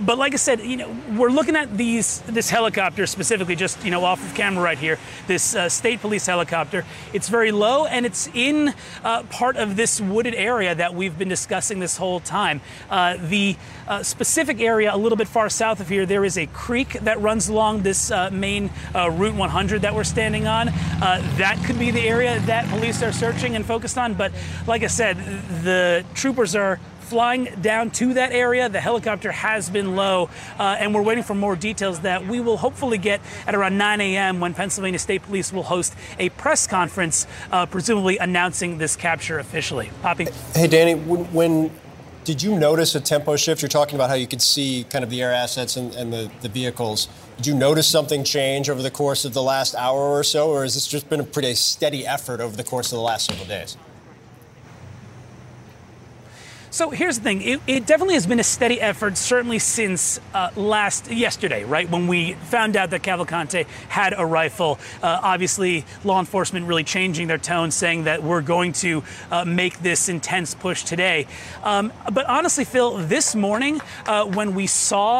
but like I said, you know, we're looking at these this helicopter specifically, just you know, off of camera right here. This uh, state police helicopter. It's very low, and it's in uh, part of this wooded area that we've been discussing this whole time. Uh, the uh, specific area, a little bit far south of here, there is a creek that runs along this uh, main uh, Route one hundred. That we're standing on. Uh, that could be the area that police are searching and focused on. But like I said, the troopers are flying down to that area. The helicopter has been low, uh, and we're waiting for more details that we will hopefully get at around nine a.m. when Pennsylvania State Police will host a press conference, uh, presumably announcing this capture officially. Poppy? Hey, Danny, when, when did you notice a tempo shift? You're talking about how you could see kind of the air assets and, and the, the vehicles. Did you notice something change over the course of the last hour or so, or has this just been a pretty steady effort over the course of the last several days? So here's the thing. It, it definitely has been a steady effort, certainly since uh, last yesterday, right, when we found out that Cavalcante had a rifle. Uh, obviously, law enforcement really changing their tone, saying that we're going to uh, make this intense push today. Um, but honestly, Phil, this morning, uh, when we saw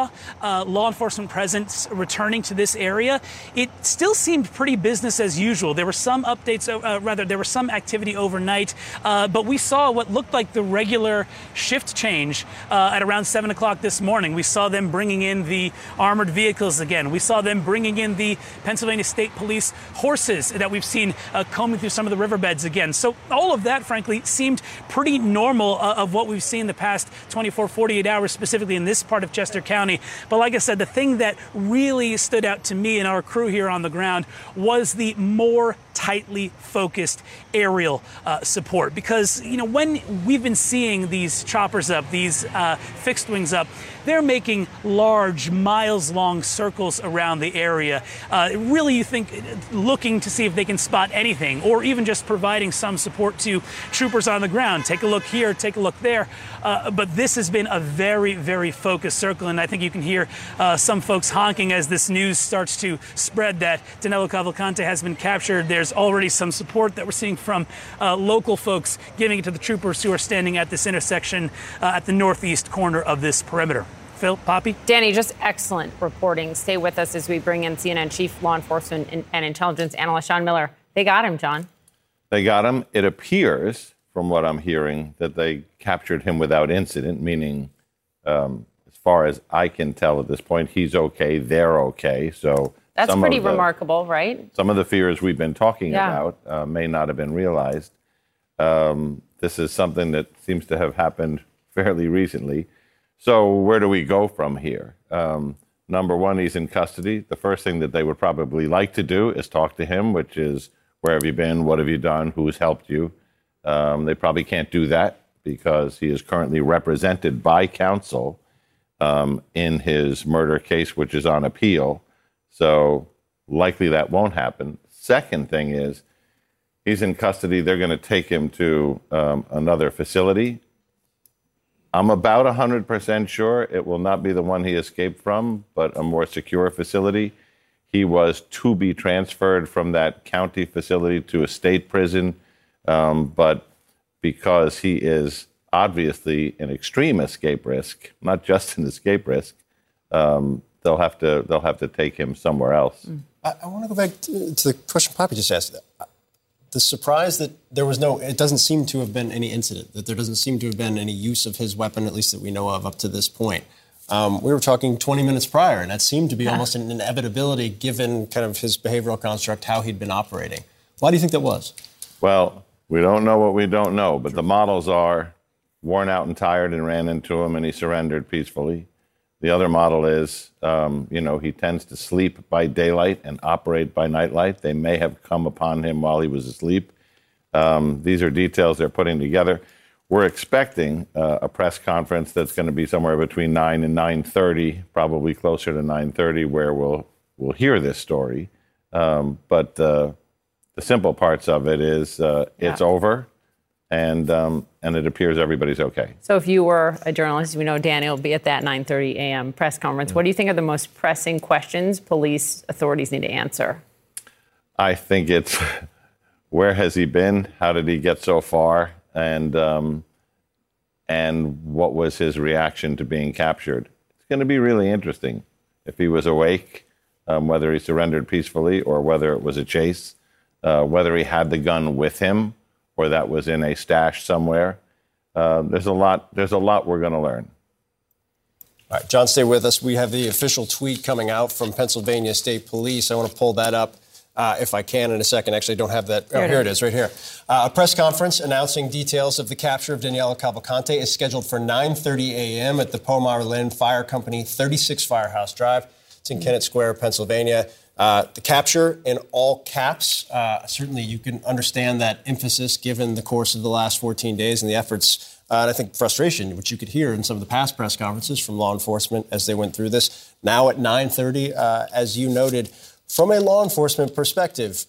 uh, law enforcement presence returning to this area, it still seemed pretty business as usual. There were some updates, uh, rather, there was some activity overnight, uh, but we saw what looked like the regular shift change uh, at around seven o'clock this morning. We saw them bringing in the armored vehicles again. We saw them bringing in the Pennsylvania State Police horses that we've seen uh, combing through some of the riverbeds again. So all of that, frankly, seemed pretty normal uh, of what we've seen the past twenty-four, forty-eight hours, specifically in this part of Chester County. But like I said, the thing that really stood out to me and our crew here on the ground was the more tightly focused aerial uh, support. Because, you know, when we've been seeing these These choppers up, these uh, fixed wings up, they're making large, miles-long circles around the area. Uh, really, you think, looking to see if they can spot anything, or even just providing some support to troopers on the ground. Take a look here, take a look there. Uh, but this has been a very, very focused circle, and I think you can hear uh, some folks honking as this news starts to spread that Danilo Cavalcante has been captured. There's already some support that we're seeing from uh, local folks giving it to the troopers who are standing at this intersection uh, at the northeast corner of this perimeter. Phil, Poppy? Danny, just excellent reporting. Stay with us as we bring in C N N Chief Law Enforcement and, and Intelligence Analyst John Miller. They got him, John. They got him. It appears, from what I'm hearing, that they captured him without incident, meaning um, as far as I can tell at this point, he's okay, they're okay. So that's pretty the, remarkable, right? Some of the fears we've been talking yeah. about uh, may not have been realized. Um, this is something that seems to have happened fairly recently. So where do we go from here? Um, number one, he's in custody. The first thing that they would probably like to do is talk to him, which is, where have you been? What have you done? Who's helped you? Um, they probably can't do that because he is currently represented by counsel um, in his murder case, which is on appeal. So likely that won't happen. second thing is he's in custody. They're going to take him to um, another facility. I'm about one hundred percent sure it will not be the one he escaped from, but a more secure facility. He was to be transferred from that county facility to a state prison, um, but because he is obviously an extreme escape risk, not just an escape risk, um, they'll have to they'll have to take him somewhere else. Mm. I, I want to go back to, to the question Poppy just asked. The surprise that there was no, it doesn't seem to have been any incident, that there doesn't seem to have been any use of his weapon, at least that we know of up to this point. Um, we were talking twenty minutes prior, and that seemed to be almost an inevitability given kind of his behavioral construct, how he'd been operating. Why do you think that was? Well, we don't know what we don't know, but the models are worn out and tired and ran into him and he surrendered peacefully. The other model is, um, you know, he tends to sleep by daylight and operate by nightlight. They may have come upon him while he was asleep. Um, these are details they're putting together. We're expecting uh, a press conference that's going to be somewhere between nine and nine thirty, probably closer to nine thirty, where we'll we'll hear this story. Um, but uh, the simple parts of it is uh, yeah. it's over, and um, and it appears everybody's okay. So if you were a journalist, we know Danny will be at that nine thirty a.m. press conference. Mm-hmm. What do you think are the most pressing questions police authorities need to answer? I think it's where has he been? How did he get so far? And um, and what was his reaction to being captured? It's going to be really interesting if he was awake, um, whether he surrendered peacefully or whether it was a chase, uh, whether he had the gun with him or that was in a stash somewhere. Uh, there's a lot. There's a lot we're going to learn. All right, John, stay with us. We have the official tweet coming out from Pennsylvania State Police. I want to pull that up. Uh, if I can in a second. Actually, I don't have that. Oh, here it is, right here. Uh, a press conference announcing details of the capture of Danilo Cavalcante is scheduled for nine thirty a.m. at the Pomar Lynn Fire Company, thirty-six Firehouse Drive. It's in Kennett Square, Pennsylvania. Uh, the capture in all caps. Uh, certainly, you can understand that emphasis given the course of the last fourteen days and the efforts uh, and I think frustration, which you could hear in some of the past press conferences from law enforcement as they went through this. Now at nine thirty, uh, as you noted, from a law enforcement perspective,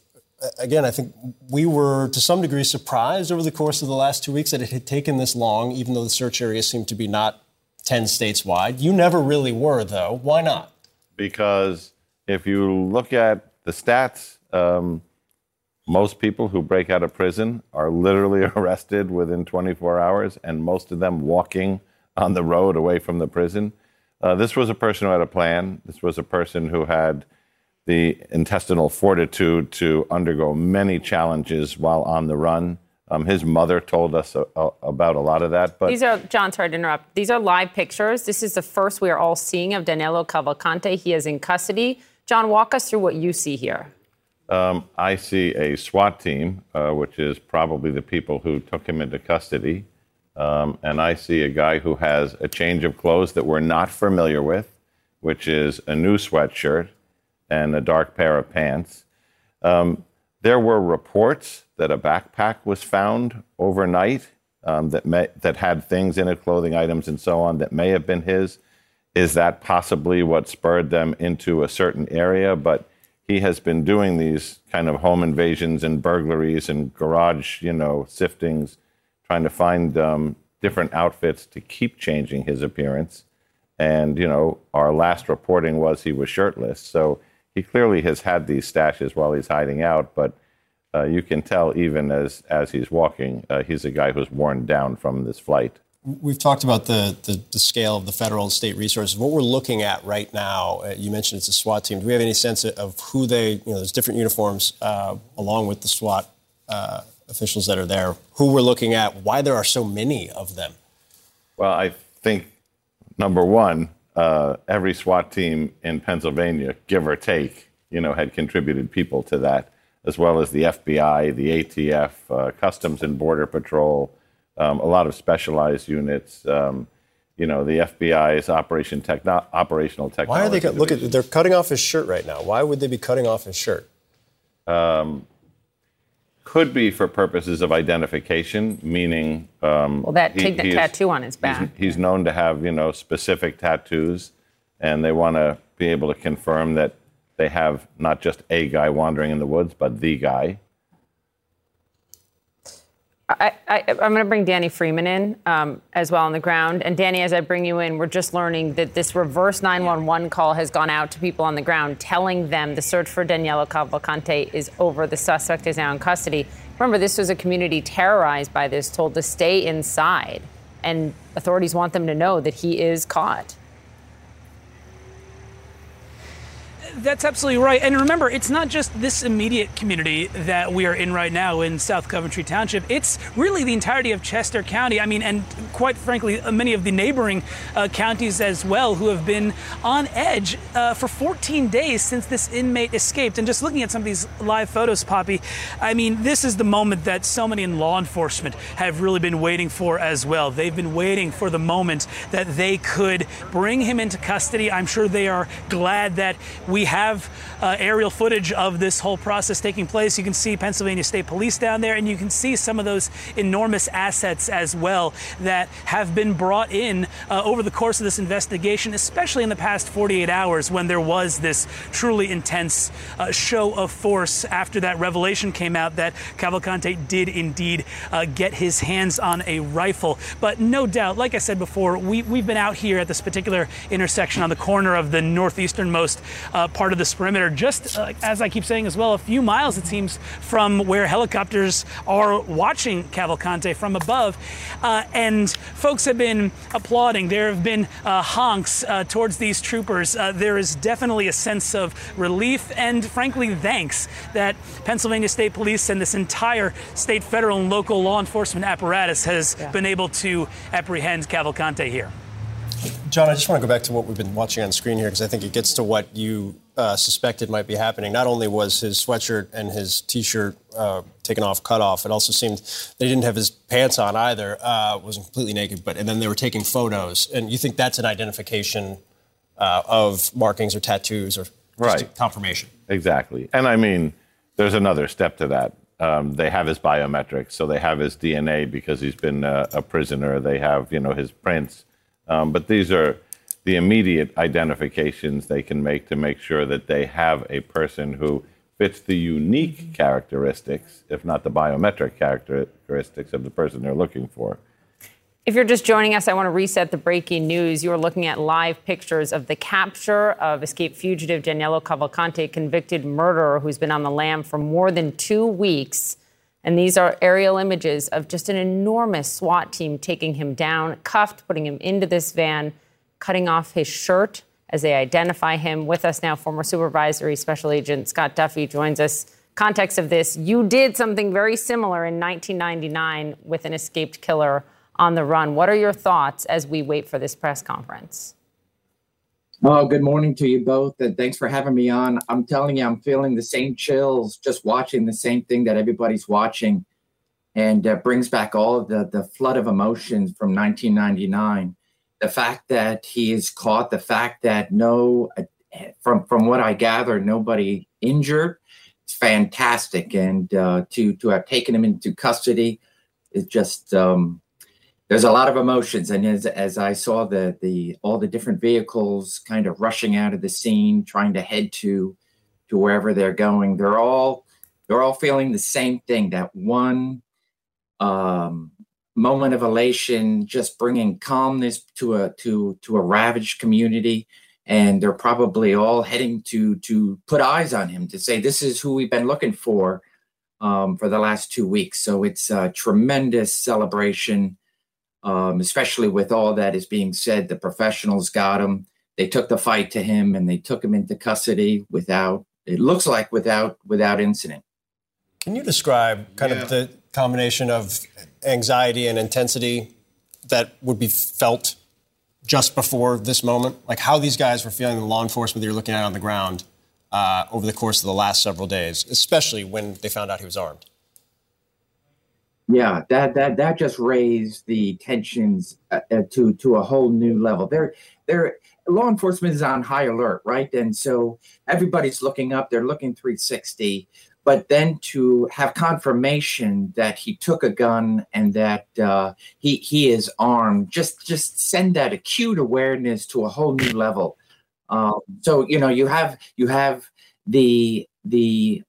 again, I think we were to some degree surprised over the course of the last two weeks that it had taken this long, even though the search area seemed to be not ten states wide. You never really were, though. Why not? Because if you look at the stats, um, most people who break out of prison are literally arrested within twenty-four hours, and most of them walking on the road away from the prison. Uh, this was a person who had a plan. This was a person who had the intestinal fortitude to undergo many challenges while on the run. Um, his mother told us a, a, about a lot of that. But these are, John, sorry to interrupt. These are live pictures. This is the first we are all seeing of Danilo Cavalcante. He is in custody. John, walk us through what you see here. Um, I see a SWAT team, uh, which is probably the people who took him into custody. Um, and I see a guy who has a change of clothes that we're not familiar with, which is a new sweatshirt and a dark pair of pants. Um, there were reports that a backpack was found overnight um, that may, that had things in it, clothing items and so on, that may have been his. Is that possibly what spurred them into a certain area? But he has been doing these kind of home invasions and burglaries and garage, you know, siftings, trying to find um, different outfits to keep changing his appearance. And, you know, our last reporting was he was shirtless. So he clearly has had these stashes while he's hiding out, but uh, you can tell even as as he's walking, uh, he's a guy who's worn down from this flight. We've talked about the, the, the scale of the federal and state resources. What we're looking at right now, uh, you mentioned it's a SWAT team. Do we have any sense of who they, you know, there's different uniforms uh, along with the SWAT uh, officials that are there, who we're looking at, why there are so many of them? Well, I think, number one, Uh, every SWAT team in Pennsylvania, give or take, you know, had contributed people to that, as well as the F B I, the A T F, uh, Customs and Border Patrol, um, a lot of specialized units. Um, you know, the F B I's Operation Techno- Operational Technology. Why are they? Cut- look at they're cutting off his shirt right now. Why would they be cutting off his shirt? Um, could be for purposes of identification, meaning um, well, that take he, the he tattoo is, on his back. He's, he's known to have, you know, specific tattoos, and they want to be able to confirm that they have not just a guy wandering in the woods, but the guy. I, I, I'm going to bring Danny Freeman in um, as well on the ground. And Danny, as I bring you in, we're just learning that this reverse nine one one call has gone out to people on the ground, telling them the search for Danilo Cavalcante is over. The suspect is now in custody. Remember, this was a community terrorized by this, told to stay inside. And authorities want them to know that he is caught. That's absolutely right. And remember, it's not just this immediate community that we are in right now in South Coventry Township. It's really the entirety of Chester County. I mean, and quite frankly, many of the neighboring uh, counties as well, who have been on edge uh, for fourteen days since this inmate escaped. And just looking at some of these live photos, Poppy, I mean, this is the moment that so many in law enforcement have really been waiting for as well. They've been waiting for the moment that they could bring him into custody. I'm sure they are glad that we We have uh, aerial footage of this whole process taking place. You can see Pennsylvania State Police down there, and you can see some of those enormous assets as well that have been brought in uh, over the course of this investigation, especially in the past forty-eight hours when there was this truly intense uh, show of force after that revelation came out that Cavalcante did indeed uh, get his hands on a rifle. But no doubt, like I said before, we, we've been out here at this particular intersection on the corner of the northeasternmost uh, part of this perimeter, just uh, as I keep saying as well, a few miles, it seems, from where helicopters are watching Cavalcante from above. Uh, and folks have been applauding. There have been uh, honks uh, towards these troopers. Uh, there is definitely a sense of relief and, frankly, thanks that Pennsylvania State Police and this entire state, federal, and local law enforcement apparatus has yeah. been able to apprehend Cavalcante here. John, I just want to go back to what we've been watching on screen here, because I think it gets to what you uh, suspected might be happening. Not only was his sweatshirt and his T-shirt uh, taken off, cut off, it also seemed they didn't have his pants on either. Uh, wasn't completely naked, but and then they were taking photos. And you think that's an identification uh, of markings or tattoos or right. confirmation? Exactly. And I mean, there's another step to that. Um, they have his biometrics, so they have his D N A because he's been uh, a prisoner. They have, you know, his prints. Um, but these are the immediate identifications they can make to make sure that they have a person who fits the unique characteristics, if not the biometric characteristics of the person they're looking for. If you're just joining us, I want to reset the breaking news. You are looking at live pictures of the capture of escaped fugitive Danilo Cavalcante, convicted murderer who's been on the lam for more than two weeks. And these are aerial images of just an enormous SWAT team taking him down, cuffed, putting him into this van, cutting off his shirt as they identify him. With us now, former Supervisory Special Agent Scott Duffy joins us. Context of this, you did something very similar in nineteen ninety-nine with an escaped killer on the run. What are your thoughts as we wait for this press conference? Well, good morning to you both, and thanks for having me on. I'm telling you, I'm feeling the same chills, just watching the same thing that everybody's watching, and uh, brings back all of the, the flood of emotions from nineteen ninety-nine. The fact that he is caught, the fact that no, uh, from from what I gather, nobody injured. It's fantastic, and uh, to to have taken him into custody, it's just. Um, There's a lot of emotions, and as as I saw the the all the different vehicles kind of rushing out of the scene, trying to head to to wherever they're going, they're all they're all feeling the same thing. That one um, moment of elation, just bringing calmness to a to to a ravaged community, and they're probably all heading to to put eyes on him to say this is who we've been looking for um, for the last two weeks. So it's a tremendous celebration. Um, especially with all that is being said, the professionals got him. They took the fight to him, and they took him into custody without, it looks like, without without incident. Can you describe kind yeah. of the combination of anxiety and intensity that would be felt just before this moment? Like how these guys were feeling, the law enforcement that you're looking at on the ground uh, over the course of the last several days, especially when they found out he was armed? Yeah, that that that just raised the tensions uh, to to a whole new level. They're, they're, law enforcement is on high alert, right? And so everybody's looking up. They're looking three sixty. But then to have confirmation that he took a gun and that uh, he he is armed, just just send that acute awareness to a whole new level. Um, so you know you have you have the the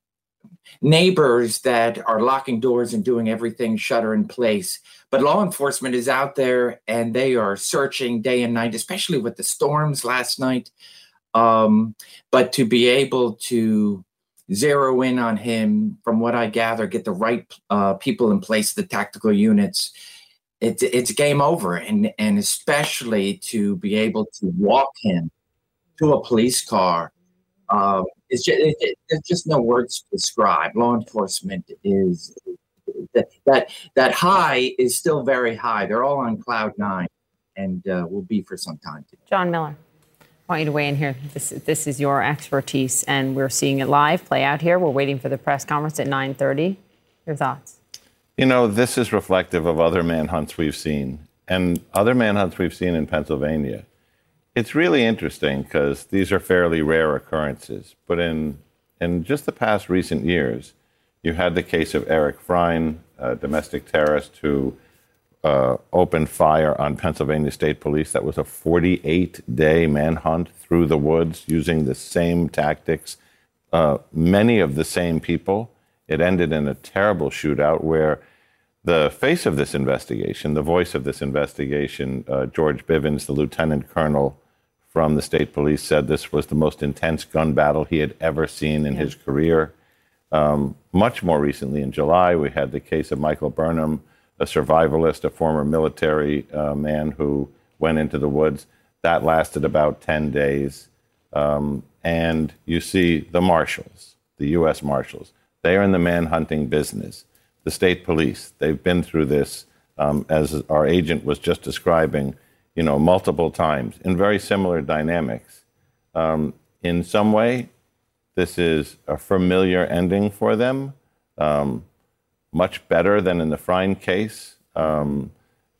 neighbors that are locking doors and doing everything shutter in place. But law enforcement is out there and they are searching day and night, especially with the storms last night. Um, but to be able to zero in on him, from what I gather, get the right uh, people in place, the tactical units, it's it's game over. And, and especially to be able to walk him to a police car, uh, it's just, it, it, there's just no words to describe. Law enforcement is, that, that that high is still very high. They're all on cloud nine and uh, will be for some time today. John Miller, I want you to weigh in here. This, this is your expertise, and we're seeing it live play out here. We're waiting for the press conference at nine thirty. Your thoughts? You know, this is reflective of other manhunts we've seen, and other manhunts we've seen in Pennsylvania. It's really interesting because these are fairly rare occurrences. But in in just the past recent years, you had the case of Eric Frine, a domestic terrorist who uh, opened fire on Pennsylvania State Police. That was a forty-eight day manhunt through the woods using the same tactics, uh, many of the same people. It ended in a terrible shootout where the face of this investigation, the voice of this investigation, uh, George Bivens, the lieutenant colonel from the state police, said this was the most intense gun battle he had ever seen in yeah. his career. Um, much more recently, in July, we had the case of Michael Burnham, a survivalist, a former military uh, man who went into the woods. That lasted about ten days. Um, and you see the marshals, the U S marshals, they are in the manhunting business. The state police, they've been through this, um, as our agent was just describing, you know, multiple times in very similar dynamics. Um, in some way, this is a familiar ending for them, um, much better than in the Frine case um,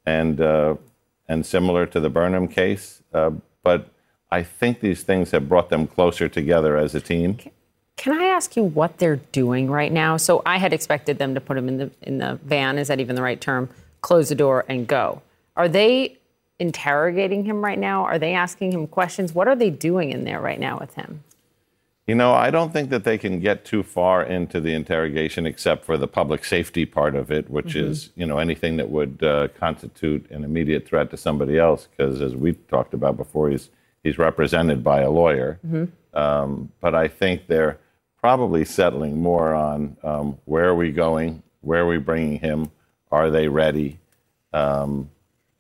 and, uh, and similar to the Burnham case. Uh, but I think these things have brought them closer together as a team. Okay. Can I ask you what they're doing right now? So I had expected them to put him in the in the van, is that even the right term, close the door and go. Are they interrogating him right now? Are they asking him questions? What are they doing in there right now with him? You know, I don't think that they can get too far into the interrogation except for the public safety part of it, which mm-hmm. is, you know, anything that would uh, constitute an immediate threat to somebody else, because as we talked about before, he's, he's represented by a lawyer. Mm-hmm. Um, but I think they're probably settling more on um, where are we going, where are we bringing him, are they ready, um,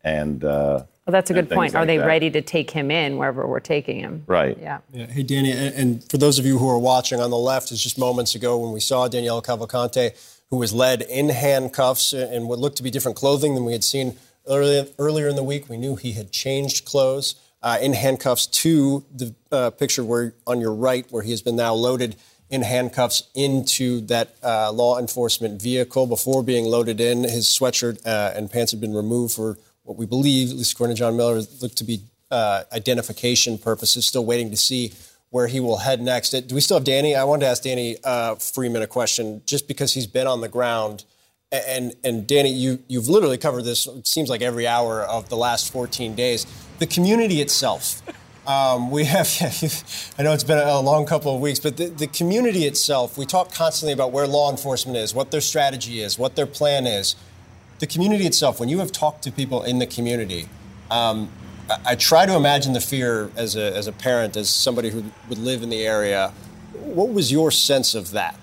and uh, well, that's a good point. Are they ready to take him in wherever we're taking him? Right. Yeah. yeah. Hey, Danny, and, and for those of you who are watching on the left, it's just moments ago when we saw Danilo Cavalcante, who was led in handcuffs and what looked to be different clothing than we had seen earlier earlier in the week. We knew he had changed clothes uh, in handcuffs to the uh, picture where on your right, where he has been now loaded in handcuffs into that uh, law enforcement vehicle. Before being loaded in, his sweatshirt uh, and pants had been removed for what we believe, at least according to John Miller, looked to be uh, identification purposes. Still waiting to see where he will head next. Do we still have Danny? I wanted to ask Danny uh, Freeman a question, just because he's been on the ground. And and Danny, you, you've literally covered this, it seems like every hour of the last fourteen days. The community itself... Um, we have, I know it's been a long couple of weeks, but the, the community itself, we talk constantly about where law enforcement is, what their strategy is, what their plan is. The community itself, when you have talked to people in the community, um, I, I try to imagine the fear as a, as a parent, as somebody who would live in the area. What was your sense of that?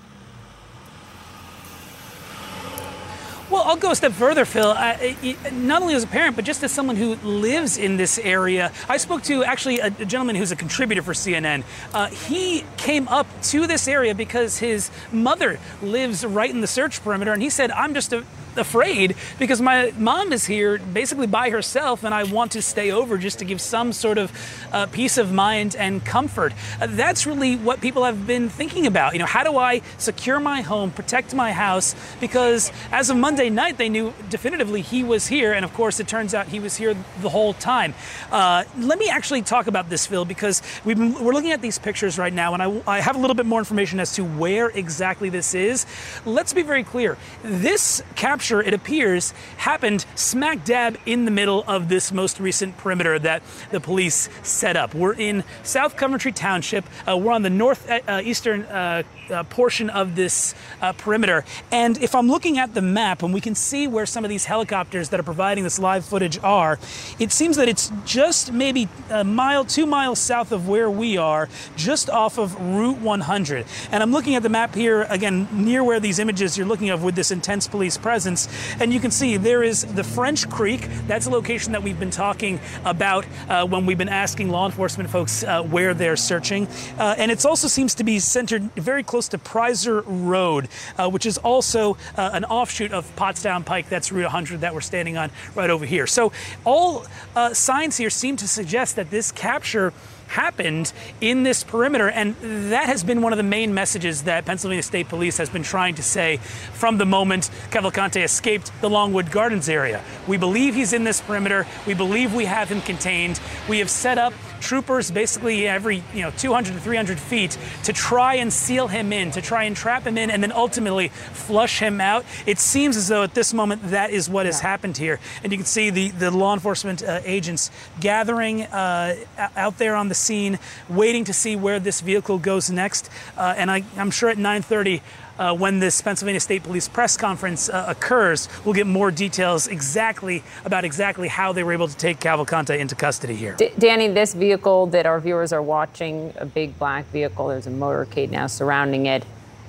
Well, I'll go a step further, Phil. I, not only as a parent, but just as someone who lives in this area. I spoke to actually a, a gentleman who's a contributor for C N N. Uh, he came up to this area because his mother lives right in the search perimeter. And he said, I'm just a, afraid because my mom is here basically by herself and I want to stay over just to give some sort of uh, peace of mind and comfort. Uh, that's really what people have been thinking about. You know, how do I secure my home, protect my house? Because as of Monday, Monday night, they knew definitively he was here. And of course, it turns out he was here the whole time. Uh, let me actually talk about this, Phil, because we've been, we're looking at these pictures right now. And I, I have a little bit more information as to where exactly this is. Let's be very clear. This capture rupture, it appears, happened smack dab in the middle of this most recent perimeter that the police set up. We're in South Coventry Township. Uh, we're on the north uh, eastern uh, uh, portion of this uh, perimeter. And if I'm looking at the map and we can see where some of these helicopters that are providing this live footage are, it seems that it's just maybe a mile, two miles south of where we are, just off of Route one hundred. And I'm looking at the map here, again, near where these images you're looking of with this intense police presence. And you can see there is the French Creek. That's a location that we've been talking about uh, when we've been asking law enforcement folks uh, where they're searching. Uh, and it also seems to be centered very close to Prizer Road, uh, which is also uh, an offshoot of Pottstown Pike. That's Route one hundred that we're standing on right over here. So all uh, signs here seem to suggest that this capture happened in this perimeter. And that has been one of the main messages that Pennsylvania State Police has been trying to say from the moment Cavalcante escaped the Longwood Gardens area. We believe he's in this perimeter. We believe we have him contained. We have set up troopers basically every, you know, two hundred to three hundred feet to try and seal him in, to try and trap him in, and then ultimately flush him out. It seems as though at this moment that is what yeah. has happened here. And you can see the, the law enforcement uh, agents gathering uh, out there on the scene, waiting to see where this vehicle goes next. Uh, and I, I'm sure at nine thirty, Uh, when this Pennsylvania State Police press conference uh, occurs, we'll get more details exactly about exactly how they were able to take Cavalcante into custody here. D- Danny, this vehicle that our viewers are watching, a big black vehicle, there's a motorcade now surrounding it,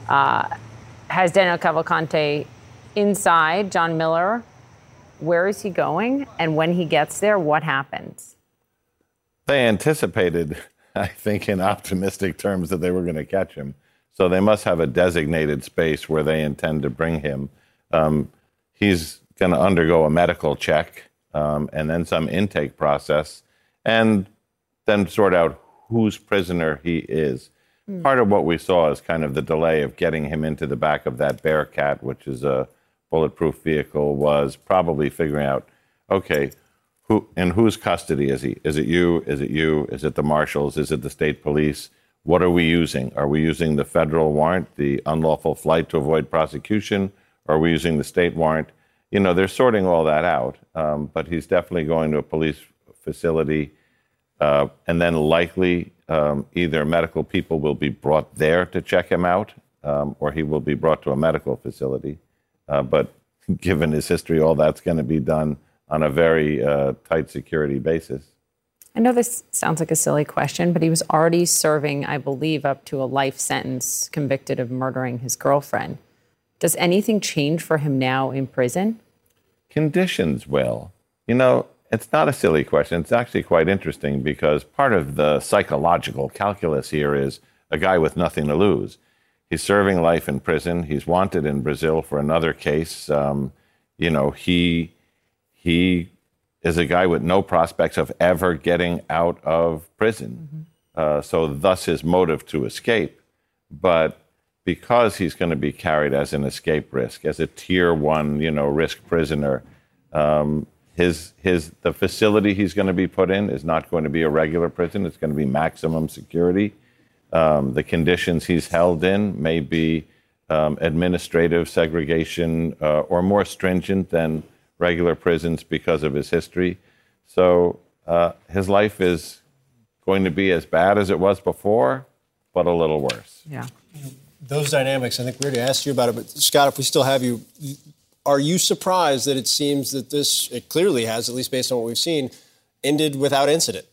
uh, has Danilo Cavalcante inside, John Miller. Where is he going? And when he gets there, what happens? They anticipated, I think, in optimistic terms that they were going to catch him. So they must have a designated space where they intend to bring him. Um, he's going to undergo a medical check um, and then some intake process and then sort out whose prisoner he is. Mm. Part of what we saw is kind of the delay of getting him into the back of that Bearcat, which is a bulletproof vehicle, was probably figuring out, okay, who in whose custody is he? Is it you? Is it you? Is it the marshals? Is it the state police? What are we using? Are we using the federal warrant, the unlawful flight to avoid prosecution? Are we using the state warrant? You know, they're sorting all that out. Um, but he's definitely going to a police facility. Uh, and then likely um, either medical people will be brought there to check him out, um, or he will be brought to a medical facility. Uh, but given his history, all that's going to be done on a very uh, tight security basis. I know this sounds like a silly question, but he was already serving, I believe, up to a life sentence convicted of murdering his girlfriend. Does anything change for him now in prison? Conditions will. You know, it's not a silly question. It's actually quite interesting because part of the psychological calculus here is a guy with nothing to lose. He's serving life in prison. He's wanted in Brazil for another case. Um, you know, he he... is a guy with no prospects of ever getting out of prison. Mm-hmm. Uh, so thus his motive to escape. But because he's going to be carried as an escape risk, as a tier one, you know, risk prisoner, um, his his the facility he's going to be put in is not going to be a regular prison. It's going to be maximum security. Um, the conditions he's held in may be um, administrative segregation uh, or more stringent than regular prisons because of his history. So uh, his life is going to be as bad as it was before, but a little worse. Yeah. Those dynamics, I think we already asked you about it, but Scott, if we still have you, are you surprised that it seems that this, it clearly has, at least based on what we've seen, ended without incident?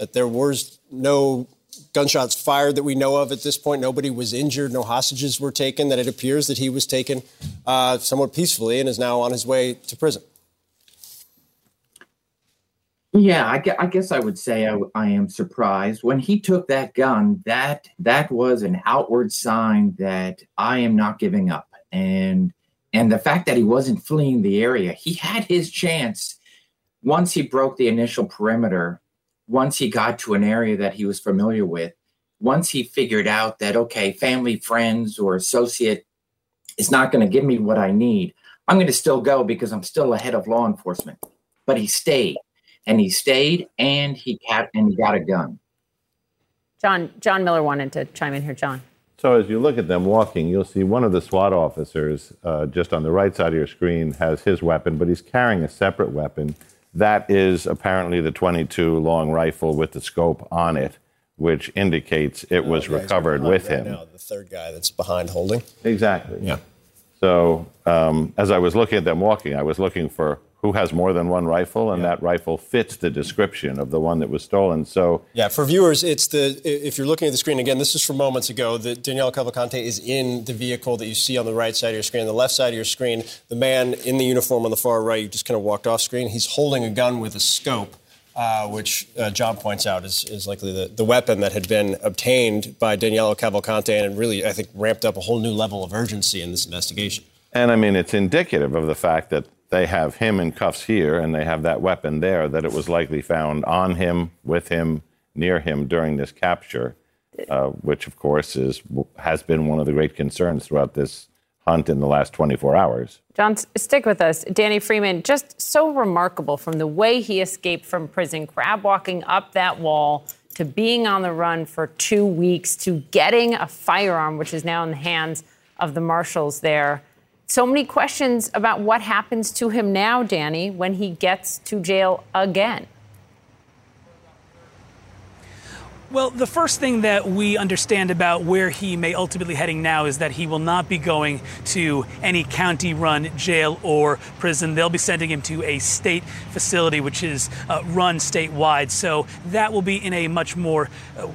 That there was no gunshots fired that we know of at this point. Nobody was injured. No hostages were taken. That it appears that he was taken uh, somewhat peacefully and is now on his way to prison. Yeah, I, I guess I would say I, I am surprised. When he took that gun, that that was an outward sign that I am not giving up. And and the fact that he wasn't fleeing the area, he had his chance once he broke the initial perimeter. Once he got to an area that he was familiar with, once he figured out that, okay, family, friends, or associate is not going to give me what I need, I'm going to still go because I'm still ahead of law enforcement. But he stayed, and he stayed, and he, got, and he got a gun. John, John Miller wanted to chime in here. John. So as you look at them walking, you'll see one of the SWAT officers uh, just on the right side of your screen has his weapon, but he's carrying a separate weapon. That is apparently the twenty-two long rifle with the scope on it, which indicates it was oh, recovered with right him. Now, the third guy that's behind holding. Exactly. Yeah. So um, as I was looking at them walking, I was looking for who has more than one rifle, and yeah. that rifle fits the description of the one that was stolen. So yeah, for viewers, it's the if you're looking at the screen again, this is from moments ago. That Danilo Cavalcante is in the vehicle that you see on the right side of your screen. The left side of your screen, the man in the uniform on the far right, you just kind of walked off screen. He's holding a gun with a scope, uh, which uh, John points out is is likely the, the weapon that had been obtained by Danilo Cavalcante, and really, I think, ramped up a whole new level of urgency in this investigation. And I mean, it's indicative of the fact that they have him in cuffs here, and they have that weapon there, that it was likely found on him, with him, near him during this capture, uh, which, of course, is has been one of the great concerns throughout this hunt in the last twenty-four hours. John, stick with us. Danny Freeman, just so remarkable from the way he escaped from prison, crab walking up that wall, to being on the run for two weeks, to getting a firearm, which is now in the hands of the marshals there. So many questions about what happens to him now, Danny, when he gets to jail again. Well, the first thing that we understand about where he may ultimately heading now is that he will not be going to any county-run jail or prison. They'll be sending him to a state facility, which is uh, run statewide. So that will be in a much more, uh,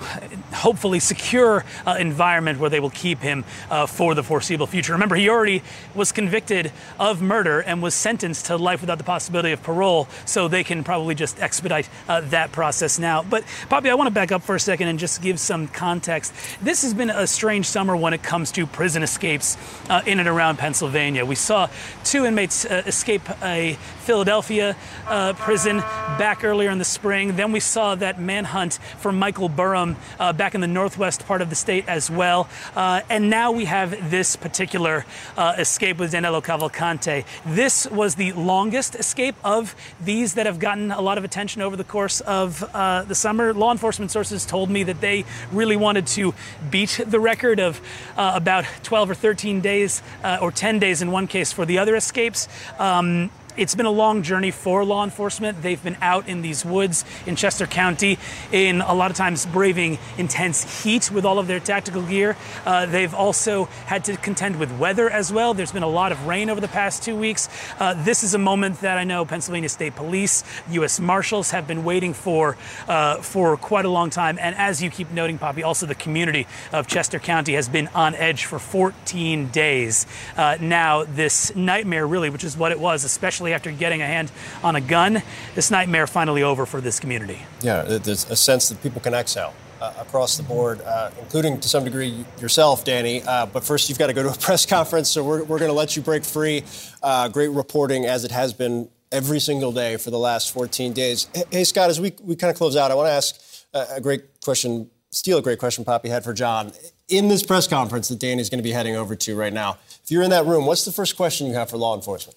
hopefully, secure uh, environment where they will keep him uh, for the foreseeable future. Remember, he already was convicted of murder and was sentenced to life without the possibility of parole. So they can probably just expedite uh, that process now. But, Poppy, I want to back up first. Second and just give some context. This has been a strange summer when it comes to prison escapes uh, in and around Pennsylvania. We saw two inmates uh, escape a Philadelphia uh, prison back earlier in the spring. Then we saw that manhunt for Michael Burham uh, back in the northwest part of the state as well. Uh, and now we have this particular uh, escape with Danilo Cavalcante. This was the longest escape of these that have gotten a lot of attention over the course of uh, the summer. Law enforcement sources told told me that they really wanted to beat the record of uh, about twelve or thirteen days uh, or ten days in one case for the other escapes. Um, it's been a long journey for law enforcement. They've been out in these woods in Chester County, in a lot of times braving intense heat with all of their tactical gear. Uh, they've also had to contend with weather as well. There's been a lot of rain over the past two weeks. Uh, this is a moment that I know Pennsylvania State Police, U S Marshals have been waiting for uh, for quite a long time. And as you keep noting, Poppy, also the community of Chester County has been on edge for fourteen days. Uh, now, this nightmare, really, which is what it was, especially after getting a hand on a gun, this nightmare finally over for this community. Yeah, there's a sense that people can exhale uh, across the board, uh, including to some degree yourself, Danny. Uh, but first, you've got to go to a press conference, so we're, we're going to let you break free. Uh, great reporting, as it has been every single day for the last fourteen days. Hey, Scott, as we, we kind of close out, I want to ask a great question, steal a great question Poppy had for John. In this press conference that Danny's going to be heading over to right now, if you're in that room, what's the first question you have for law enforcement?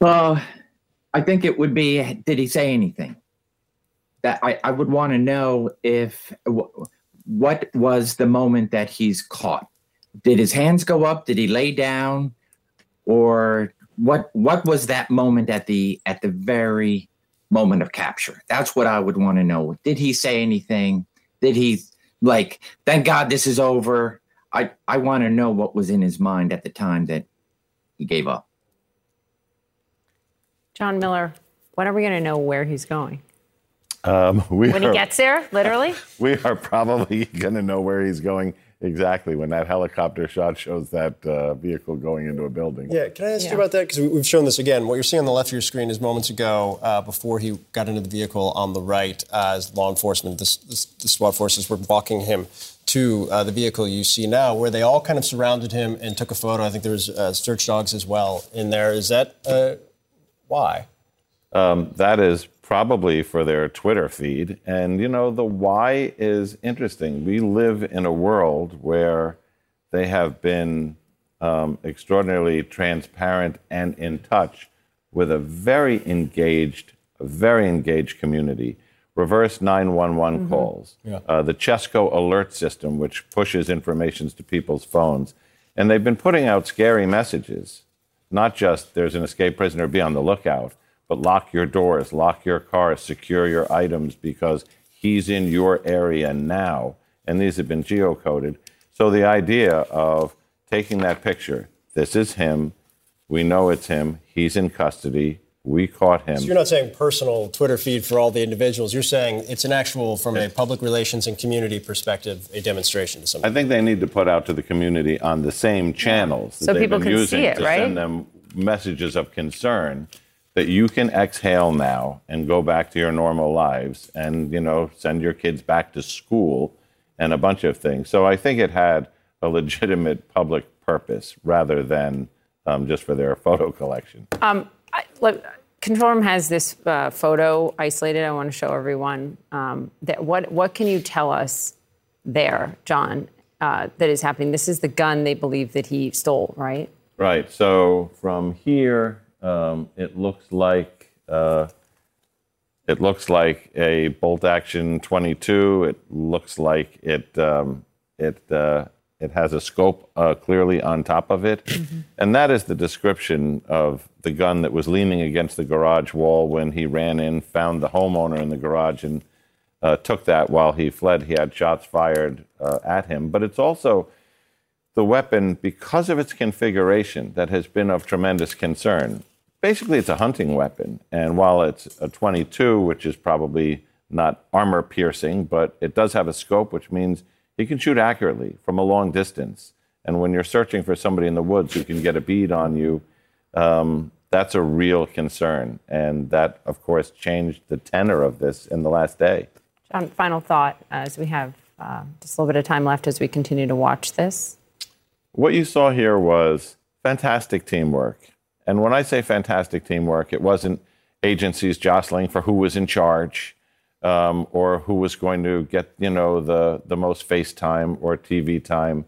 Well, I think it would be, did he say anything? That I, I would want to know if w- what was the moment that he's caught? Did his hands go up? Did he lay down? Or what what was that moment at the at the very moment of capture? That's what I would want to know. Did he say anything? Did he, like, thank God this is over? I, I want to know what was in his mind at the time that he gave up. John Miller, when are we going to know where he's going? Um, we when are, he gets there, literally? We are probably going to know where he's going exactly when that helicopter shot shows that uh, vehicle going into a building. Yeah, can I ask yeah. you about that? Because we've shown this again. What you're seeing on the left of your screen is moments ago, uh, before he got into the vehicle on the right, uh, as law enforcement, the, the, the SWAT forces were walking him to uh, the vehicle you see now, where they all kind of surrounded him and took a photo. I think there was uh, search dogs as well in there. Is that uh, why? Um, that is probably for their Twitter feed. And, you know, the why is interesting. We live in a world where they have been um, extraordinarily transparent and in touch with a very engaged, very engaged community. reverse nine one one mm-hmm. calls, yeah. uh, the Chesco alert system, which pushes information to people's phones. And they've been putting out scary messages, not just there's an escaped prisoner, be on the lookout, but lock your doors, lock your cars, secure your items because he's in your area now. And these have been geocoded. So the idea of taking that picture, this is him, we know it's him, he's in custody, we caught him. So you're not saying personal Twitter feed for all the individuals. You're saying it's an actual, from a public relations and community perspective, a demonstration to somebody. I think they need to put out to the community on the same channels that so they've been using it, to right? send them messages of concern that you can exhale now and go back to your normal lives and, you know, send your kids back to school and a bunch of things. So I think it had a legitimate public purpose rather than um, just for their photo collection. Um. I, look, Control Room has this uh, photo isolated. I want to show everyone um, that. What what can you tell us there, John? Uh, that is happening. This is the gun they believe that he stole, right? Right. So from here, um, it looks like uh, it looks like a bolt-action twenty-two. It looks like it um, it. Uh, It has a scope uh, clearly on top of it. Mm-hmm. And that is the description of the gun that was leaning against the garage wall when he ran in, found the homeowner in the garage, and uh, took that while he fled. He had shots fired uh, at him. But it's also the weapon, because of its configuration, that has been of tremendous concern. Basically, it's a hunting weapon. And while it's a twenty-two, which is probably not armor-piercing, but it does have a scope, which means he can shoot accurately from a long distance. And when you're searching for somebody in the woods who can get a bead on you, um, that's a real concern. And that, of course, changed the tenor of this in the last day. John, final thought, as we have uh, just a little bit of time left as we continue to watch this. What you saw here was fantastic teamwork. And when I say fantastic teamwork, it wasn't agencies jostling for who was in charge. Um, or who was going to get, you know, the, the most FaceTime or T V time.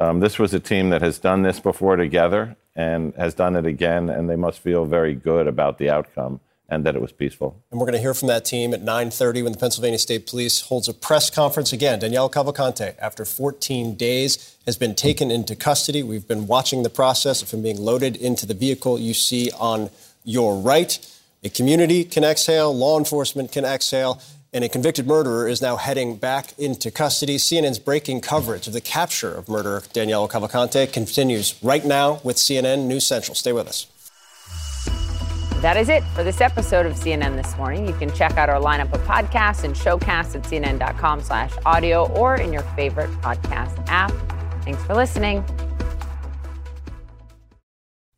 Um, this was a team that has done this before together and has done it again, and they must feel very good about the outcome and that it was peaceful. And we're going to hear from that team at nine thirty when the Pennsylvania State Police holds a press conference again. Danelo Cavalcante, after fourteen days, has been taken into custody. We've been watching the process of him being loaded into the vehicle you see on your right. A community can exhale, law enforcement can exhale, and a convicted murderer is now heading back into custody. C N N's breaking coverage of the capture of murderer Danilo Cavalcante continues right now with C N N News Central. Stay with us. That is it for this episode of C N N This Morning. You can check out our lineup of podcasts and showcasts at cnn.com slash audio or in your favorite podcast app. Thanks for listening.